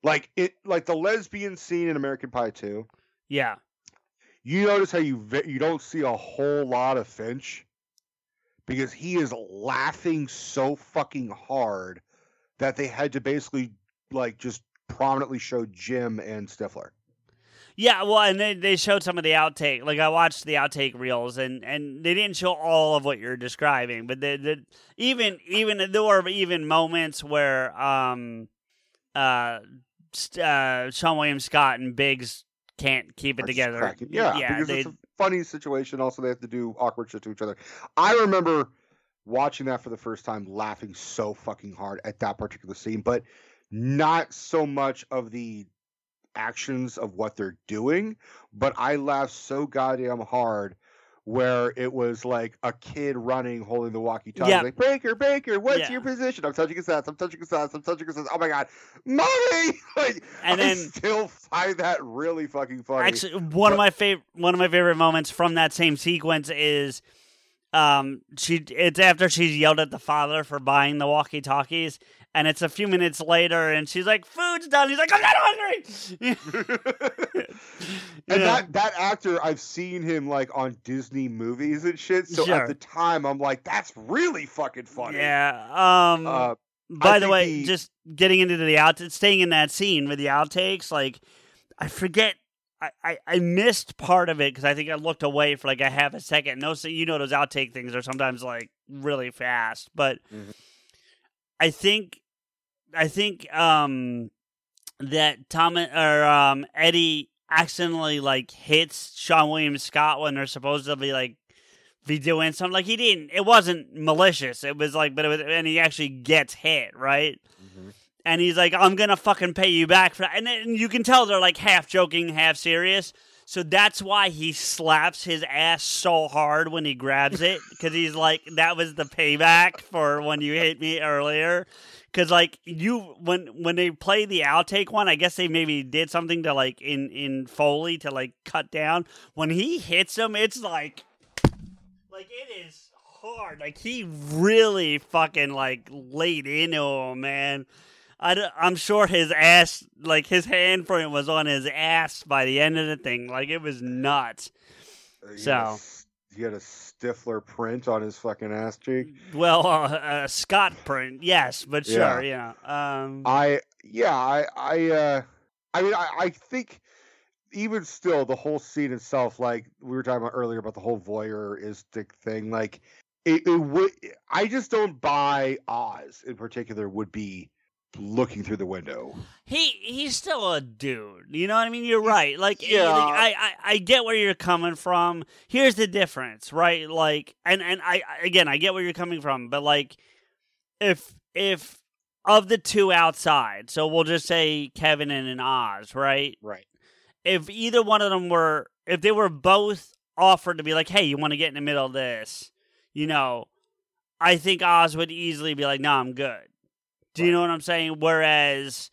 like it, like the lesbian scene in American Pie two. Yeah. You notice how you you don't see a whole lot of Finch because he is laughing so fucking hard that they had to basically like just prominently show Jim and Stifler. Yeah, well, and they, they showed some of the outtake. Like, I watched the outtake reels, and, and they didn't show all of what you're describing. But they, they, even even there were even moments where um, uh, uh, Sean William Scott and Biggs can't keep it together. Yeah, yeah, because they, it's a funny situation. Also, they have to do awkward shit to each other. I remember watching that for the first time, laughing so fucking hard at that particular scene, but not so much of the actions of what they're doing, but I laughed so goddamn hard where it was like a kid running holding the walkie-talkie, yep. like Baker, Baker, what's yeah. your position? I'm touching his ass. I'm touching his ass. I'm touching his ass. Oh my god, mommy! Like, and I then still find that really fucking funny. Actually, one but, of my favorite one of my favorite moments from that same sequence is um she. It's after she's yelled at the father for buying the walkie-talkies. And it's a few minutes later, and she's like, "Food's done." He's like, "I'm not hungry." yeah. And that, that actor, I've seen him like on Disney movies and shit. So sure. At the time, I'm like, "That's really fucking funny." Yeah. Um. Uh, by the way, he... just getting into the out, staying in that scene with the outtakes. Like, I forget, I, I, I missed part of it because I think I looked away for like a half a second. No, so you know those outtake things are sometimes like really fast, but. Mm-hmm. I think, I think um, that Tom or um, Eddie accidentally like hits Sean William Scott when they're supposed to be like be doing something. Like he didn't. It wasn't malicious. It was like, but it was, and he actually gets hit, right? Mm-hmm. And he's like, "I'm gonna fucking pay you back for that." And, and you can tell they're like half joking, half serious. So that's why he slaps his ass so hard when he grabs it, because he's like, "That was the payback for when you hit me earlier." Because like you, when when they play the outtake one, I guess they maybe did something to like in, in Foley to like cut down. When he hits him, it's like, like it is hard. Like he really fucking like laid into him, man. I I'm sure his ass, like his handprint was on his ass by the end of the thing. Like it was nuts. He so was He had a Stifler print on his fucking ass cheek. Well, uh, a Scott print, yes, but sure, yeah. yeah. Um, I yeah, I I, uh, I mean, I, I think even still, the whole scene itself, like we were talking about earlier about the whole voyeuristic thing, like it, it would. I just don't buy Oz in particular would be looking through the window. He he's still a dude. You know what I mean? You're right. Like, yeah. like I, I, I get where you're coming from. Here's the difference, right? Like and, and I again I get where you're coming from, but like if if of the two outside, so we'll just say Kevin and, and Oz, right? Right. If either one of them were if they were both offered to be like, hey, you want to get in the middle of this, you know, I think Oz would easily be like, no, nah, I'm good. Do you know what I'm saying? Whereas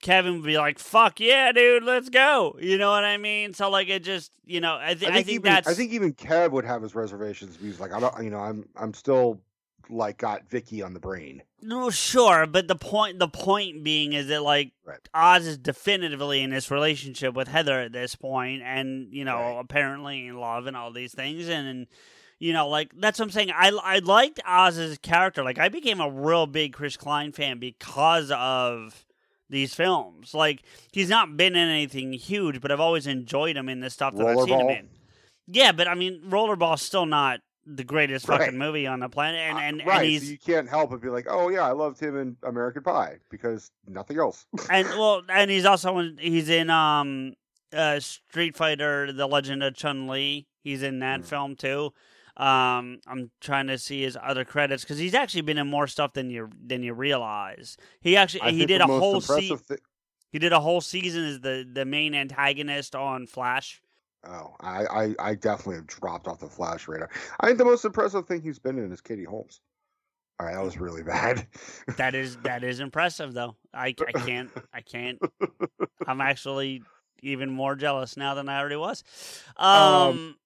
Kevin would be like, "Fuck yeah, dude, let's go." You know what I mean? So like, it just, you know, I, th- I think I think even, that's. I think even Kev would have his reservations. He's like, "I don't, you know, I'm I'm still like got Vicky on the brain." No, sure, but the point the point being is that like right. Oz is definitively in this relationship with Heather at this point, and you know, right. apparently in love and all these things, and. and You know, like, that's what I'm saying. I, I liked Oz's character. Like, I became a real big Chris Klein fan because of these films. Like, he's not been in anything huge, but I've always enjoyed him in the stuff that I've seen him in. Yeah, but, I mean, Rollerball's still not the greatest right. fucking movie on the planet. And, and, uh, right, and he's, so you can't help but be like, oh, yeah, I loved him in American Pie because nothing else. and, well, and he's also in, he's in um, uh, Street Fighter: The Legend of Chun Li. He's in that mm. film, too. Um, I'm trying to see his other credits because he's actually been in more stuff than you than you realize. He actually he did a whole se- thi- he did a whole season as the, the main antagonist on Flash. Oh, I, I, I definitely have dropped off the Flash radar. I think the most impressive thing he's been in is Katie Holmes. All right, that was really bad. that is that is impressive though. I, I can't I can't. I'm actually even more jealous now than I already was. Um. um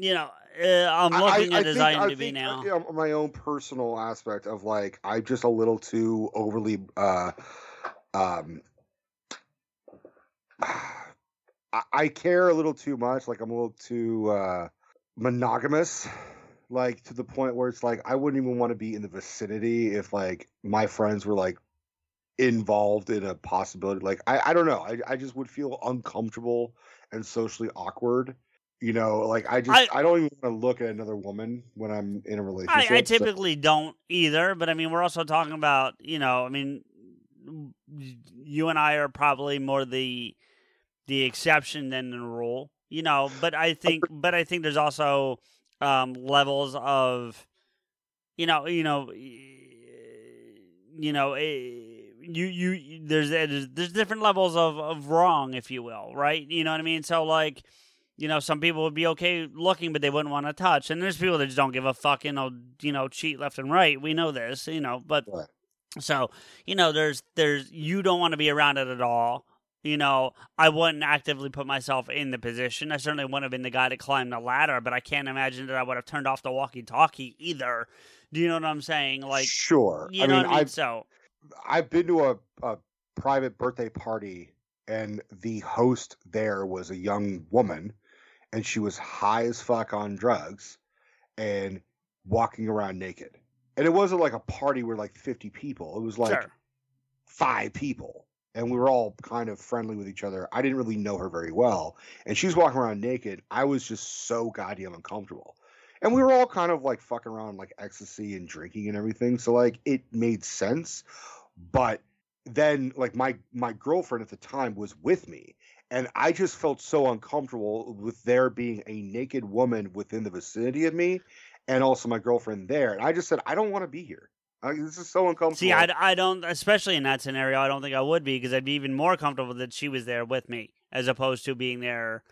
You know, uh, I'm looking I, at his I think, IMDb I think, now. You know, my own personal aspect of like, I'm just a little too overly. Uh, um, I, I care a little too much. Like I'm a little too uh, monogamous, like to the point where it's like I wouldn't even want to be in the vicinity if like my friends were like involved in a possibility. Like I, I don't know. I, I just would feel uncomfortable and socially awkward. You know, like I just I, I don't even want to look at another woman when I'm in a relationship. I, I typically so. don't either, but I mean, we're also talking about, you know, I mean, you and I are probably more the the exception than the rule, you know. But I think, but I think there's also um, levels of, you know, you know, you know. It, You you there's there's different levels of, of wrong, if you will, right? You know what I mean? So like. You know, some people would be okay looking, but they wouldn't want to touch. And there's people that just don't give a fuck and will, you know, cheat left and right. We know this, you know. But right. so, you know, there's there's you don't want to be around it at all. You know, I wouldn't actively put myself in the position. I certainly wouldn't have been the guy to climb the ladder, but I can't imagine that I would have turned off the walkie-talkie either. Do you know what I'm saying? Like, sure. You I know mean, what I mean? So I've been to a, a private birthday party, and the host there was a young woman. And she was high as fuck on drugs and walking around naked. And it wasn't like a party where like fifty people. It was like sure. five people. And we were all kind of friendly with each other. I didn't really know her very well. And she was walking around naked. I was just so goddamn uncomfortable. And we were all kind of like fucking around like ecstasy and drinking and everything. So like it made sense. But then like my, my girlfriend at the time was with me. And I just felt so uncomfortable with there being a naked woman within the vicinity of me and also my girlfriend there. And I just said, I don't want to be here. I, this is so uncomfortable. See, I, I don't, especially in that scenario, I don't think I would be because I'd be even more comfortable that she was there with me as opposed to being there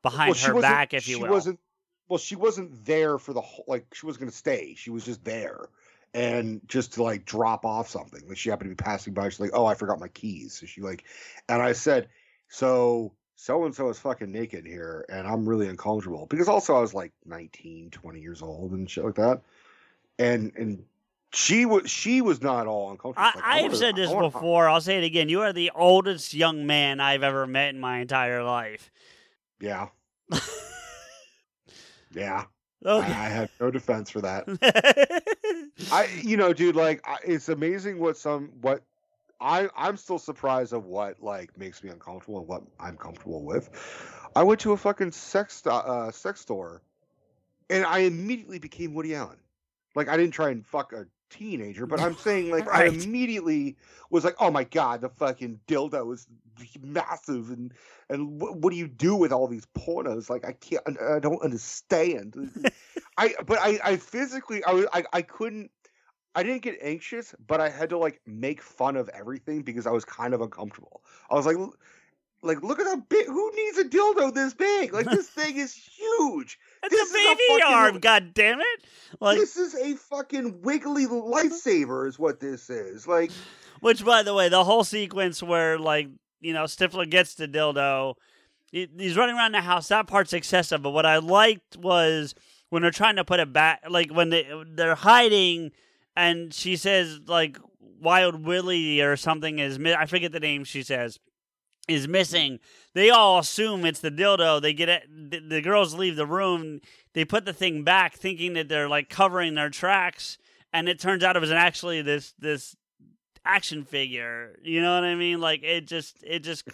behind well, her back, if you she will. Wasn't, well, she wasn't there for the whole, like, she was going to stay. She was just there. And just to, like, drop off something. Like, she happened to be passing by. She's like, oh, I forgot my keys. So she, like, and I said... So, so-and-so is fucking naked here, and I'm really uncomfortable. Because also I was like nineteen, twenty years old and shit like that. And and she was she was not all uncomfortable. I, like, I, I have wanna, said this wanna, before. I'll say it again. You are the oldest young man I've ever met in my entire life. Yeah. yeah. Okay. I, I have no defense for that. I, you know, dude, like I, it's amazing what some what I I'm still surprised of what like makes me uncomfortable and what I'm comfortable with. I went to a fucking sex uh, sex store, and I immediately became Woody Allen. Like I didn't try and fuck a teenager, but I'm saying like right. I immediately was like, oh my god, the fucking dildo is massive, and and w- what do you do with all these pornos? Like I can't, I don't understand. I but I I physically I, I I couldn't, I didn't get anxious, but I had to like make fun of everything because I was kind of uncomfortable. I was like, like look at how big. Who needs a dildo this big? Like this thing is huge. It's this a baby is a fucking, arm, god damn it! Like, this is a fucking wiggly lightsaber, is what this is. Like, which, by the way, the whole sequence where, like, you know, Stifler gets the dildo, he, he's running around the house. That part's excessive, but what I liked was when they're trying to put it back, like when they they're hiding, and she says like Wild Willie or something is, I forget the name she says, is missing. They all assume it's the dildo. They get it. The, the girls leave the room. They put the thing back, thinking that they're like covering their tracks, and it turns out it was an, actually this this action figure. You know what I mean? Like it just it just.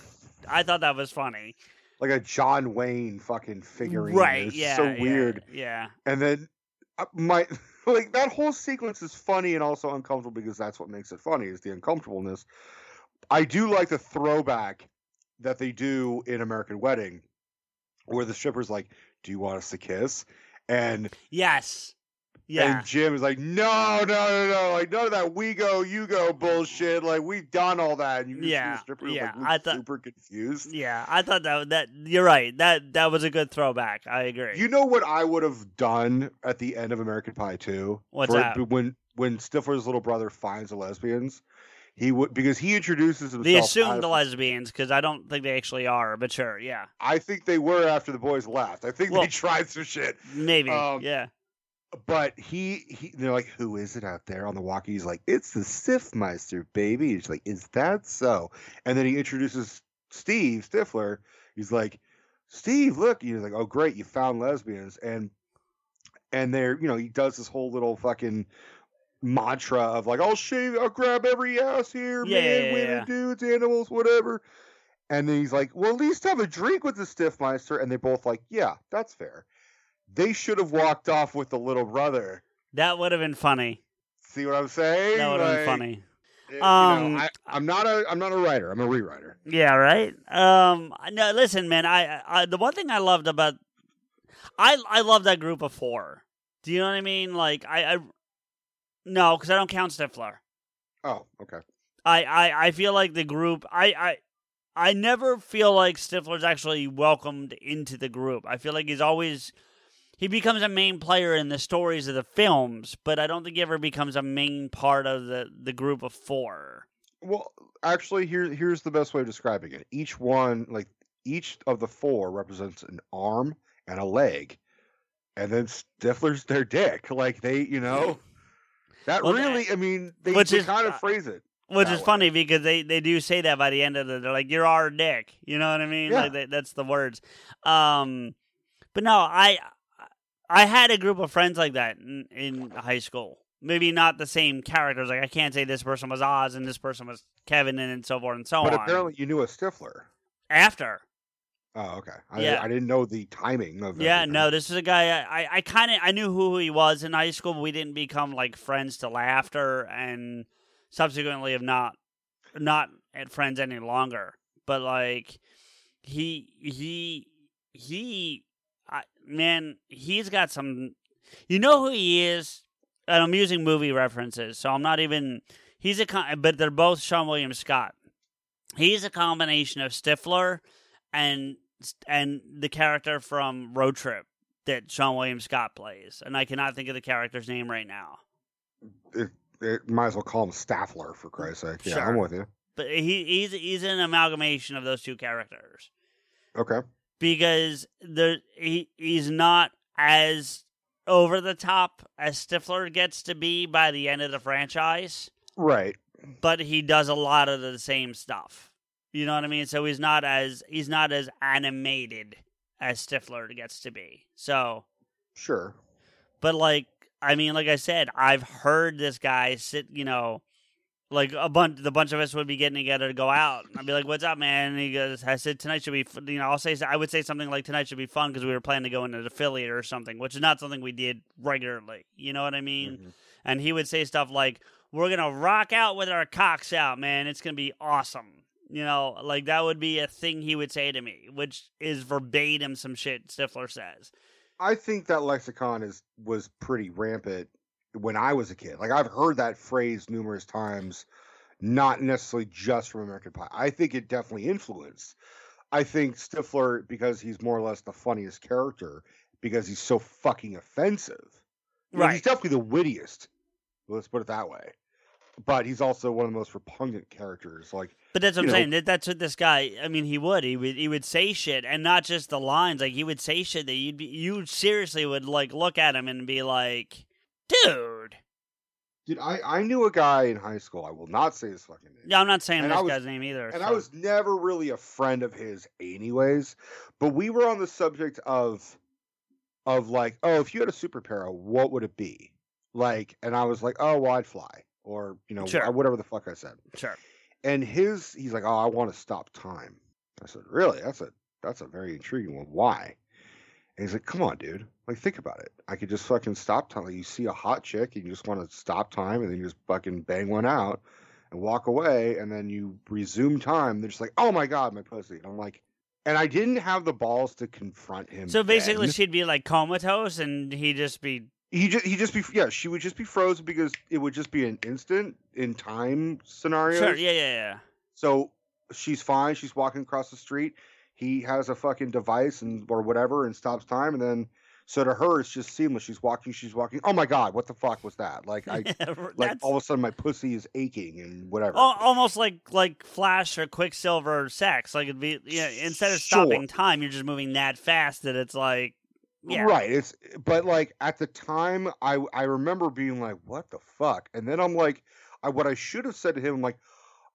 I thought that was funny. Like a John Wayne fucking figurine. Right? It's yeah. So yeah, weird. Yeah. And then my like that whole sequence is funny and also uncomfortable because that's what makes it funny is the uncomfortableness. I do like the throwback that they do in American Wedding, where the stripper's like, "Do you want us to kiss?" And yes, yeah. And Jim is like, "No, no, no, no! Like none of that we go, you go bullshit. Like we've done all that." And you just yeah, see the stripper yeah. Like, I thought super confused. Yeah, I thought that that you're right. That that was a good throwback. I agree. You know what I would have done at the end of American Pie two? What's that? When when Stifler's little brother finds the lesbians. He would because he introduces himself. They assumed the lesbians because I don't think they actually are, but sure, yeah. I think they were after the boys left. I think well, they tried some shit, maybe, um, yeah. But he, he, they're like, "Who is it out there on the walkie?" He's like, "It's the Sifmeister, baby." He's like, "Is that so?" And then he introduces Steve Stifler. He's like, "Steve, look." He's like, "Oh, great, you found lesbians," and and they're, you know, he does this whole little fucking mantra of like, I'll shave, I'll grab every ass here, yeah, man, yeah, women, yeah. dudes, animals, whatever. And then he's like, well, at least have a drink with the Stiffmeister. And they're both like, yeah, that's fair. They should have walked off with the little brother. That would have been funny. See what I'm saying? That would have like, been funny. You know, um, I, I'm not a, I'm not a writer. I'm a rewriter. Yeah, right. Um, no, listen, man. I, I the one thing I loved about, I, I love that group of four. Do you know what I mean? Like, I, I. No, because I don't count Stifler. Oh, okay. I, I, I feel like the group... I, I I never feel like Stifler's actually welcomed into the group. I feel like he's always... He becomes a main player in the stories of the films, but I don't think he ever becomes a main part of the, the group of four. Well, actually, here here's the best way of describing it. Each one, like, each of the four represents an arm and a leg, and then Stifler's their dick. Like, they, you know... That well, really, I mean, they, which they is, kind of phrase it. Which is way. Funny because they, they do say that by the end of it. The, they're like, you're our dick. You know what I mean? Yeah. Like they, that's the words. Um, but no, I I had a group of friends like that in, in high school. Maybe not the same characters. Like I can't say this person was Oz and this person was Kevin and so forth and so but on. But apparently you knew a Stifler. After. Oh, okay. I, yeah. I didn't know the timing of it. Yeah, everything. No, this is a guy I, I, I kind of I knew who he was in high school, but we didn't become like friends till after, and subsequently have not not at friends any longer. But like he he he I, man, he's got some. You know who he is, and I'm using movie references, so I'm not even. He's a but they're both Sean William Scott. He's a combination of Stifler. And and the character from Road Trip that Sean William Scott plays, and I cannot think of the character's name right now. It, it might as well call him Stifler for Christ's sake. Yeah, sure. I'm with you. But he he's he's an amalgamation of those two characters. Okay. Because there he he's not as over the top as Stifler gets to be by the end of the franchise. Right. But he does a lot of the same stuff. You know what I mean? So he's not as he's not as animated as Stifler gets to be. So sure. But, like, I mean, like I said, I've heard this guy sit, you know, like a bunch, the bunch of us would be getting together to go out. I'd be like, what's up, man? And he goes, I said, tonight should be, f-. you know, I'll say, I would say something like tonight should be fun because we were planning to go into an affiliate or something, which is not something we did regularly. You know what I mean? Mm-hmm. And he would say stuff like, we're going to rock out with our cocks out, man. It's going to be awesome. You know, like that would be a thing he would say to me, which is verbatim some shit Stifler says. I think that lexicon is was pretty rampant when I was a kid. Like, I've heard that phrase numerous times, not necessarily just from American Pie. I think it definitely influenced. I think Stifler, because he's more or less the funniest character, because he's so fucking offensive. Right. I mean, he's definitely the wittiest. Let's put it that way. But he's also one of the most repugnant characters. Like, but that's what I'm know. saying. That, that's what this guy. I mean, he would. He would. He would say shit, and not just the lines. Like, he would say shit that you'd be. You seriously would like look at him and be like, "Dude, dude." I, I knew a guy in high school. I will not say his fucking name. Yeah, I'm not saying and this was, guy's name either. And so. I was never really a friend of his, anyways. But we were on the subject of, of like, oh, if you had a superpower, what would it be? Like, and I was like, oh, well, I'd fly. Or, you know, sure. whatever the fuck I said. Sure. And his, he's like, oh, I want to stop time. I said, really? That's a that's a very intriguing one. Why? And he's like, come on, dude. Like, think about it. I could just fucking stop time. Like, you see a hot chick, and you just want to stop time, and then you just fucking bang one out and walk away, and then you resume time. They're just like, oh, my God, my pussy. And I'm like, and I didn't have the balls to confront him. So basically then. She'd be, like, comatose, and he'd just be... He just, he just be, yeah, she would just be frozen because it would just be an instant in time scenario. Sure, yeah, yeah, yeah. So she's fine. She's walking across the street. He has a fucking device and or whatever and stops time. And then, so to her, it's just seamless. She's walking, she's walking. Oh my God, what the fuck was that? Like, I, yeah, like all of a sudden my pussy is aching and whatever. Almost like, like Flash or Quicksilver sex. Like, it'd be, yeah, instead of stopping sure. time, you're just moving that fast that it's like, yeah. Right. It's but like at the time I I remember being like, what the fuck? And then I'm like, I what I should have said to him, I'm like,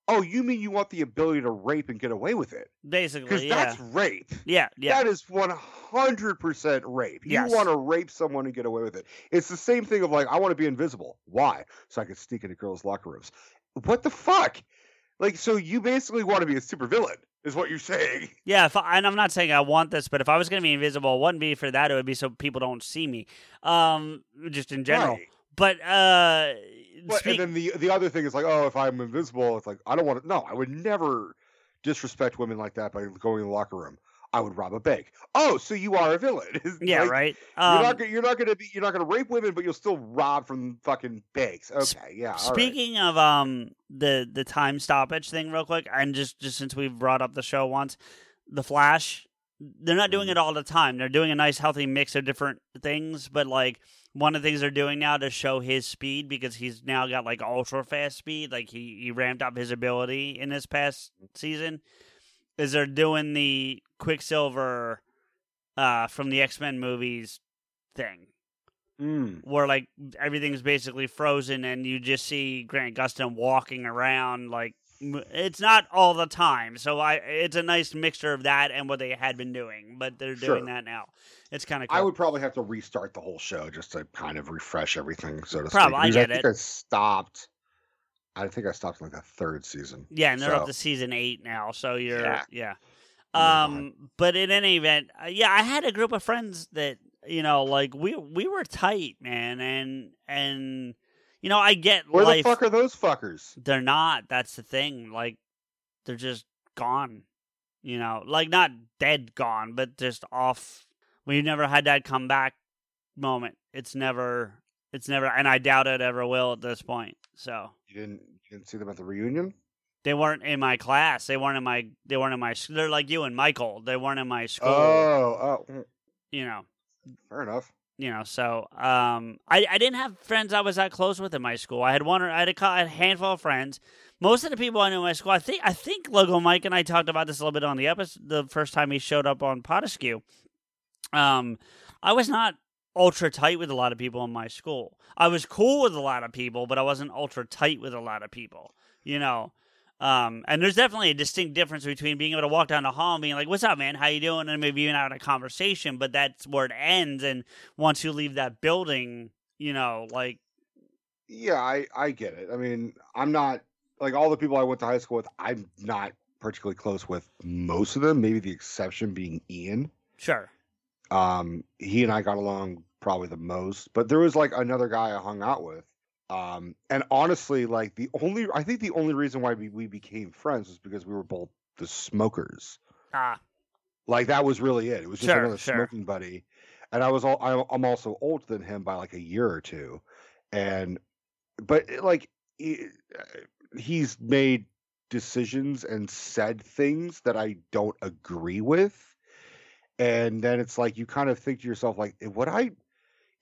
oh, you mean you want the ability to rape and get away with it? Basically. Because yeah. that's rape. Yeah, yeah. That is one hundred percent rape. Yes. You want to rape someone and get away with it. It's the same thing of like, I want to be invisible. Why? So I could sneak into girls' locker rooms. What the fuck? Like, so you basically want to be a supervillain. Is what you're saying. Yeah, if I, and I'm not saying I want this, but if I was going to be invisible, it wouldn't be for that. It would be so people don't see me, um, just in general. Right. But, uh, but speak- and then the the other thing is like, oh, if I'm invisible, it's like, I don't want to. No, I would never disrespect women like that by going in the locker room. I would rob a bank. Oh, so you are a villain. Yeah, like, right. Um, you're not you're not going to be you're not going to rape women, but you'll still rob from fucking banks. Okay, yeah. All speaking right. of um the the time stoppage thing, real quick, and just just since we've brought up the show once, the Flash, they're not doing it all the time. They're doing a nice healthy mix of different things, but like one of the things they're doing now to show his speed because he's now got like ultra fast speed. Like he he ramped up his ability in this past season. Is they're doing the Quicksilver uh, from the X-Men movies thing. Mm. Where, like, everything's basically frozen and you just see Grant Gustin walking around. Like, it's not all the time. So I, it's a nice mixture of that and what they had been doing. But they're sure. doing that now. It's kind of cool. I would probably have to restart the whole show just to kind of refresh everything, so to probably, speak. Probably, I get I think it. I stopped... I think I stopped in like the third season. Yeah, and they're so. up to season eight now, so you're... Yeah. yeah. Um, yeah. But in any event, yeah, I had a group of friends that, you know, like, we we were tight, man, and, and you know, I get Where life, the fuck are those fuckers? They're not, that's the thing. Like, they're just gone, you know? Like, not dead gone, but just off. We've never had that comeback moment. It's never... It's never, and I doubt it ever will at this point. So you didn't, you didn't see them at the reunion. They weren't in my class. They weren't in my. They weren't in my. They're like you and Michael. They weren't in my school. Oh, oh. You know. Fair enough. You know, so um, I I didn't have friends I was that close with in my school. I had one. I had a, I had a handful of friends. Most of the people I knew in my school, I think I think Logo Mike and I talked about this a little bit on the episode. The first time he showed up on PodAskew. Um, I was not ultra tight with a lot of people in my school. I was cool with a lot of people, but I wasn't ultra tight with a lot of people, you know. Um, and there's definitely a distinct difference between being able to walk down the hall and being like, what's up, man? How you doing? And maybe even having a conversation, but that's where it ends. And once you leave that building, you know, like. Yeah, I, I get it. I mean, I'm not like all the people I went to high school with. I'm not particularly close with most of them, maybe the exception being Ian. Sure. Um, he and I got along probably the most, but there was like another guy I hung out with. Um, and honestly, like the only, I think the only reason why we, we became friends was because we were both the smokers. Ah, like that was really it. It was just sure, another sure. smoking buddy. And I was all, I'm also older than him by like a year or two. And, but like he, he's made decisions and said things that I don't agree with. And then it's like, you kind of think to yourself, like, would I,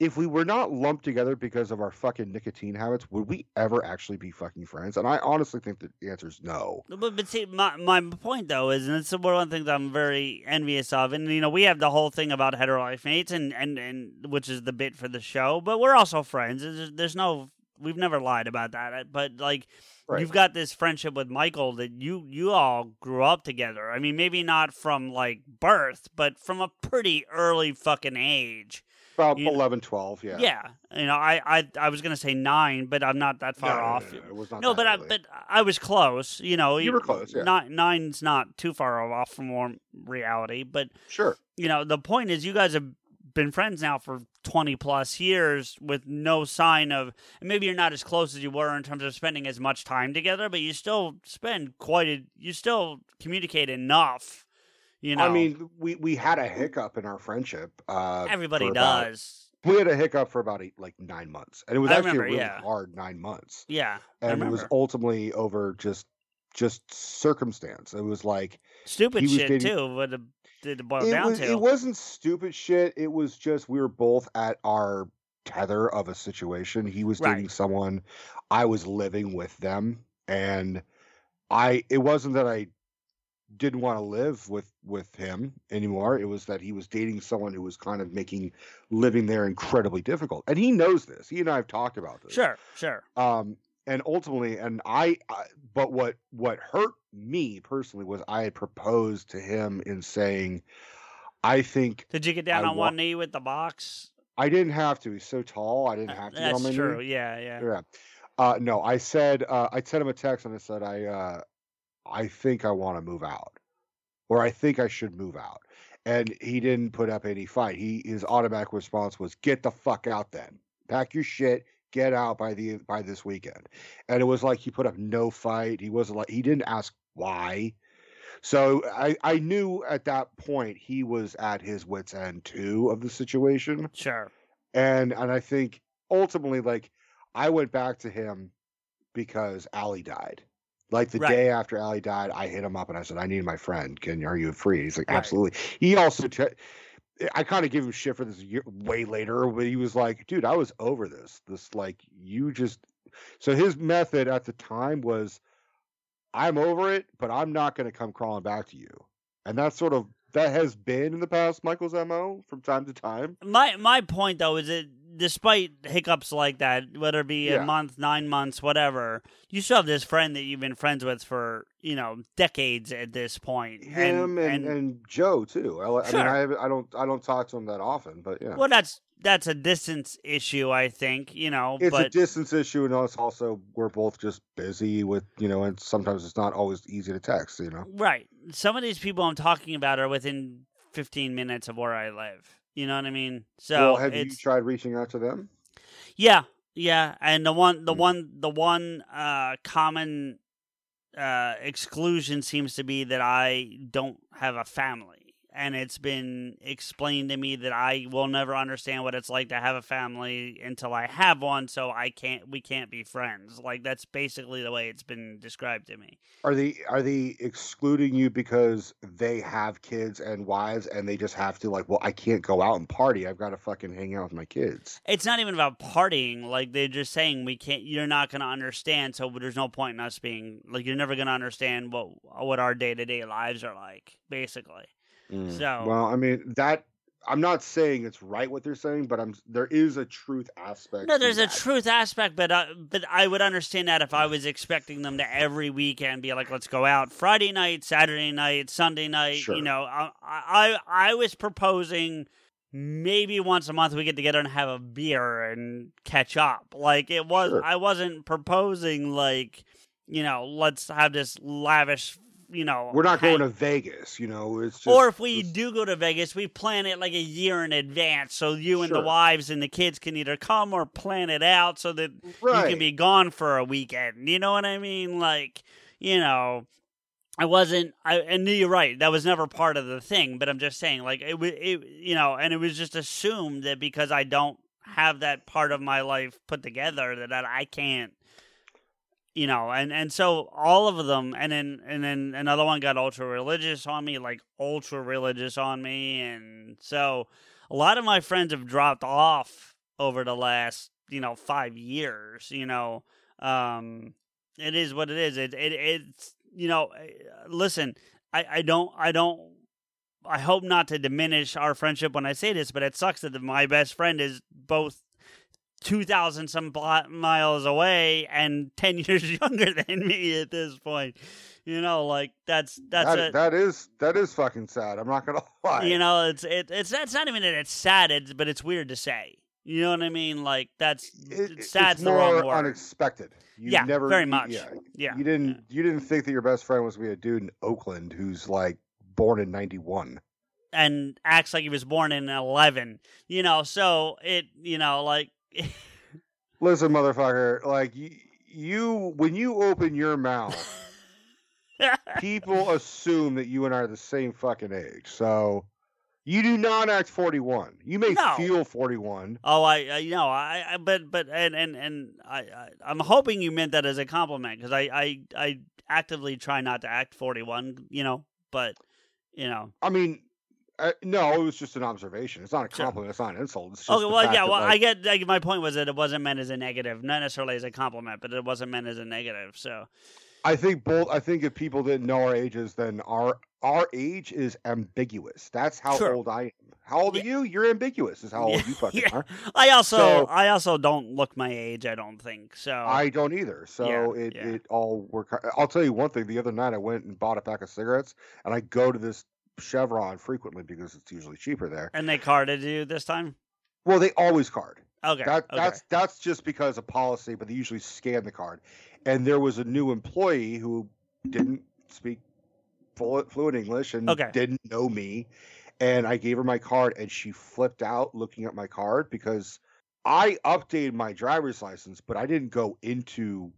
if we were not lumped together because of our fucking nicotine habits, would we ever actually be fucking friends? And I honestly think that the answer is no. But, but see, my, my point, though, is, and it's one of the things I'm very envious of, and, you know, we have the whole thing about hetero life mates, and, and, and which is the bit for the show, but we're also friends. There's, there's no, we've never lied about that, but, like, right. You've got this friendship with Michael that you, you all grew up together. I mean, maybe not from, like, birth, but from a pretty early fucking age. About you eleven, know, twelve, yeah. Yeah. You know, I, I, I was going to say nine, but I'm not that far no, off. No, no, no. It was not no but, I, but I was close. You know, you were close, yeah. Not, nine's not too far off from more reality, but sure. You know, the point is you guys have been friends now for twenty plus years with no sign of, and maybe you're not as close as you were in terms of spending as much time together, but you still spend quite a, you still communicate enough. You know, I mean, we, we had a hiccup in our friendship. Uh, Everybody about, does. We had a hiccup for about eight, like nine months, and it was I actually remember, a really yeah. hard nine months. Yeah, and it was ultimately over just just circumstance. It was like stupid was shit dating, too. What it, it boiled it down was, to? It wasn't stupid shit. It was just we were both at our tether of a situation. He was dating right. someone. I was living with them, and I. It wasn't that I. didn't want to live with, with him anymore. It was that he was dating someone who was kind of making living there incredibly difficult. And he knows this. He and I have talked about this. Sure, sure. Um, and ultimately, and I, I, but what, what hurt me personally was I had proposed to him in saying, I think. Did you get down I on wa- one knee with the box? I didn't have to. He's so tall. I didn't have to. That's on my true. Knee. Yeah, yeah. Yeah. Uh, no, I said, uh, I sent him a text and I said, I, uh, I think I want to move out, or I think I should move out. And he didn't put up any fight. He, his automatic response was, get the fuck out then. Pack your shit, get out by the, by this weekend. And it was like, he put up no fight. He wasn't like, he didn't ask why. So I, I knew at that point he was at his wit's end too of the situation. Sure. And, and I think ultimately, like, I went back to him because Allie died. Like the right. day after Allie died, I hit him up and I said, I need my friend. Can Are you free? He's like, right. absolutely. He also, t- I kind of gave him shit for this year, way later, but he was like, dude, I was over this. This like, you just, so his method at the time was, I'm over it, but I'm not going to come crawling back to you. And that's sort of, that has been in the past Michael's M O from time to time. My, my point though is that despite hiccups like that, whether it be yeah. a month, nine months, whatever, you still have this friend that you've been friends with for, you know, decades at this point. Him and and, and, and Joe too. I, sure. I mean, I, have, I don't, I don't talk to him that often, but yeah. Well, that's that's a distance issue, I think. You know, it's but... a distance issue, and it's also we're both just busy with, you know, and sometimes it's not always easy to text. You know, right? Some of these people I'm talking about are within fifteen minutes of where I live. You know what I mean? So well, have you tried reaching out to them? Yeah, yeah. And the one, the mm-hmm. one, the one uh, common uh, exclusion seems to be that I don't have a family, and it's been explained to me that I will never understand what it's like to have a family until I have one. So I can't. We can't be friends. Like that's basically the way it's been described to me. Are they are they excluding you because they have kids and wives and they just have to like, well, I can't go out and party. I've got to fucking hang out with my kids. It's not even about partying. Like they're just saying we can't. You're not going to understand. So there's no point in us being like you're never going to understand what what our day to day lives are like. Basically. So well, I mean that I'm not saying it's right what they're saying, but I'm there is a truth aspect. No, there's a truth aspect, but uh, but I would understand that if I was expecting them to every weekend be like, let's go out Friday night, Saturday night, Sunday night. Sure. You know, I, I I was proposing maybe once a month we get together and have a beer and catch up. Like it was, sure. I wasn't proposing like, you know, let's have this lavish. You know, we're not going to Vegas, you know, it's just, or if we it's... do go to Vegas, we plan it like a year in advance. So you and sure. the wives and the kids can either come or plan it out so that right. you can be gone for a weekend. You know what I mean? Like, you know, I wasn't, I, I knew you're right. That was never part of the thing, but I'm just saying like it, it, you know, and it was just assumed that because I don't have that part of my life put together that, that I can't. You know, and, and so all of them, and then and then another one got ultra religious on me, like ultra religious on me, and so a lot of my friends have dropped off over the last, you know, five years. You know, um, it is what it is. It it it's you know, listen, I, I don't I don't I hope not to diminish our friendship when I say this, but it sucks that my best friend is both two thousand some miles away and ten years younger than me at this point. You know, like that's that's that, a, that is that is fucking sad. I'm not gonna lie. You know, it's it, it's that's not even that it's sad, it's, but it's weird to say. You know what I mean? Like that's it, it's sad's it's the more wrong word. Unexpected. You yeah, never very much. Yeah, yeah. You didn't yeah. you didn't think that your best friend was gonna be a dude in Oakland who's like born in ninety-one. And acts like he was born in eleven. You know, so it you know like. Listen, motherfucker, like you, you when you open your mouth people assume that you and I are the same fucking age, so you do not act forty-one. You may no. feel forty-one. Oh, I, I you know I, I but but and and, and I, I I'm hoping you meant that as a compliment, because I, I I actively try not to act forty-one, you know, but you know I mean Uh, no, it was just an observation. It's not a compliment. Sure. It's not an insult. It's just okay, well, yeah, well, like, I get like, my point was that it wasn't meant as a negative, not necessarily as a compliment, but it wasn't meant as a negative. So, I think both. I think if people didn't know our ages, then our our age is ambiguous. That's how sure. old I am. How old yeah. are you? You're ambiguous. Is how old yeah. you fucking yeah. are. I also, so, I also don't look my age. I don't think so. I don't either. So yeah, it yeah. it all worked. I'll tell you one thing. The other night, I went and bought a pack of cigarettes, and I go to this Chevron frequently because it's usually cheaper there. And they carded you this time? Well, they always card. Okay. That, okay. That's that's just because of policy, but they usually scan the card. And there was a new employee who didn't speak full, fluent English and okay. didn't know me. And I gave her my card, and she flipped out looking at my card because I updated my driver's license, but I didn't go into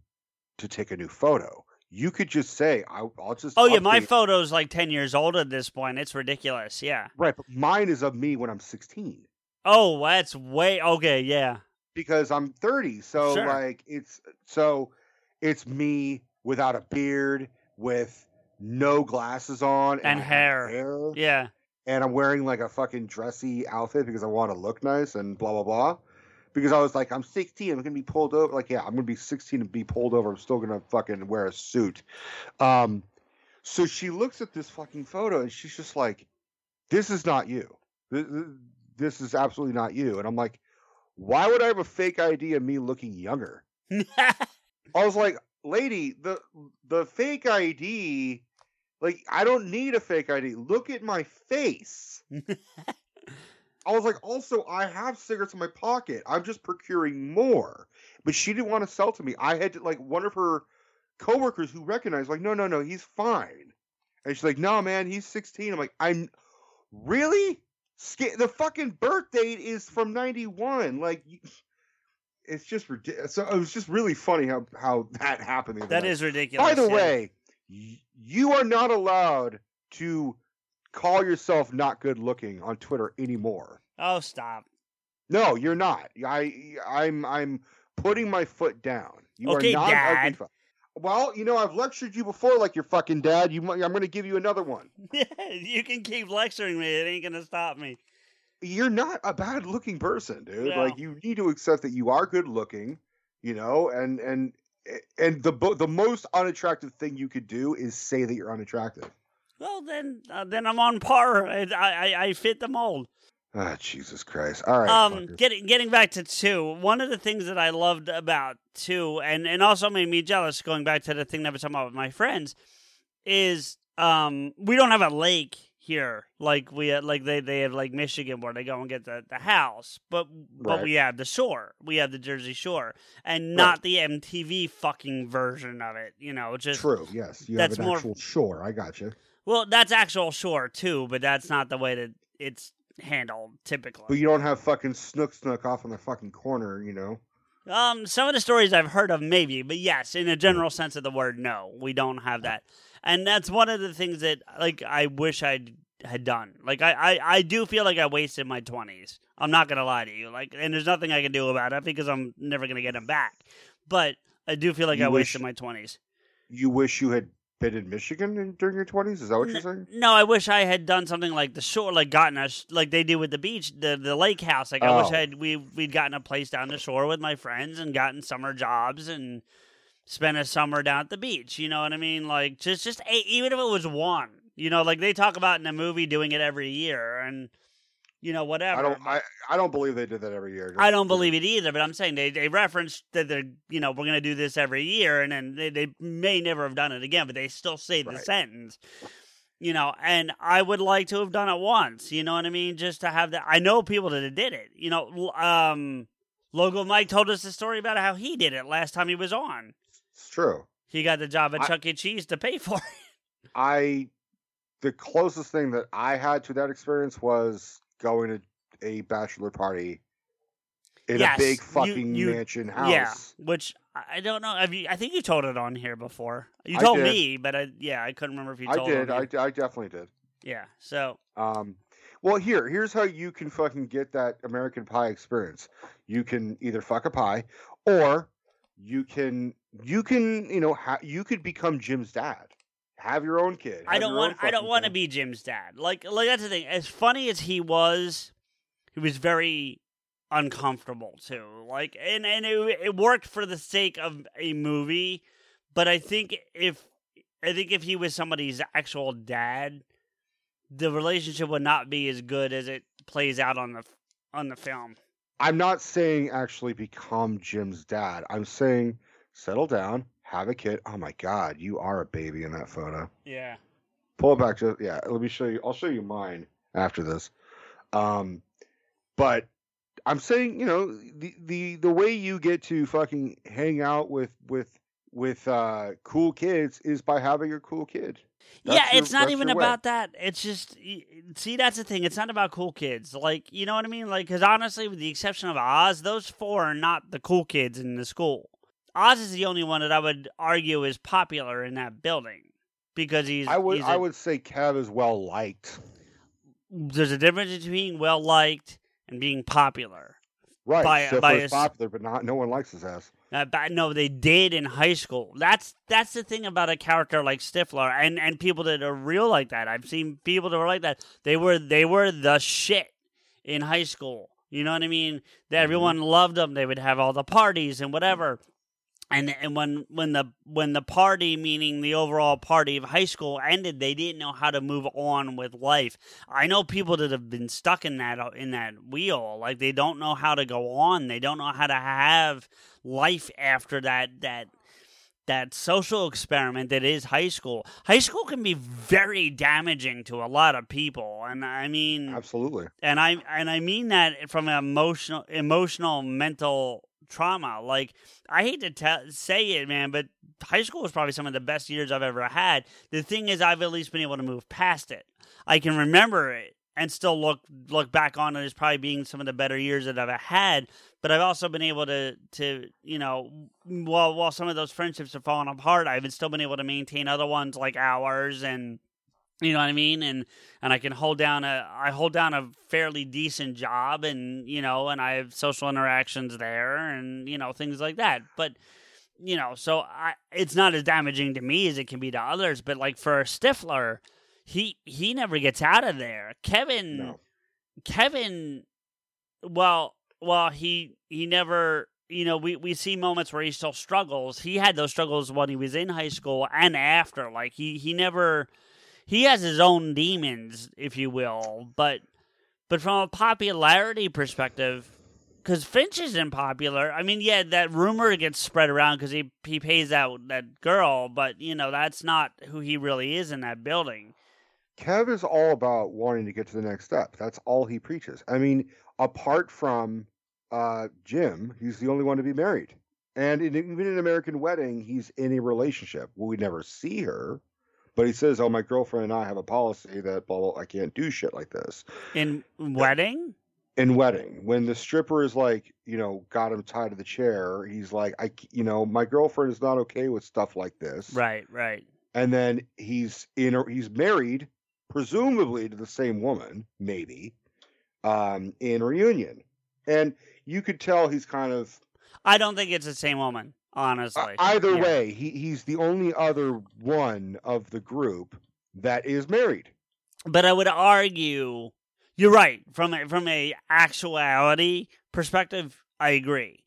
to take a new photo. You could just say, I, I'll just... Oh, yeah, my it. photo's like ten years old at this point. It's ridiculous, yeah. Right, but mine is of me when I'm sixteen. Oh, that's way... Okay, yeah. Because I'm thirty, so, sure. like, it's... So, it's me without a beard, with no glasses on. And, and hair. hair. Yeah. And I'm wearing, like, a fucking dressy outfit because I want to look nice and blah, blah, blah. Because I was like, I'm sixteen, I'm going to be pulled over. Like, yeah, I'm going to be sixteen and be pulled over. I'm still going to fucking wear a suit. Um, so she looks at this fucking photo, and she's just like, this is not you. This, this is absolutely not you. And I'm like, why would I have a fake I D of me looking younger? I was like, lady, the the fake I D, like, I don't need a fake I D. Look at my face. I was like, also, I have cigarettes in my pocket. I'm just procuring more. But she didn't want to sell to me. I had to, like, one of her coworkers who recognized, like, no, no, no, he's fine. And she's like, no, man, he's sixteen. I'm like, I'm really scared. The fucking birth date is from ninety-one. Like, it's just ridiculous. So it was just really funny how, how that happened. That night. Is ridiculous. By the yeah. way, you are not allowed to call yourself not good looking on Twitter anymore. Oh, stop. No, you're not. I, I'm, I'm putting my foot down. You okay, are not Dad. Ugly. Well, you know, I've lectured you before like your fucking dad. You, I'm going to give you another one. Yeah, you can keep lecturing me. It ain't going to stop me. You're not a bad looking person, dude. No. Like you need to accept that you are good looking, you know, and, and, and the, the most unattractive thing you could do is say that you're unattractive. Well, then uh, then I'm on par. I, I I fit the mold. Ah, Jesus Christ. All right. Um, getting getting back to two, one of the things that I loved about two, and, and also made me jealous, going back to the thing that I was talking about with my friends, is um, we don't have a lake here. Like we like they, they have Lake Michigan where they go and get the, the house. But but right. we have the shore. We have the Jersey Shore. And not right. the M T V fucking version of it. You know, just true, yes. You that's have an more, actual shore. I got you. Well, that's actual shore too, but that's not the way that it's handled typically. But you don't have fucking Snook Snook off in the fucking corner, you know. Um, some of the stories I've heard of, maybe, but yes, in a general sense of the word, no, we don't have that, and that's one of the things that, like, I wish I had done. Like, I, I, I do feel like I wasted my twenties. I'm not gonna lie to you, like, and there's nothing I can do about it because I'm never gonna get them back. But I do feel like you I wish, wasted my twenties. You wish you had. In Michigan in, during your twenties? Is that what you're saying? No, I wish I had done something like the shore, like gotten a, like they do with the beach, the, the lake house. Like, oh. I wish I had, we, we'd gotten a place down the shore with my friends and gotten summer jobs and spent a summer down at the beach. You know what I mean? Like, just, just a, even if it was one, you know, like they talk about in the movie doing it every year and, you know, whatever. I don't, I, I don't believe they did that every year. Just, I don't believe it either, but I'm saying they, they referenced that they're, you know, we're going to do this every year, and then they, they may never have done it again, but they still say the right. sentence, you know, and I would like to have done it once, you know what I mean? Just to have that. I know people that did it, you know, um, Logo Mike told us the story about how he did it last time he was on. It's true. He got the job at I, Chuck E. Cheese to pay for it. I, the closest thing that I had to that experience was going to a bachelor party in yes, a big fucking you, you, mansion house. Yeah, which I don't know. Have you, I think you told it on here before. You told me, but I yeah, I couldn't remember if you told it. I did. I, I definitely did. Yeah. So. Um. Well, here, here's how you can fucking get that American Pie experience. You can either fuck a pie, or you can you can you know ha- you could become Jim's dad. Have your own kid. I don't want. I don't want to be Jim's dad. Like, like that's the thing. As funny as he was, he was very uncomfortable too. Like, and and it, it worked for the sake of a movie. But I think if I think if he was somebody's actual dad, the relationship would not be as good as it plays out on the on the film. I'm not saying actually become Jim's dad. I'm saying settle down. Have a kid. Oh my God, you are a baby in that photo. Yeah. Pull it back to yeah. Let me show you. I'll show you mine after this. Um, but I'm saying, you know, the the the way you get to fucking hang out with with with uh, cool kids is by having a cool kid. That's yeah, your, it's not even about that. It's just see, that's the thing. It's not about cool kids. Like, you know what I mean? Like, because honestly, with the exception of Oz, those four are not the cool kids in the school. Oz is the only one that I would argue is popular in that building because he's. I would. He's a, I would say Kev is well liked. There's a difference between well liked and being popular. Right. By, so by a, popular, but not no one likes his ass. Uh, but no, they did in high school. That's that's the thing about a character like Stifler and, and people that are real like that. I've seen people that were like that. They were they were the shit in high school. You know what I mean? That mm-hmm. everyone loved them. They would have all the parties and whatever. And and when, when the when the party, meaning the overall party of high school ended, they didn't know how to move on with life. I know people that have been stuck in that in that wheel, like they don't know how to go on. They don't know how to have life after that that that social experiment that is high school. High school can be very damaging to a lot of people, and I mean absolutely. And I and I mean that from an emotional, emotional, mental. Trauma. Like, I hate to t- say it, man, but high school was probably some of the best years I've ever had. The thing is, I've at least been able to move past it. I can remember it and still look look back on it as probably being some of the better years that I've had, but I've also been able to, to you know, while, while some of those friendships have fallen apart, I've still been able to maintain other ones like ours and, you know what I mean? And, and I can hold down a, I hold down a fairly decent job and, you know, and I have social interactions there and, you know, things like that. But, you know, so I, it's not as damaging to me as it can be to others, but like for Stifler, he, he never gets out of there. Kevin, no. Kevin, well, well, he, he never, you know, we, we see moments where he still struggles. He had those struggles when he was in high school and after, like he, he never, he has his own demons, if you will, but But from a popularity perspective, because Finch isn't popular. I mean, yeah, that rumor gets spread around because he, he pays out that girl, but, you know, that's not who he really is in that building. Kev is all about wanting to get to the next step. That's all he preaches. I mean, apart from uh, Jim, he's the only one to be married. And in, even in an American Wedding, he's in a relationship. We never see her, but he says, oh, my girlfriend and I have a policy that, blah, blah, I can't do shit like this. In Wedding? In Wedding, when the stripper is like, you know, got him tied to the chair, he's like, I, you know, my girlfriend is not okay with stuff like this. Right, right. And then he's in, a, he's married, presumably to the same woman, maybe, um, in Reunion, and you could tell he's kind of. I don't think it's the same woman, honestly. Uh, either yeah. way, he he's the only other one of the group that is married. But I would argue. You're right. From a, from a actuality perspective, I agree.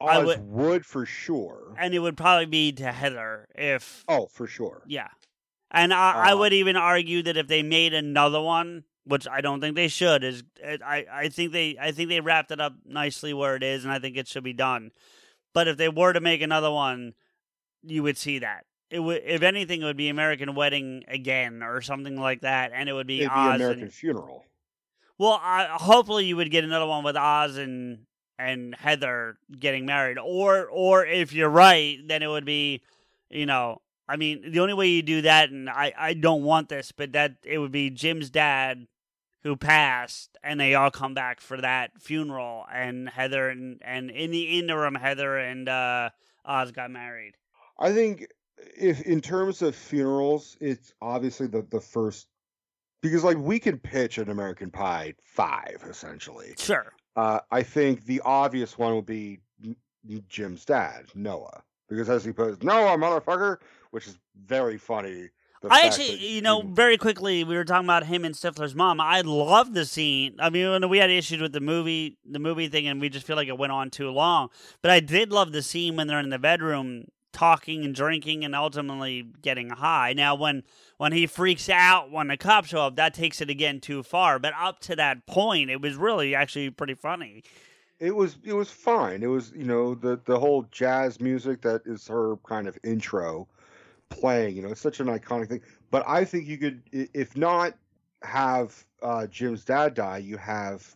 Oz I would, would for sure. And it would probably be to Heather if... Oh, for sure. Yeah. And I, uh, I would even argue that if they made another one, which I don't think they should, is I, I think they I think they wrapped it up nicely where it is, and I think it should be done. But if they were to make another one, you would see that. It would, if anything, it would be American Wedding again or something like that, and it would be It'd Oz be American and, Funeral. Well, uh, hopefully you would get another one with Oz and and Heather getting married, or or if you're right, then it would be, you know, I mean, the only way you do that, and I, I don't want this, but that it would be Jim's dad who passed, and they all come back for that funeral, and Heather and, and in the interim, Heather and uh, Oz got married. I think if in terms of funerals, it's obviously the, the first. Because, like, we can pitch an American Pie five, essentially. Sure. Uh, I think the obvious one would be Jim's dad, Noah. Because as he puts, Noah, motherfucker, which is very funny. I actually, you know, even... very quickly, we were talking about him and Stifler's mom. I love the scene. I mean, we had issues with the movie, the movie thing, and we just feel like it went on too long. But I did love the scene when they're in the bedroom talking and drinking and ultimately getting high. Now, when... When he freaks out when the cops show up, that takes it again too far. But up to that point, it was really actually pretty funny. It was it was fine. It was, you know, the, the whole jazz music that is her kind of intro playing. You know, it's such an iconic thing. But I think you could, if not have uh, Jim's dad die, you have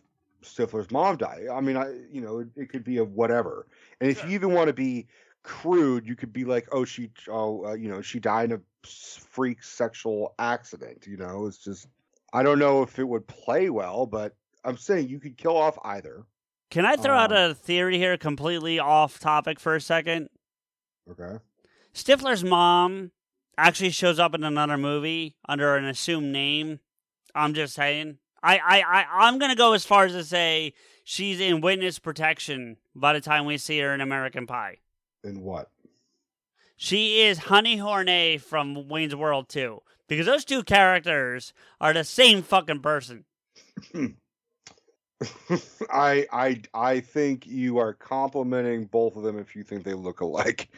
Stifler's mom die. I mean, I you know, it, it could be a whatever. And if sure. you even want to be crude, you could be like, oh, she, oh, uh, you know, she died in a freak sexual accident. You know, it's just, I don't know if it would play well, but I'm saying you could kill off either. Can I throw um, out a theory here completely off topic for a second? Okay. Stifler's mom actually shows up in another movie under an assumed name. I'm just saying. I, I, I, I'm going to go as far as to say she's in witness protection by the time we see her in American Pie. In what? She is Honey Hornet from Wayne's World two. Because those two characters are the same fucking person. I I I think you are complimenting both of them if you think they look alike.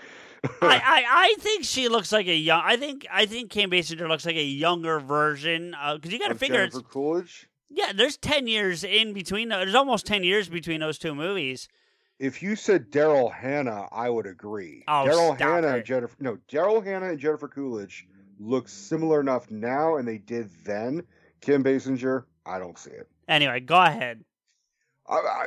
I, I, I think she looks like a young... I think I think Kim Basinger looks like a younger version. Because uh, you got to figure Jennifer it's... Coolidge? Yeah, there's ten years in between... There's almost ten years between those two movies. If you said Daryl Hannah, I would agree. Oh, Daryl Hannah it. and Jennifer No, Daryl Hannah and Jennifer Coolidge look similar enough now, and they did then. Kim Basinger, I don't see it. Anyway, go ahead. I, I,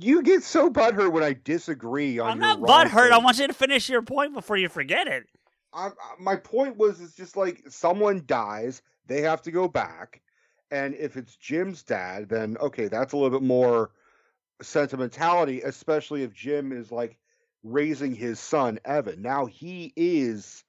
you get so butthurt when I disagree on I'm your I'm not butthurt. Thing. I want you to finish your point before you forget it. I, I, my point was, it's just like someone dies, they have to go back, and if it's Jim's dad, then okay, that's a little bit more sentimentality, especially if Jim is like raising his son Evan. Now he is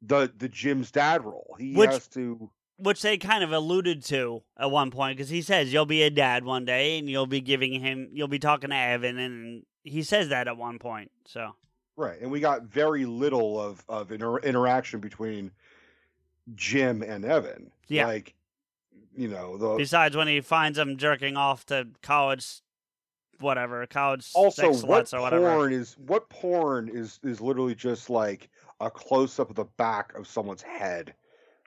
the the Jim's dad role. He which, has to, which they kind of alluded to at one point because he says you'll be a dad one day and you'll be giving him, you'll be talking to Evan, and he says that at one point. So right, and we got very little of of inter- interaction between Jim and Evan. Yeah, like you know, the besides when he finds him jerking off to college. Whatever college also sex what or whatever. porn is what porn is is literally just like a close up of the back of someone's head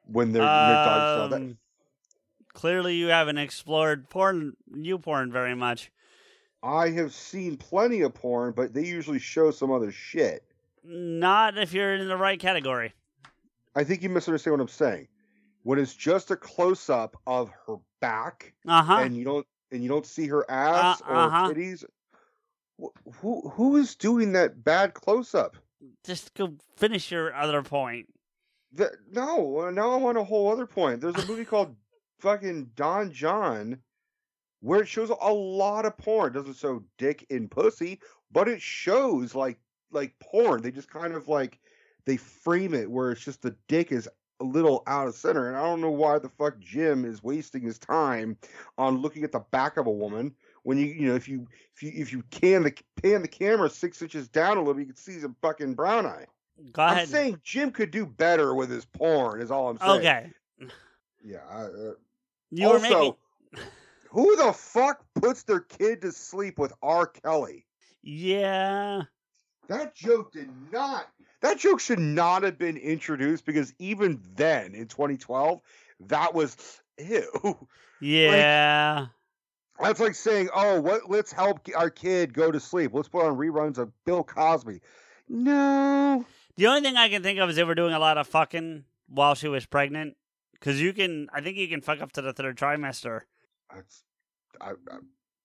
when they're, um, they're done. So that Clearly you haven't explored porn, new porn very much. I have seen plenty of porn, but they usually show some other shit. Not if you're in the right category. I think you misunderstand what I'm saying. What is just a close-up of her back, uh-huh. and you don't and you don't see her ass uh, or uh-huh. titties. Who who is doing that bad close-up? Just go finish your other point. The, no, now I want a whole other point. There's a movie called fucking Don John where it shows a lot of porn. It doesn't show dick and pussy, but it shows like like porn. They just kind of like they frame it where it's just the dick is a little out of center, and I don't know why the fuck Jim is wasting his time on looking at the back of a woman when you you know if you if you if you can the pan the camera six inches down a little, you can see some fucking brown eye. Go ahead. I'm saying Jim could do better with his porn. Is all I'm saying. Okay. Yeah. I, uh, you also, were making... who the fuck puts their kid to sleep with R. Kelly? Yeah. That joke did not. That joke should not have been introduced because even then in twenty twelve, that was ew. Yeah. Like, that's like saying, "Oh, what? Let's help our kid go to sleep. Let's put on reruns of Bill Cosby." No. The only thing I can think of is they were doing a lot of fucking while she was pregnant, because you can. I think you can fuck up to the third trimester. That's. I, I...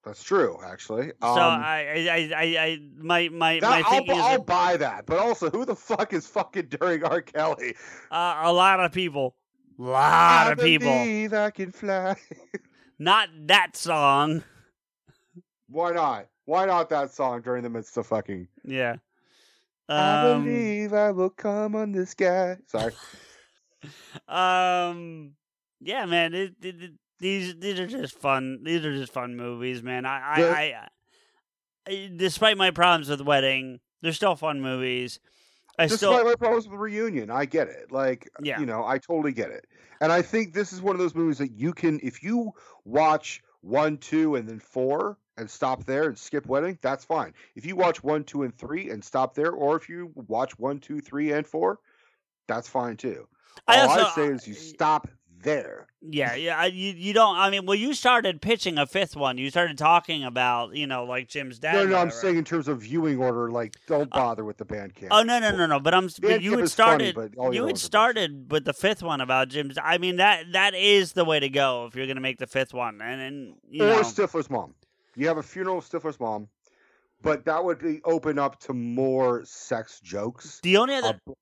That's true, actually. Um, so I, I, I, I, my, my, that, my thinking I'll, is I'll that, buy that, but also, who the fuck is fucking during R. Kelly? Uh, a lot of people, a lot I of people. I can fly. Not that song. Why not? Why not that song during the midst of fucking? Yeah. Um, I believe I will come on this guy. Sorry. um. Yeah, man. It. it, it These these are just fun. These are just fun movies, man. I, I, I, I despite my problems with Wedding, they're still fun movies. I despite still... my problems with Reunion, I get it. Like, yeah. you know, I totally get it. And I think this is one of those movies that you can, if you watch one, two, and then four, and stop there and skip Wedding, that's fine. If you watch one, two, and three, and stop there, or if you watch one, two, three, and four, that's fine too. I All also, I say is you stop. There. Yeah, yeah. You, you don't, I mean, well, you started pitching a fifth one. You started talking about, you know, like Jim's dad. No, no, I'm saying in terms of viewing order, like, don't bother uh, with the Band Camp. Oh, no, no, no, no. But I'm, but you had started, funny, but you had started with the fifth one about Jim's. I mean, that that is the way to go if you're going to make the fifth one. And, and you Or know. Stifler's mom. You have a funeral of Stifler's mom, but that would be open up to more sex jokes. The only other. About...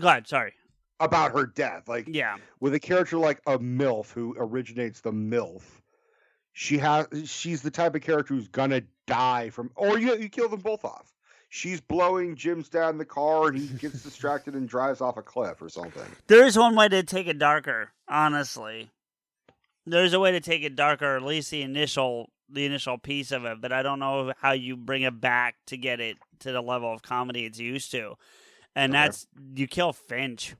Go ahead, sorry. About her death, like yeah, with a character like a MILF who originates the MILF, she has she's the type of character who's gonna die from, or you you kill them both off. She's blowing Jim's dad in the car, and he gets distracted and drives off a cliff or something. There's one way to take it darker, honestly. There's a way to take it darker, at least the initial the initial piece of it. But I don't know how you bring it back to get it to the level of comedy it's used to, and okay. that's you kill Finch.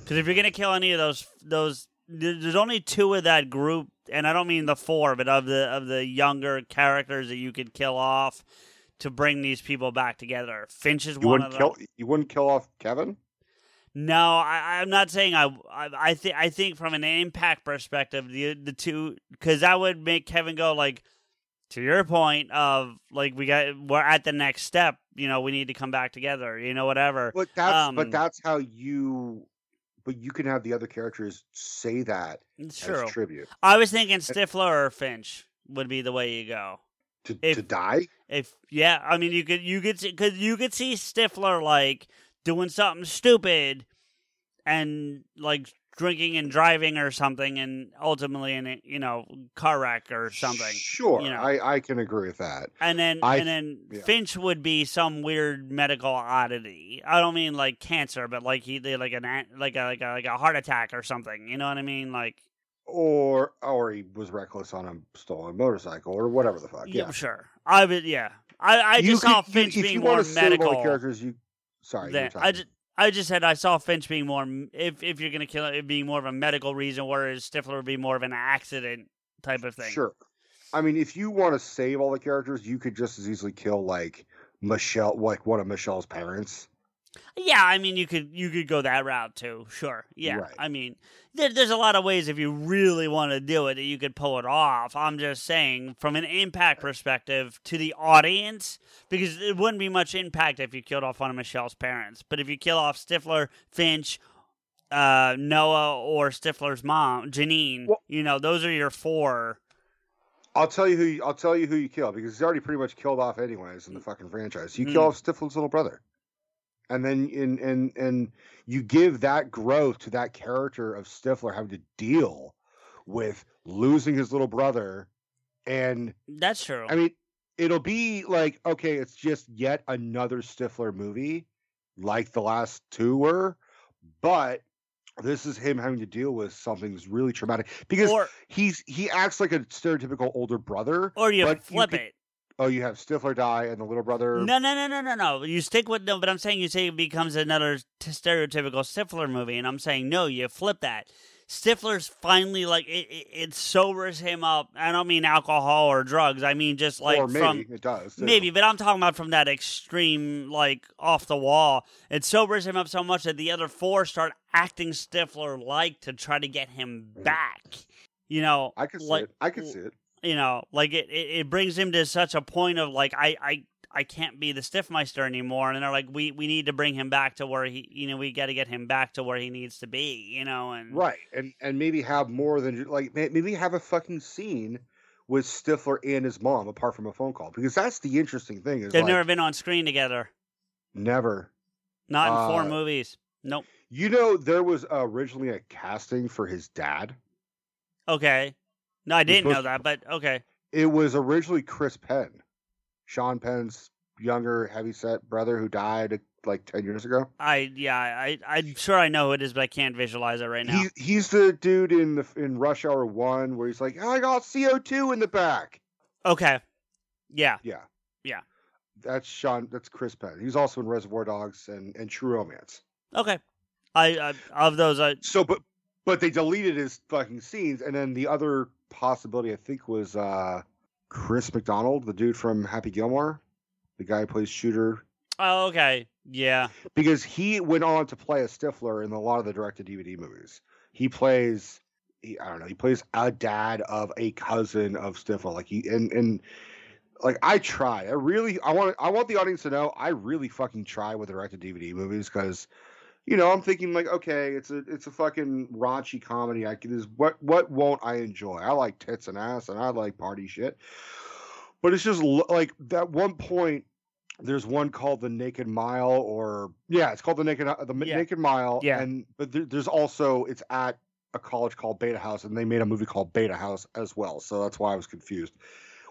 Because if you're gonna kill any of those, those there's only two of that group, and I don't mean the four, but of the of the younger characters that you could kill off to bring these people back together. Finch is you one of them. Kill, you wouldn't kill off Kevin? No, I, I'm not saying I. I, I think I think from an impact perspective, the the two, because that would make Kevin go like, to your point of like we got we're at the next step. You know, we need to come back together, you know, whatever. But that's, um, but that's how you, but you can have the other characters say that as true. Tribute. I was thinking Stifler or Finch would be the way you go. To, if, to die? If, yeah. I mean, you could, you could see, cause you could see Stifler like doing something stupid and like drinking and driving or something. And ultimately in a, you know, car wreck or something. Sure. You know. I, I can agree with that. And then, I, and then yeah. Finch would be some weird medical oddity. I don't mean like cancer, but like he, like an, like a, like a, like a heart attack or something. You know what I mean? Like, or, or he was reckless on a stolen motorcycle or whatever the fuck. Yeah. yeah. Sure. I would. Yeah. I, I just could, saw Finch you, being more medical characters. You, sorry. Then, I just, I just said I saw Finch being more, if if you're going to kill it, it'd be more of a medical reason, whereas Stifler would be more of an accident type of thing. Sure. I mean, if you want to save all the characters, you could just as easily kill, like, Michelle, like one of Michelle's parents. Yeah, I mean, you could you could go that route too. Sure. Yeah, right. I mean, there, there's a lot of ways if you really want to do it that you could pull it off. I'm just saying from an impact perspective to the audience, because it wouldn't be much impact if you killed off one of Michelle's parents. But if you kill off Stifler, Finch, uh, Noah, or Stifler's mom, Janine, well, you know, those are your four. I'll tell you who you, I'll tell you who you kill, because he's already pretty much killed off anyways in the fucking franchise. You mm. kill off Stifler's little brother. And then in and and you give that growth to that character of Stifler having to deal with losing his little brother, and that's true. I mean, it'll be like, okay, it's just yet another Stifler movie, like the last two were, but this is him having to deal with something that's really traumatic because or, he's he acts like a stereotypical older brother. Or you flip you could, it. Oh, you have Stifler die and the little brother. No, no, no, no, no, no. You stick with no, but I'm saying you say it becomes another t- stereotypical Stifler movie, and I'm saying no, you flip that. Stifler's finally like it, it. It sobers him up. I don't mean alcohol or drugs. I mean just like or maybe from, it does too. Maybe, but I'm talking about from that extreme, like off the wall. It sobers him up so much that the other four start acting Stifler like to try to get him back. You know, I could see like, it. I could see it. You know, like it, it, it brings him to such a point of like, I, I, I can't be the Stiffmeister anymore. And they're like, we, we need to bring him back to where he, you know, we got to get him back to where he needs to be, you know? And right. And, and maybe have more than like, maybe have a fucking scene with Stifler and his mom apart from a phone call, because that's the interesting thing. Is they've like, never been on screen together. Never. Not in uh, four movies. Nope. You know, there was originally a casting for his dad. Okay. No, I didn't know that, but okay. It was originally Chris Penn, Sean Penn's younger, heavyset brother who died like ten years ago. I yeah, I I'm sure I know who it is, but I can't visualize it right now. He, he's the dude in the in Rush Hour One where he's like, oh, I got C O two in the back. Okay. Yeah. Yeah. Yeah. That's Sean. That's Chris Penn. He's also in Reservoir Dogs and, and True Romance. Okay. I, I of those I so but but they deleted his fucking scenes, and then the other possibility I think was uh Chris McDonald, the dude from Happy Gilmore, the guy who plays Shooter. Oh, okay. Yeah, because he went on to play a Stifler in a lot of the direct-to-D V D movies. He plays he, I don't know he plays a dad of a cousin of Stifler, like he and and like I try I really I want I want the audience to know I really fucking try with direct-to-D V D movies, because you know, I'm thinking like, okay, it's a it's a fucking raunchy comedy. I can is what what won't I enjoy? I like tits and ass, and I like party shit. But it's just like that one point. There's one called The Naked Mile, or yeah, it's called the Naked the yeah. Naked Mile. Yeah. And but there, there's also it's at a college called Beta House, and they made a movie called Beta House as well. So that's why I was confused.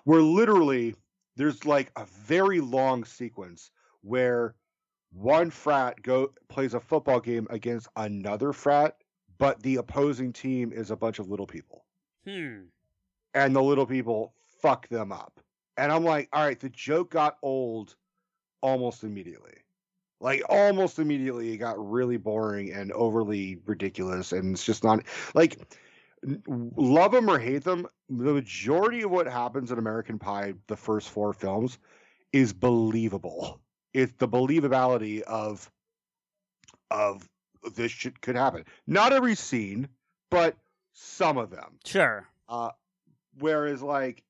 Where literally there's like a very long sequence where one frat go plays a football game against another frat, but the opposing team is a bunch of little people. Hmm. And the little people fuck them up. And I'm like, all right, the joke got old almost immediately. Like almost immediately it got really boring and overly ridiculous. And it's just not like love them or hate them. The majority of what happens in American Pie, the first four films, is believable. It's the believability of of this shit could happen. Not every scene, but some of them. Sure. Uh, whereas, like,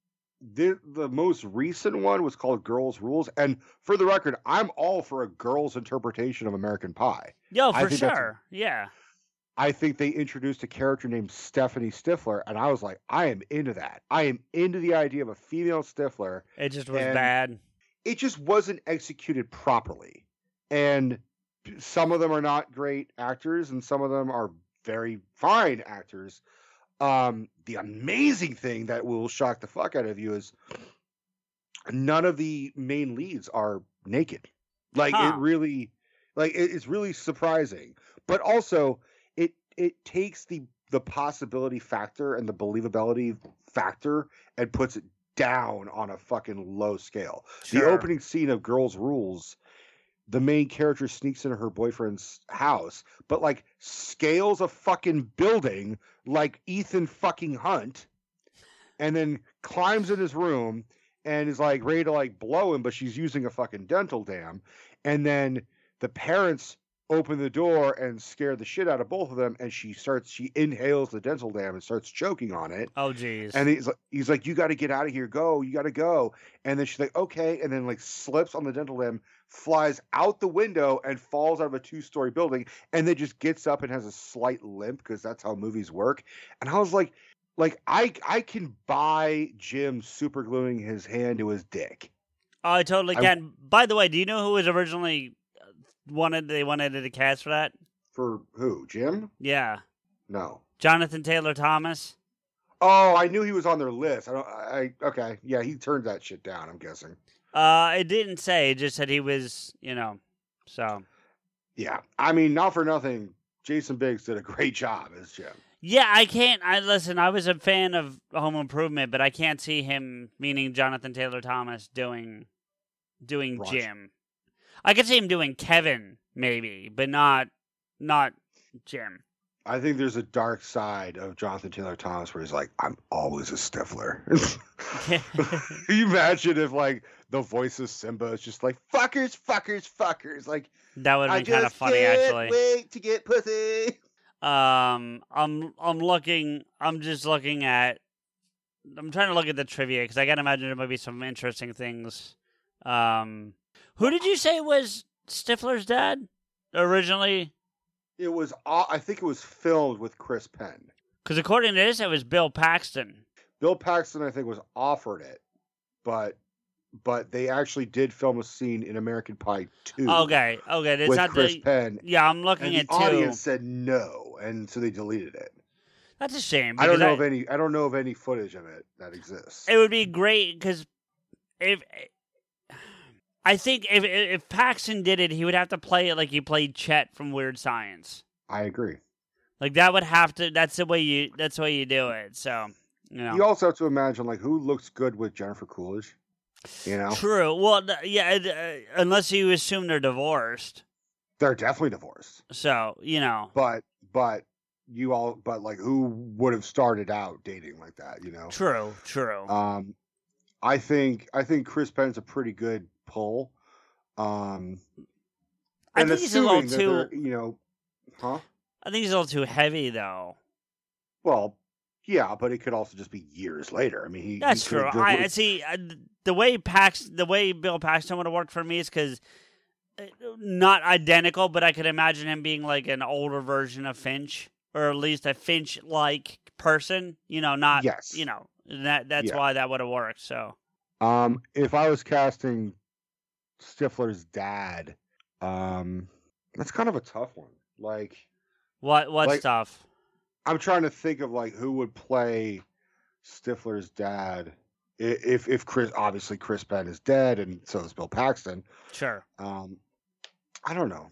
the, the most recent one was called Girls' Rules. And for the record, I'm all for a girl's interpretation of American Pie. Yo, for sure. Yeah. I think they introduced a character named Stephanie Stifler, and I was like, I am into that. I am into the idea of a female Stifler. It just was and- bad. It just wasn't executed properly. And some of them are not great actors, and some of them are very fine actors. Um, the amazing thing that will shock the fuck out of you is none of the main leads are naked. Like huh. it really, like it, it's really surprising, but also it, it takes the, the possibility factor and the believability factor and puts it down on a fucking low scale. Sure. The opening scene of Girls' Rules, the main character sneaks into her boyfriend's house, but like scales a fucking building like Ethan fucking Hunt, and then climbs in his room and is like ready to like blow him, but she's using a fucking dental dam. And then The parents open the door and scare the shit out of both of them, and she starts, she inhales the dental dam and starts choking on it. Oh, geez. And he's like, he's like, you got to get out of here. Go. You got to go. And then she's like, okay. And then, like, slips on the dental dam, flies out the window, and falls out of a two-story building, and then just gets up and has a slight limp, because that's how movies work. And I was like, like, I, I can buy Jim super gluing his hand to his dick. Oh, I totally can. I, By the way, do you know who was originally... Wanted they wanted to cast for that? For who? Jim? Yeah. No. Jonathan Taylor Thomas. Oh, I knew he was on their list. I don't. I okay. Yeah, he turned that shit down, I'm guessing. Uh, it didn't say. It just said he was. You know. So. Yeah, I mean, not for nothing, Jason Biggs did a great job as Jim. Yeah, I can't. I listen. I was a fan of Home Improvement, but I can't see him, meaning Jonathan Taylor Thomas, doing, doing Roger. Jim. I could see him doing Kevin, maybe, but not not Jim. I think there's a dark side of Jonathan Taylor Thomas where he's like, I'm always a stiffler. You imagine if, like, the voice of Simba is just like, fuckers, fuckers, fuckers. Like, that would be kind of funny, actually. Wait to get pussy. Um, I'm I'm looking. I'm just looking at. I'm trying to look at the trivia because I gotta imagine there might be some interesting things. Um. Who did you say was Stifler's dad originally? It was, I think it was filmed with Chris Penn. Because according to this, it was Bill Paxton. Bill Paxton, I think, was offered it, but but they actually did film a scene in American Pie two. Okay, okay, it's with not Chris the, Penn. Yeah, I'm looking and at the two. The audience said no, and so they deleted it. That's a shame. I don't know I, of any. I don't know of any footage of it that exists. It would be great because if. I think if if Paxton did it, he would have to play it like he played Chet from Weird Science. I agree. Like that would have to. That's the way you. That's the way you do it. So you know. You also have to imagine like who looks good with Jennifer Coolidge. You know. True. Well, yeah. It, uh, unless you assume they're divorced. They're definitely divorced. So you know. But but you all but like who would have started out dating like that? You know. True. True. Um, I think I think Chris Penn's a pretty good. Pull, um, I think he's a little too, you know, huh? I think he's a little too heavy, though. Well, yeah, but it could also just be years later. I mean, he, that's he true. I with... see I, the way Pax, the way Bill Paxton would have worked for me is because not identical, but I could imagine him being like an older version of Finch, or at least a Finch-like person. You know, not yes. You know that that's yeah. why that would have worked. So, um, if I was casting. Stifler's dad. Um, that's kind of a tough one. Like, what? What's like, tough? I'm trying to think of like who would play Stifler's dad if if Chris obviously Chris Penn is dead and so is Bill Paxton. Sure. Um, I don't know.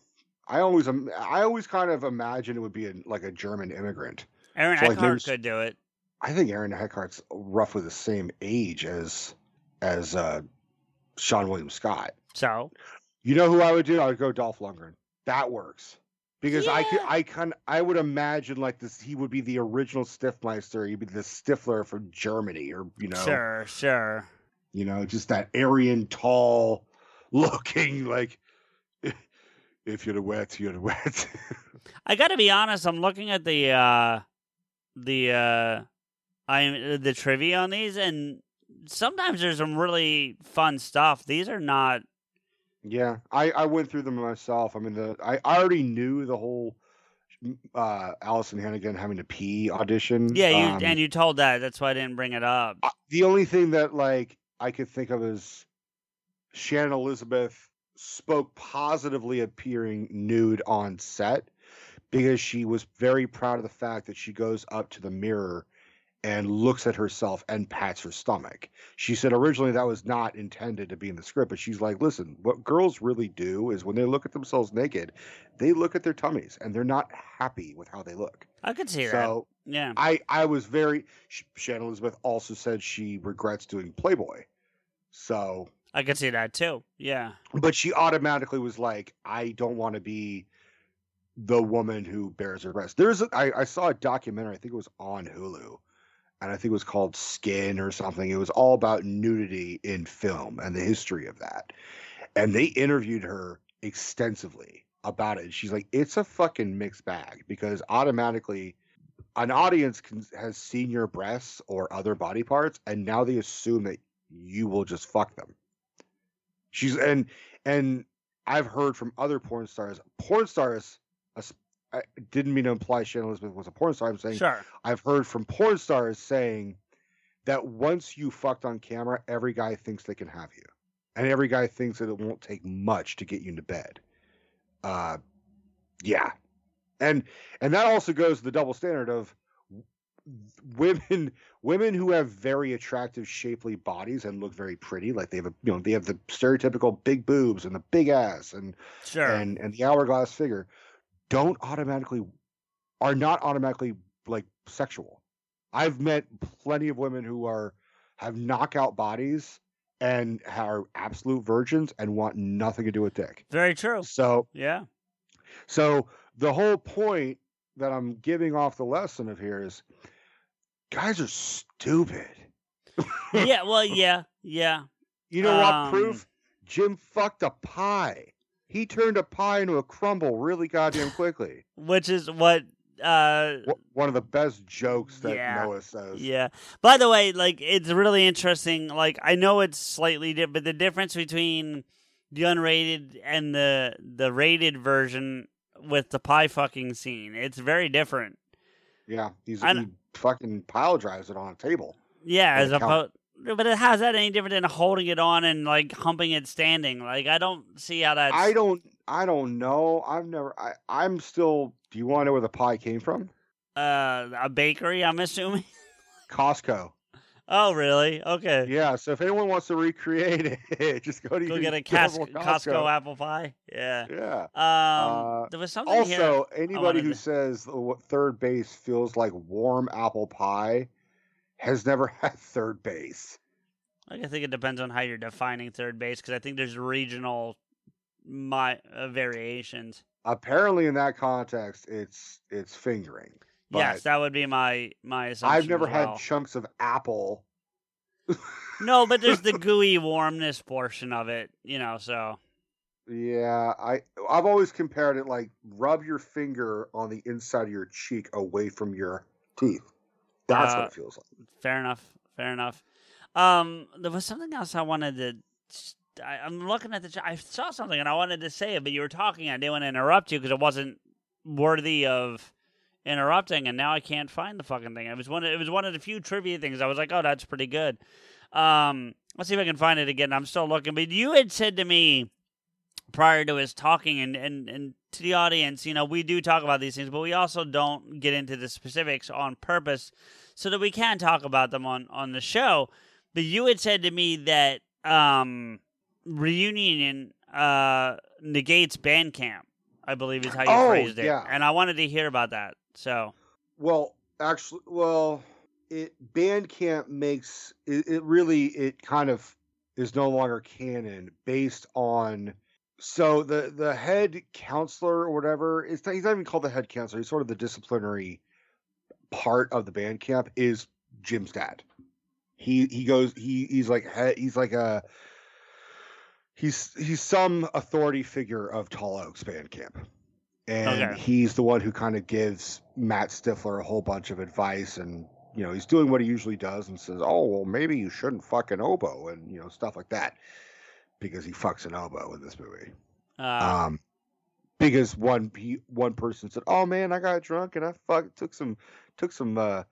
I always I always kind of imagine it would be a, like a German immigrant. Aaron so, like, Eckhart could do it. I think Aaron Eckhart's roughly the same age as as uh, Sean William Scott. So, you know who I would do? I would go Dolph Lundgren. That works because yeah. I could, I can, I would imagine like this. He would be the original Stiffmeister. He'd be the Stifler from Germany, or you know, sure, sure. You know, just that Aryan, tall, looking like if you're wet, you're wet. I got to be honest. I'm looking at the uh, the uh, I the trivia on these, and sometimes there's some really fun stuff. These are not. Yeah, I, I went through them myself. I mean, the I, I already knew the whole uh, Allison Hannigan having to pee audition. Yeah, you, um, and you told that. That's why I didn't bring it up. I, the only thing that like I could think of is Shannon Elizabeth spoke positively appearing nude on set because she was very proud of the fact that she goes up to the mirror and looks at herself and pats her stomach. She said originally that was not intended to be in the script, but she's like, listen, what girls really do is when they look at themselves naked, they look at their tummies, and they're not happy with how they look. I could see so that. So yeah. I, I was very... Shannon Elizabeth also said she regrets doing Playboy. So... I could see that too, yeah. But she automatically was like, I don't want to be the woman who bears her breast. There's a, I, I saw a documentary, I think it was on Hulu, and I think it was called Skin or something. It was all about nudity in film and the history of that. And they interviewed her extensively about it. She's like, it's a fucking mixed bag, because automatically an audience can, has seen your breasts or other body parts, and now they assume that you will just fuck them. She's and and I've heard from other porn stars, porn stars. I didn't mean to imply Shannon Elizabeth was a porn star. I'm saying sure. I've heard from porn stars saying that once you fucked on camera, every guy thinks they can have you, and every guy thinks that it won't take much to get you into bed. Uh, yeah. And, and that also goes to the double standard of women, women who have very attractive, shapely bodies and look very pretty. Like they have a, you know, they have the stereotypical big boobs and the big ass and, sure. and, and the hourglass figure don't automatically are not automatically like sexual. I've met plenty of women who are, have knockout bodies and are absolute virgins and want nothing to do with dick. Very true. So, yeah. So, the whole point that I'm giving off the lesson of here is guys are stupid. Yeah, well, yeah, yeah. You know um, what proof? Jim fucked a pie. He turned a pie into a crumble really goddamn quickly. Which is what... Uh, one of the best jokes that yeah, Noah says. Yeah. By the way, like, it's really interesting. Like, I know it's slightly different, but the difference between the unrated and the the rated version... with the pie fucking scene, it's very different. Yeah, he's, he fucking pile drives it on a table. Yeah, as opposed, but it, how's that any different than holding it on and like humping it standing? Like, I don't see how that. I don't. I don't know. I've never. I, I'm still. Do you want to know where the pie came from? Uh, a bakery, I'm assuming. Costco. Oh, really? Okay. Yeah. So if anyone wants to recreate it, just go to go get a Cas- Costco. Costco apple pie. Yeah. Yeah. Um, uh, there was something. Also, here anybody who to... says third base feels like warm apple pie has never had third base. I think it depends on how you're defining third base, because I think there's regional my uh, variations. Apparently, in that context, it's it's fingering. But yes, that would be my, my assumption. I've never well. had chunks of apple. No, but there's the gooey warmness portion of it, you know, so. Yeah, I, I've always compared it like rub your finger on the inside of your cheek away from your teeth. That's uh, what it feels like. Fair enough. Fair enough. Um, there was something else I wanted to. I, I'm looking at the. I saw something and I wanted to say it, but you were talking. I didn't want to interrupt you because it wasn't worthy of interrupting, and now I can't find the fucking thing. It was one. Of, it was one of the few trivia things. I was like, "Oh, that's pretty good." Um, let's see if I can find it again. I'm still looking, but you had said to me prior to us talking, and and and to the audience, you know, we do talk about these things, but we also don't get into the specifics on purpose so that we can talk about them on on the show. But you had said to me that um, Reunion uh, negates Band Camp, I believe is how you oh, phrased it, yeah. And I wanted to hear about that. So, well, actually, well, it Band Camp makes it, it really it kind of is no longer canon based on. So the the head counselor or whatever, it's not, he's not even called the head counselor. He's sort of the disciplinary part of the Band Camp is Jim's dad. He he goes he he's like he's like a he's he's some authority figure of Tall Oaks Band Camp. And okay. he's the one who kind of gives Matt Stifler a whole bunch of advice, and you know he's doing what he usually does and says, "Oh well, maybe you shouldn't fuck an oboe," and you know stuff like that, because he fucks an oboe in this movie. Uh, um, because one he, one person said, "Oh man, I got drunk and I fuck took some took some uh,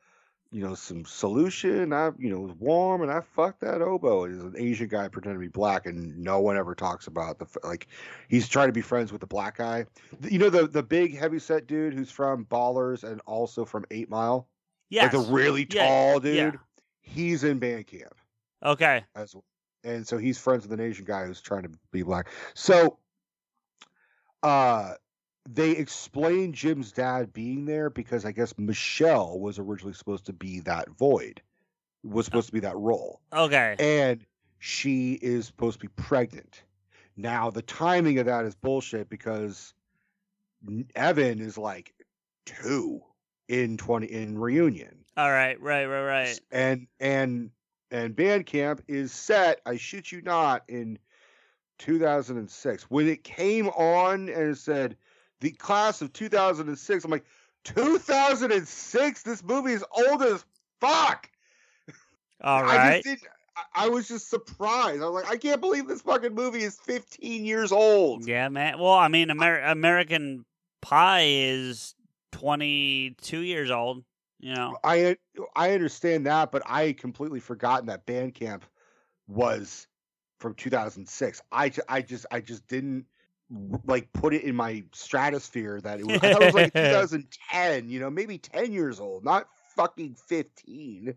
you know some solution. I you know was warm and I fucked that oboe." He's an Asian guy pretending to be black, and no one ever talks about the like. He's trying to be friends with the black guy. You know, the, the big heavyset dude who's from Ballers and also from Eight Mile? Yes. Like the really yeah. tall dude? Yeah. He's in Band Camp. Okay. As, and so he's friends with an Asian guy who's trying to be black. So uh, they explain Jim's dad being there because I guess Michelle was originally supposed to be that void. Was supposed to be that role. Okay. And she is supposed to be pregnant. Now, the timing of that is bullshit because Evan is like two in twenty in Reunion. All right, right, right, right. And and and Band Camp is set, I shit you not, in two thousand six. When it came on and it said the class of two thousand six, I'm like, two thousand six? This movie is old as fuck. All right. I, just didn't, I was just surprised. I was like, I can't believe this fucking movie is fifteen years old. Yeah, man. Well, I mean, Amer- American Pie is twenty-two years old. You know, I I understand that, but I had completely forgotten that Band Camp was from two thousand six. I, I just I just didn't like put it in my stratosphere that it was. I thought it was like two thousand ten. You know, maybe ten years old, not fucking fifteen.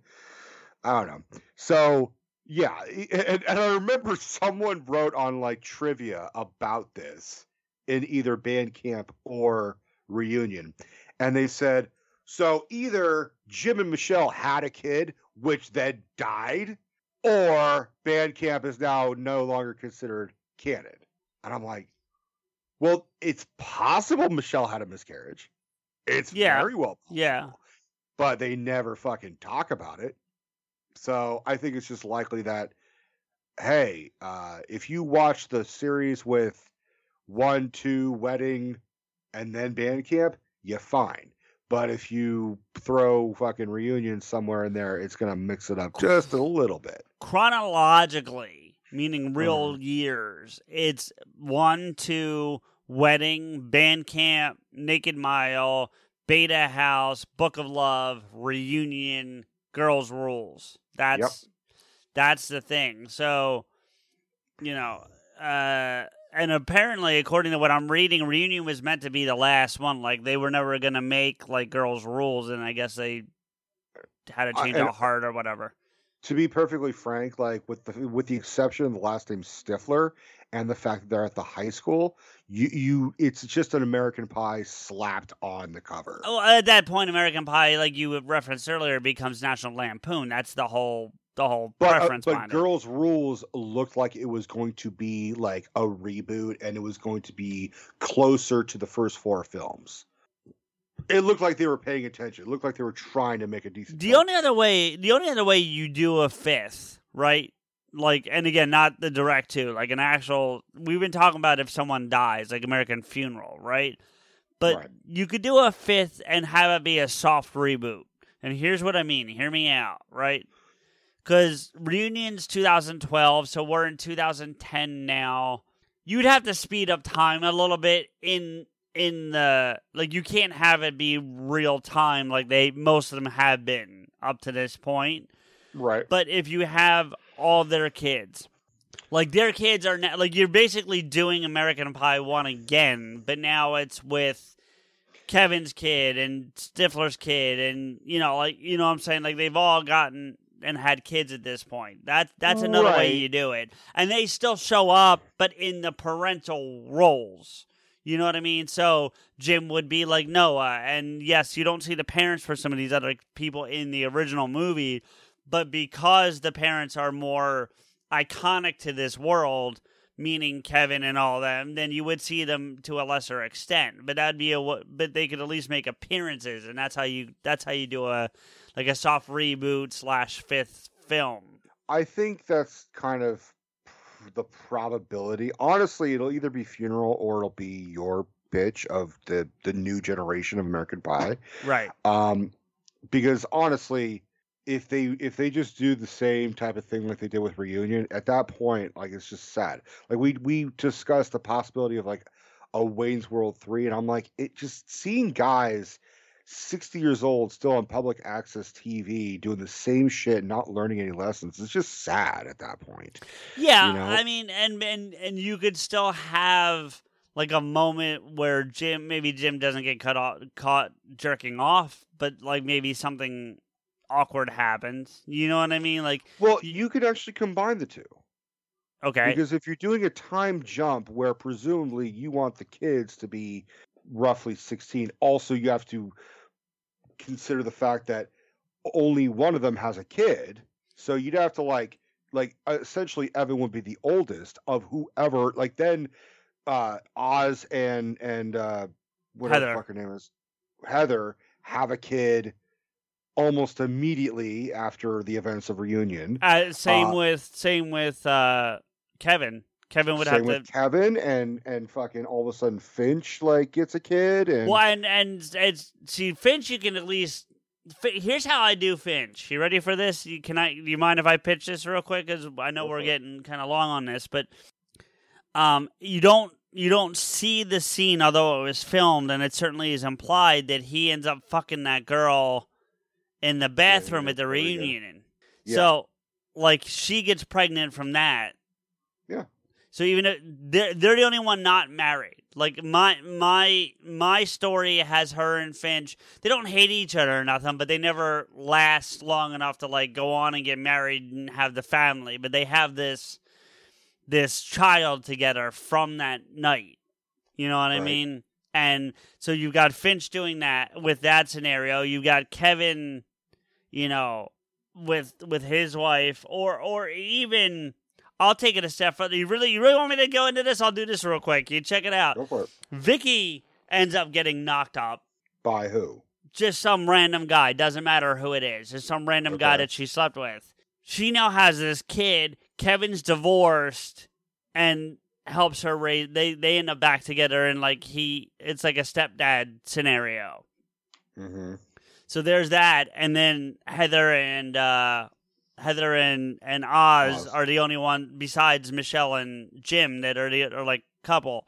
I don't know. So yeah, and, and I remember someone wrote on like trivia about this in either Band Camp or Reunion, and they said, so either Jim and Michelle had a kid, which then died, or Band Camp is now no longer considered canon. And I'm like, well, it's possible Michelle had a miscarriage. It's yeah. very well possible. Yeah. But they never fucking talk about it. So I think it's just likely that, hey, uh, if you watch the series with one, two, wedding, and then Band Camp, you're fine. But if you throw fucking Reunion somewhere in there, it's going to mix it up just a little bit. Chronologically, meaning real uh-huh. years, it's one, two, wedding, Band Camp, Naked Mile, Beta House, Book of Love, Reunion, Girls Rules. That's yep. that's the thing. So, you know, uh, and apparently, according to what I'm reading, Reunion was meant to be the last one. Like, they were never going to make, like, Girls Rules, and I guess they had to change uh, a heart or whatever. To be perfectly frank, like, with the with the exception of the last name Stifler and the fact that they're at the high school, you, you it's just an American Pie slapped on the cover. Oh, at that point, American Pie, like you referenced earlier, becomes National Lampoon. That's the whole... The whole but, preference. Uh, but Girls Rules looked like it was going to be like a reboot, and it was going to be closer to the first four films. It looked like they were paying attention. It looked like they were trying to make a decent. The film. only other way, the only other way you do a fifth, right? Like, and again, not the direct to, like an actual. We've been talking about if someone dies, like American Funeral, right? But right. you could do a fifth and have it be a soft reboot. And here's what I mean. Hear me out, right? Because Reunion's two thousand twelve, so we're in two thousand ten now. You'd have to speed up time a little bit in in the... Like, you can't have it be real time like they most of them have been up to this point. Right. But if you have all their kids... Like, their kids are... Now, like, you're basically doing American Pie one again, but now it's with... Kevin's kid and Stifler's kid and, you know, like, you know what I'm saying? Like, they've all gotten... and had kids at this point. That, that's another right. way you do it. And they still show up, but in the parental roles. You know what I mean? So Jim would be like Noah. And yes, you don't see the parents for some of these other people in the original movie. But because the parents are more iconic to this world, meaning Kevin and all them, then you would see them to a lesser extent. But that'd be a, but they could at least make appearances. And that's how you, that's how you do a... Like a soft reboot slash fifth film. I think that's kind of the probability. Honestly, it'll either be Funeral or it'll be your bitch of the, the new generation of American Pie. Right. Um, because honestly, if they if they just do the same type of thing like they did with Reunion, at that point, like it's just sad. Like we we discussed the possibility of like a Wayne's World three, and I'm like, it just seeing guys sixty years old, still on public access T V, doing the same shit, not learning any lessons. It's just sad at that point. Yeah, you know? I mean, and, and and you could still have like a moment where Jim, maybe Jim doesn't get cut off, caught jerking off, but like maybe something awkward happens. You know what I mean? Like, well, you could actually combine the two. Okay, because if you're doing a time jump where presumably you want the kids to be roughly sixteen. Also, you have to consider the fact that only one of them has a kid. So you'd have to like, like essentially Evan would be the oldest of whoever, like then uh, Oz and, and uh, whatever the fuck her name is, Heather have a kid almost immediately after the events of Reunion. Uh, same uh, with, same with uh, Kevin. Kevin would Same have with to Kevin and and fucking all of a sudden Finch like gets a kid and well and and it's see Finch you can at least here's how I do Finch. You ready for this? You can I you mind if I pitch this real quick because I know okay. we're getting kind of long on this, but um you don't you don't see the scene although it was filmed and it certainly is implied that he ends up fucking that girl in the bathroom yeah, yeah, at the reunion. Yeah. So like she gets pregnant from that. Yeah. So even if they're, they're the only one not married. Like my my my story has her and Finch. They don't hate each other or nothing, but they never last long enough to like go on and get married and have the family. But they have this this child together from that night. You know what right. I mean? And so you've got Finch doing that with that scenario. You've got Kevin, you know, with with his wife, or or even. I'll take it a step further. You really, you really want me to go into this? I'll do this real quick. You check it out. Go for it. Vicky ends up getting knocked up. By who? Just some random guy. Doesn't matter who it is. Just some random okay. guy that she slept with. She now has this kid. Kevin's divorced and helps her raise. They they end up back together and like he, it's like a stepdad scenario. Mm-hmm. So there's that, and then Heather and. uh Heather and, and Oz, Oz are the only one besides Michelle and Jim that are the are like couple.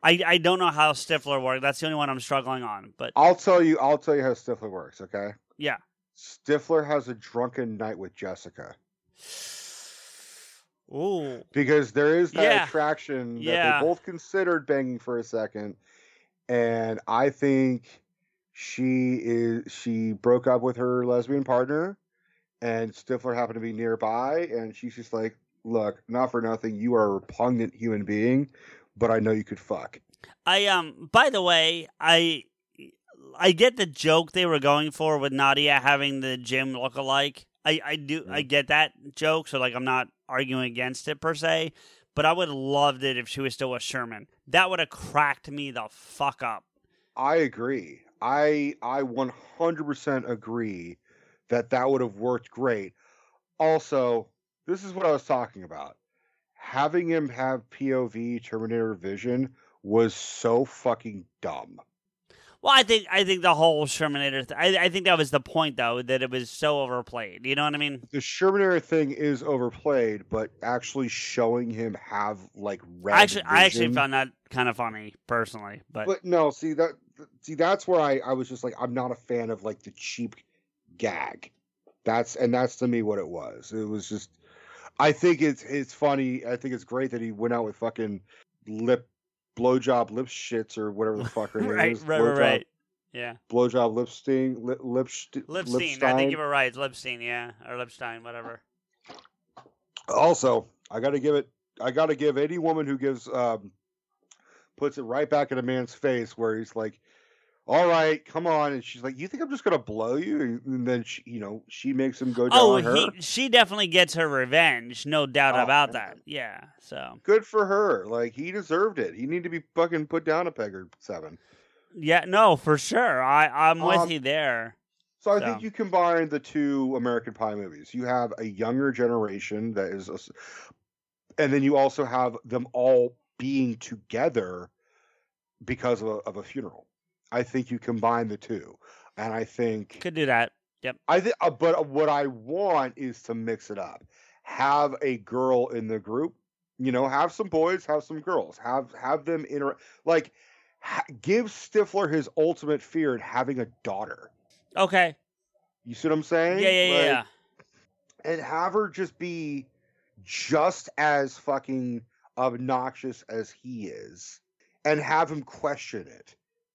I, I don't know how Stifler works. That's the only one I'm struggling on. But I'll tell you I'll tell you how Stifler works, okay? Yeah. Stifler has a drunken night with Jessica. Ooh. Because there is that yeah. attraction that yeah. they both considered banging for a second. And I think she is she broke up with her lesbian partner. And Stifler happened to be nearby, and she's just like, "Look, not for nothing, you are a repugnant human being, but I know you could fuck." I um. By the way, I I get the joke they were going for with Nadia having the Jim lookalike. I I do mm-hmm. I get that joke, so like I'm not arguing against it per se. But I would have loved it if she was still a Sherman. That would have cracked me the fuck up. I agree. I I one hundred percent agree. That that would have worked great. Also, this is what I was talking about. Having him have P O V Terminator vision was so fucking dumb. Well, I think I think the whole Terminator thing, I, I think that was the point, though, that it was so overplayed. You know what I mean? The Terminator thing is overplayed, but actually showing him have, like, red actually, vision. I actually found that kind of funny, personally. But, but no, see, that see that's where I, I was just like, I'm not a fan of, like, the cheap... gag. That's and that's to me what it was. It was just I think it's it's funny. I think it's great that he went out with fucking lip blowjob lip shits or whatever the fuck her name right, is. Right, blowjob, right. Yeah. Blowjob Lipstein lip lip Lipstein. I think you were right. Lipstein, yeah. Or Lipstein, whatever. Also, I gotta give it I gotta give any woman who gives um puts it right back in a man's face where he's like, "All right, come on." And she's like, "You think I'm just going to blow you?" And then, she, you know, she makes him go down oh, on her. He, she definitely gets her revenge. No doubt oh, about man. that. Yeah. So good for her. Like, he deserved it. He needed to be fucking put down a peg or seven. Yeah, no, for sure. I, I'm with um, you there. So I so. think you combine the two American Pie movies. You have a younger generation that is, a, and then you also have them all being together because of a, of a funeral. I think you combine the two, and I think could do that. Yep. I think, uh, but what I want is to mix it up. Have a girl in the group, you know. Have some boys, have some girls. Have have them interact. Like, ha- give Stifler his ultimate fear in having a daughter. Okay. You see what I'm saying? Yeah, yeah, like, yeah. And have her just be just as fucking obnoxious as he is, and have him question it.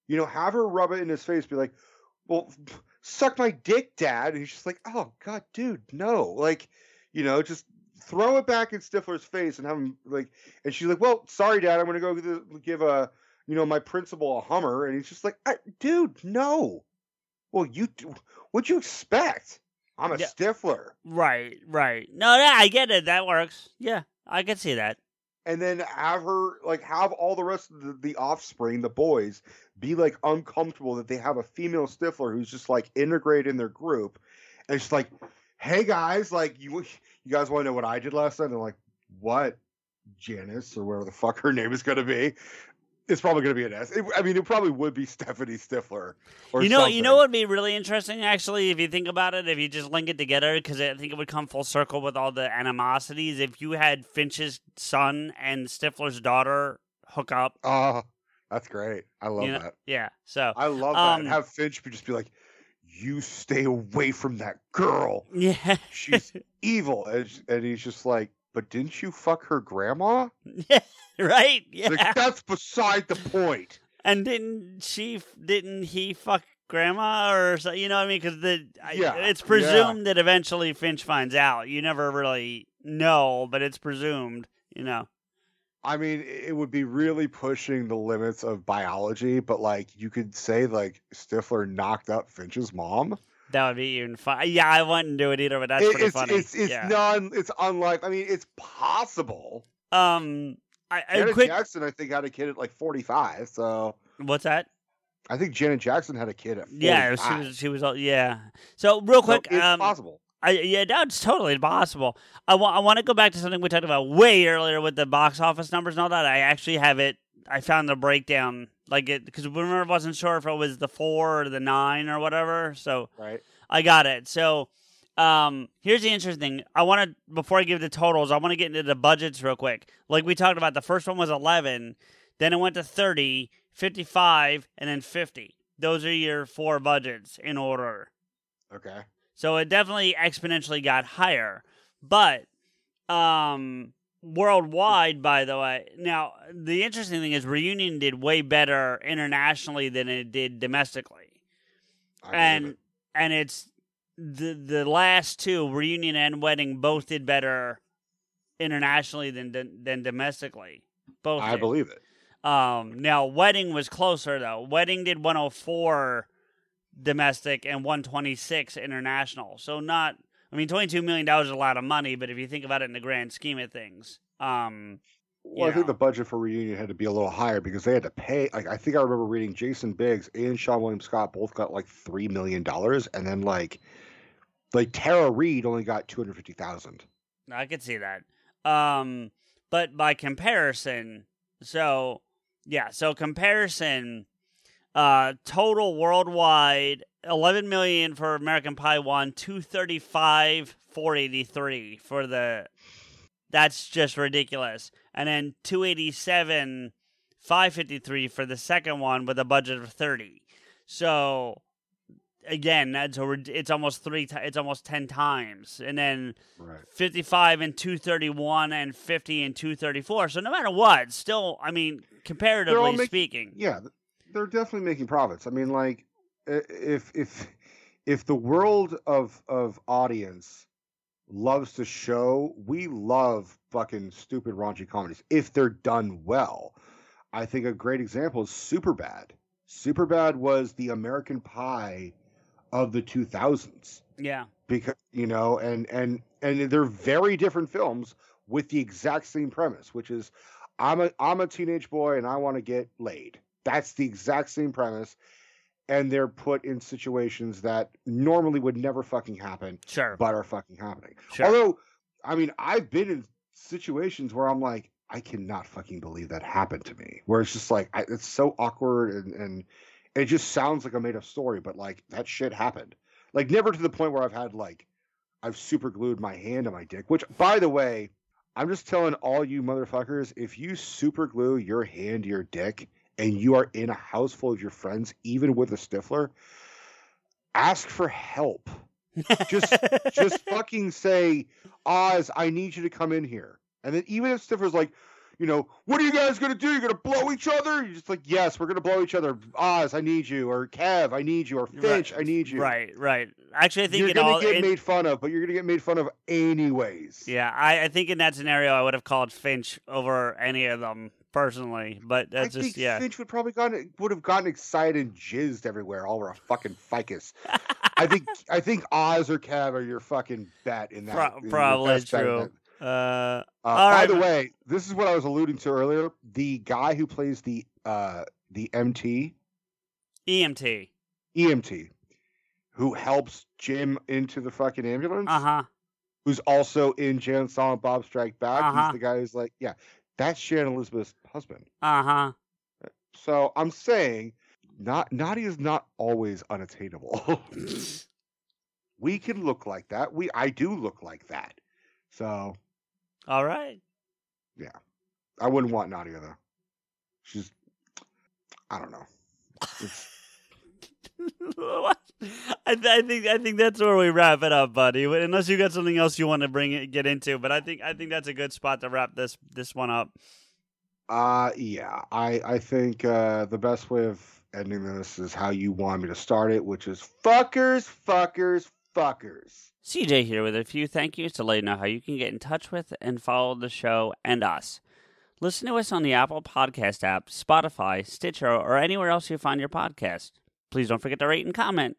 You know, have her rub it in his face, be like, "Well, suck my dick, Dad." And he's just like, "Oh, God, dude, no." Like, you know, just throw it back in Stifler's face and have him, like, and she's like, "Well, sorry, Dad, I'm going to go give, give a, you know, my principal a Hummer." And he's just like, I, dude, no. Well, you, what'd you expect? I'm a yeah. Stifler. Right, right. No, yeah, I get it. That works. Yeah, I can see that. And then have her, like, have all the rest of the, the offspring, the boys, be, like, uncomfortable that they have a female Stifler who's just, like, integrated in their group. And she's like, "Hey, guys, like, you you guys want to know what I did last night?" And they're like, "What?" Janice or whatever the fuck her name is going to be. It's probably going to be an S. It, I mean, it probably would be Stephanie Stifler. Or you know, something. You know what would be really interesting, actually, if you think about it, if you just link it together, because I think it would come full circle with all the animosities. If you had Finch's son and Stifler's daughter hook up. Oh, that's great. I love you know, that. Yeah. So I love that. Um, and have Finch just be like, you stay away from that girl. Yeah. She's evil. And, and he's just like, but didn't you fuck her grandma? Yeah, right? Yeah. Like, that's beside the point. And didn't she, didn't he fuck grandma or something? You know what I mean? Because the yeah. it's presumed yeah. that eventually Finch finds out. You never really know, but it's presumed, you know. I mean, it would be really pushing the limits of biology, but, like, you could say, like, Stifler knocked up Finch's mom. That would be even fun. Yeah, I wouldn't do it either, but that's it, pretty it's, funny. It's it's yeah. non it's unlikely. I mean, it's possible. Um, I, I Janet quick... Jackson, I think, had a kid at like forty-five. So what's that? I think Janet Jackson had a kid at forty-five. Yeah, she was. She was. Yeah. So real quick, so it's um, possible. I, yeah, that's totally possible. I want. I want to go back to something we talked about way earlier with the box office numbers and all that. I actually have it. I found the breakdown, like it, because remember I wasn't sure if it was the four or the nine or whatever. So right. I got it. So um, here's the interesting thing. I want to, before I give the totals, I want to get into the budgets real quick. Like we talked about, the first one was eleven, then it went to thirty, fifty-five, and then fifty. Those are your four budgets in order. Okay. So it definitely exponentially got higher, but um. Worldwide, by the way. Now, the interesting thing is Reunion did way better internationally than it did domestically. I and it. and it's the the last two, Reunion and Wedding, both did better internationally than than, than domestically. Both I did. Believe it. Um, now, Wedding was closer, though. Wedding did one oh four domestic and one twenty-six international. So not... I mean, twenty-two million dollars is a lot of money, but if you think about it in the grand scheme of things. Um, well, I know. think the budget for Reunion had to be a little higher because they had to pay. Like, I think I remember reading Jason Biggs and Sean William Scott both got like three million dollars. And then like like Tara Reid only got two hundred fifty thousand dollars. I could see that. Um, but by comparison, so, yeah, so comparison, uh, total worldwide, eleven million for American Pie one, two thirty-five, four eighty-three for the, that's just ridiculous. And then two eighty-seven, five fifty-three for the second one with a budget of thirty. So again, that's a, it's almost three, it's almost ten times. And then right. fifty-five and two thirty-one and fifty and two thirty-four. So no matter what, still, I mean, comparatively make, speaking. Yeah, they're definitely making profits. I mean, like, If if if the world of of audience loves to show, we love fucking stupid raunchy comedies if they're done well. I think a great example is Superbad. Superbad was the American Pie of the two thousands. Yeah, because you know, and and and they're very different films with the exact same premise, which is I'm a I'm a teenage boy and I want to get laid. That's the exact same premise. And they're put in situations that normally would never fucking happen, sure. but are fucking happening. Sure. Although, I mean, I've been in situations where I'm like, I cannot fucking believe that happened to me. Where it's just like, I, it's so awkward and, and it just sounds like a made up story, but like that shit happened. Like never to the point where I've had like, I've super glued my hand to my dick, which by the way, I'm just telling all you motherfuckers, if you super glue your hand to your dick, and you are in a house full of your friends, even with a Stifler, ask for help. Just just fucking say, Oz, I need you to come in here. And then even if Stifler's like, you know, what are you guys going to do? You're going to blow each other? You're just like, yes, we're going to blow each other. Oz, I need you. Or Kev, I need you. Or Finch, right. I need you. Right, right. Actually, I think you're going to get it... made fun of, but you're going to get made fun of anyways. Yeah, I, I think in that scenario, I would have called Finch over any of them. Personally, but that's I just think yeah. Finch would probably gotten would have gotten excited and jizzed everywhere, all over a fucking ficus. I think I think Oz or Kev are your fucking bet in that. Pro- in probably true. Uh, uh, by right. the way, this is what I was alluding to earlier. The guy who plays the uh, the M T, E M T, E M T, who helps Jim into the fucking ambulance. Uh huh. Who's also in Jane and Silent Bob Strike Back. Uh-huh. He's the guy who's like, yeah, That's Sharon Elizabeth's husband. Uh-huh. So I'm saying, not Naughty is not always unattainable. We can look like that. We I do look like that. So. All right. Yeah. I wouldn't want Naughty, though. She's, I don't know. It's... I, th- I think I think that's where we wrap it up, buddy. Unless you got something else you want to bring it, get into, but I think I think that's a good spot to wrap this this one up. Uh yeah. I I think uh, the best way of ending this is how you want me to start it, which is fuckers, fuckers, fuckers. C J here with a few thank yous to let you know how you can get in touch with and follow the show and us. Listen to us on the Apple Podcast app, Spotify, Stitcher, or anywhere else you find your podcast. Please don't forget to rate and comment.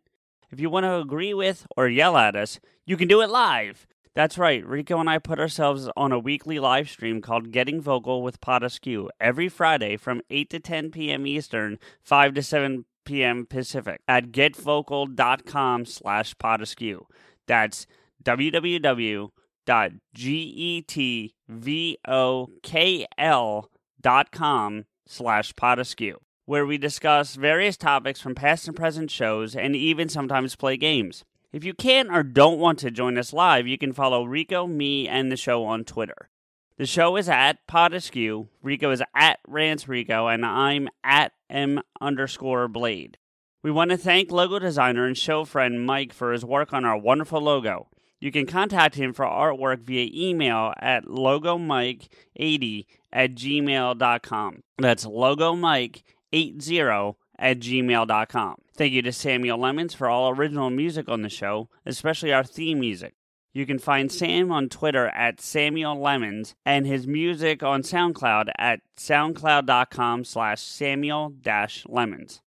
If you want to agree with or yell at us, you can do it live. That's right. Rico and I put ourselves on a weekly live stream called Getting Vocal with PodAskew every Friday from eight to ten p.m. Eastern, five to seven p.m. Pacific at getvocal.com slash PodAskew. That's www.getvokl.com slash PodAskew. Where we discuss various topics from past and present shows and even sometimes play games. If you can or don't want to join us live, you can follow Rico, me, and the show on Twitter. The show is at PodAskew, Rico is at RanceRico, and I'm at M underscore Blade. We want to thank logo designer and show friend Mike for his work on our wonderful logo. You can contact him for artwork via email at logomike80 at gmail.com. That's logomike80 at gmail.com. Thank you to Samuel Lemons for all original music on the show, especially our theme music. You can find Sam on Twitter at Samuel Lemons and his music on SoundCloud at soundcloud.com slash Samuel dash Lemons.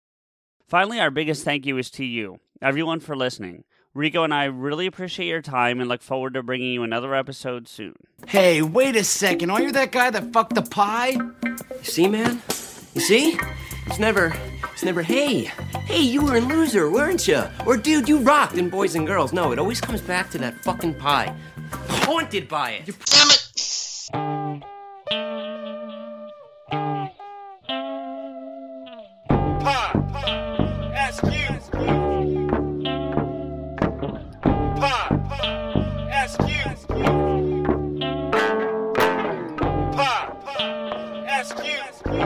Finally, our biggest thank you is to you, everyone, for listening. Rico and I really appreciate your time and look forward to bringing you another episode soon. Hey, wait a second. Are you that guy that fucked the pie? You see, man? You see? It's never, it's never, hey, hey, you were a loser, weren't you? Or, dude, you rocked in Boys and Girls. No, it always comes back to that fucking pie. Haunted by it. You damn it. Pie. Pie. Ask you. Pie. Pie. Ask you. Pie. Pie. Ask you. Ask you.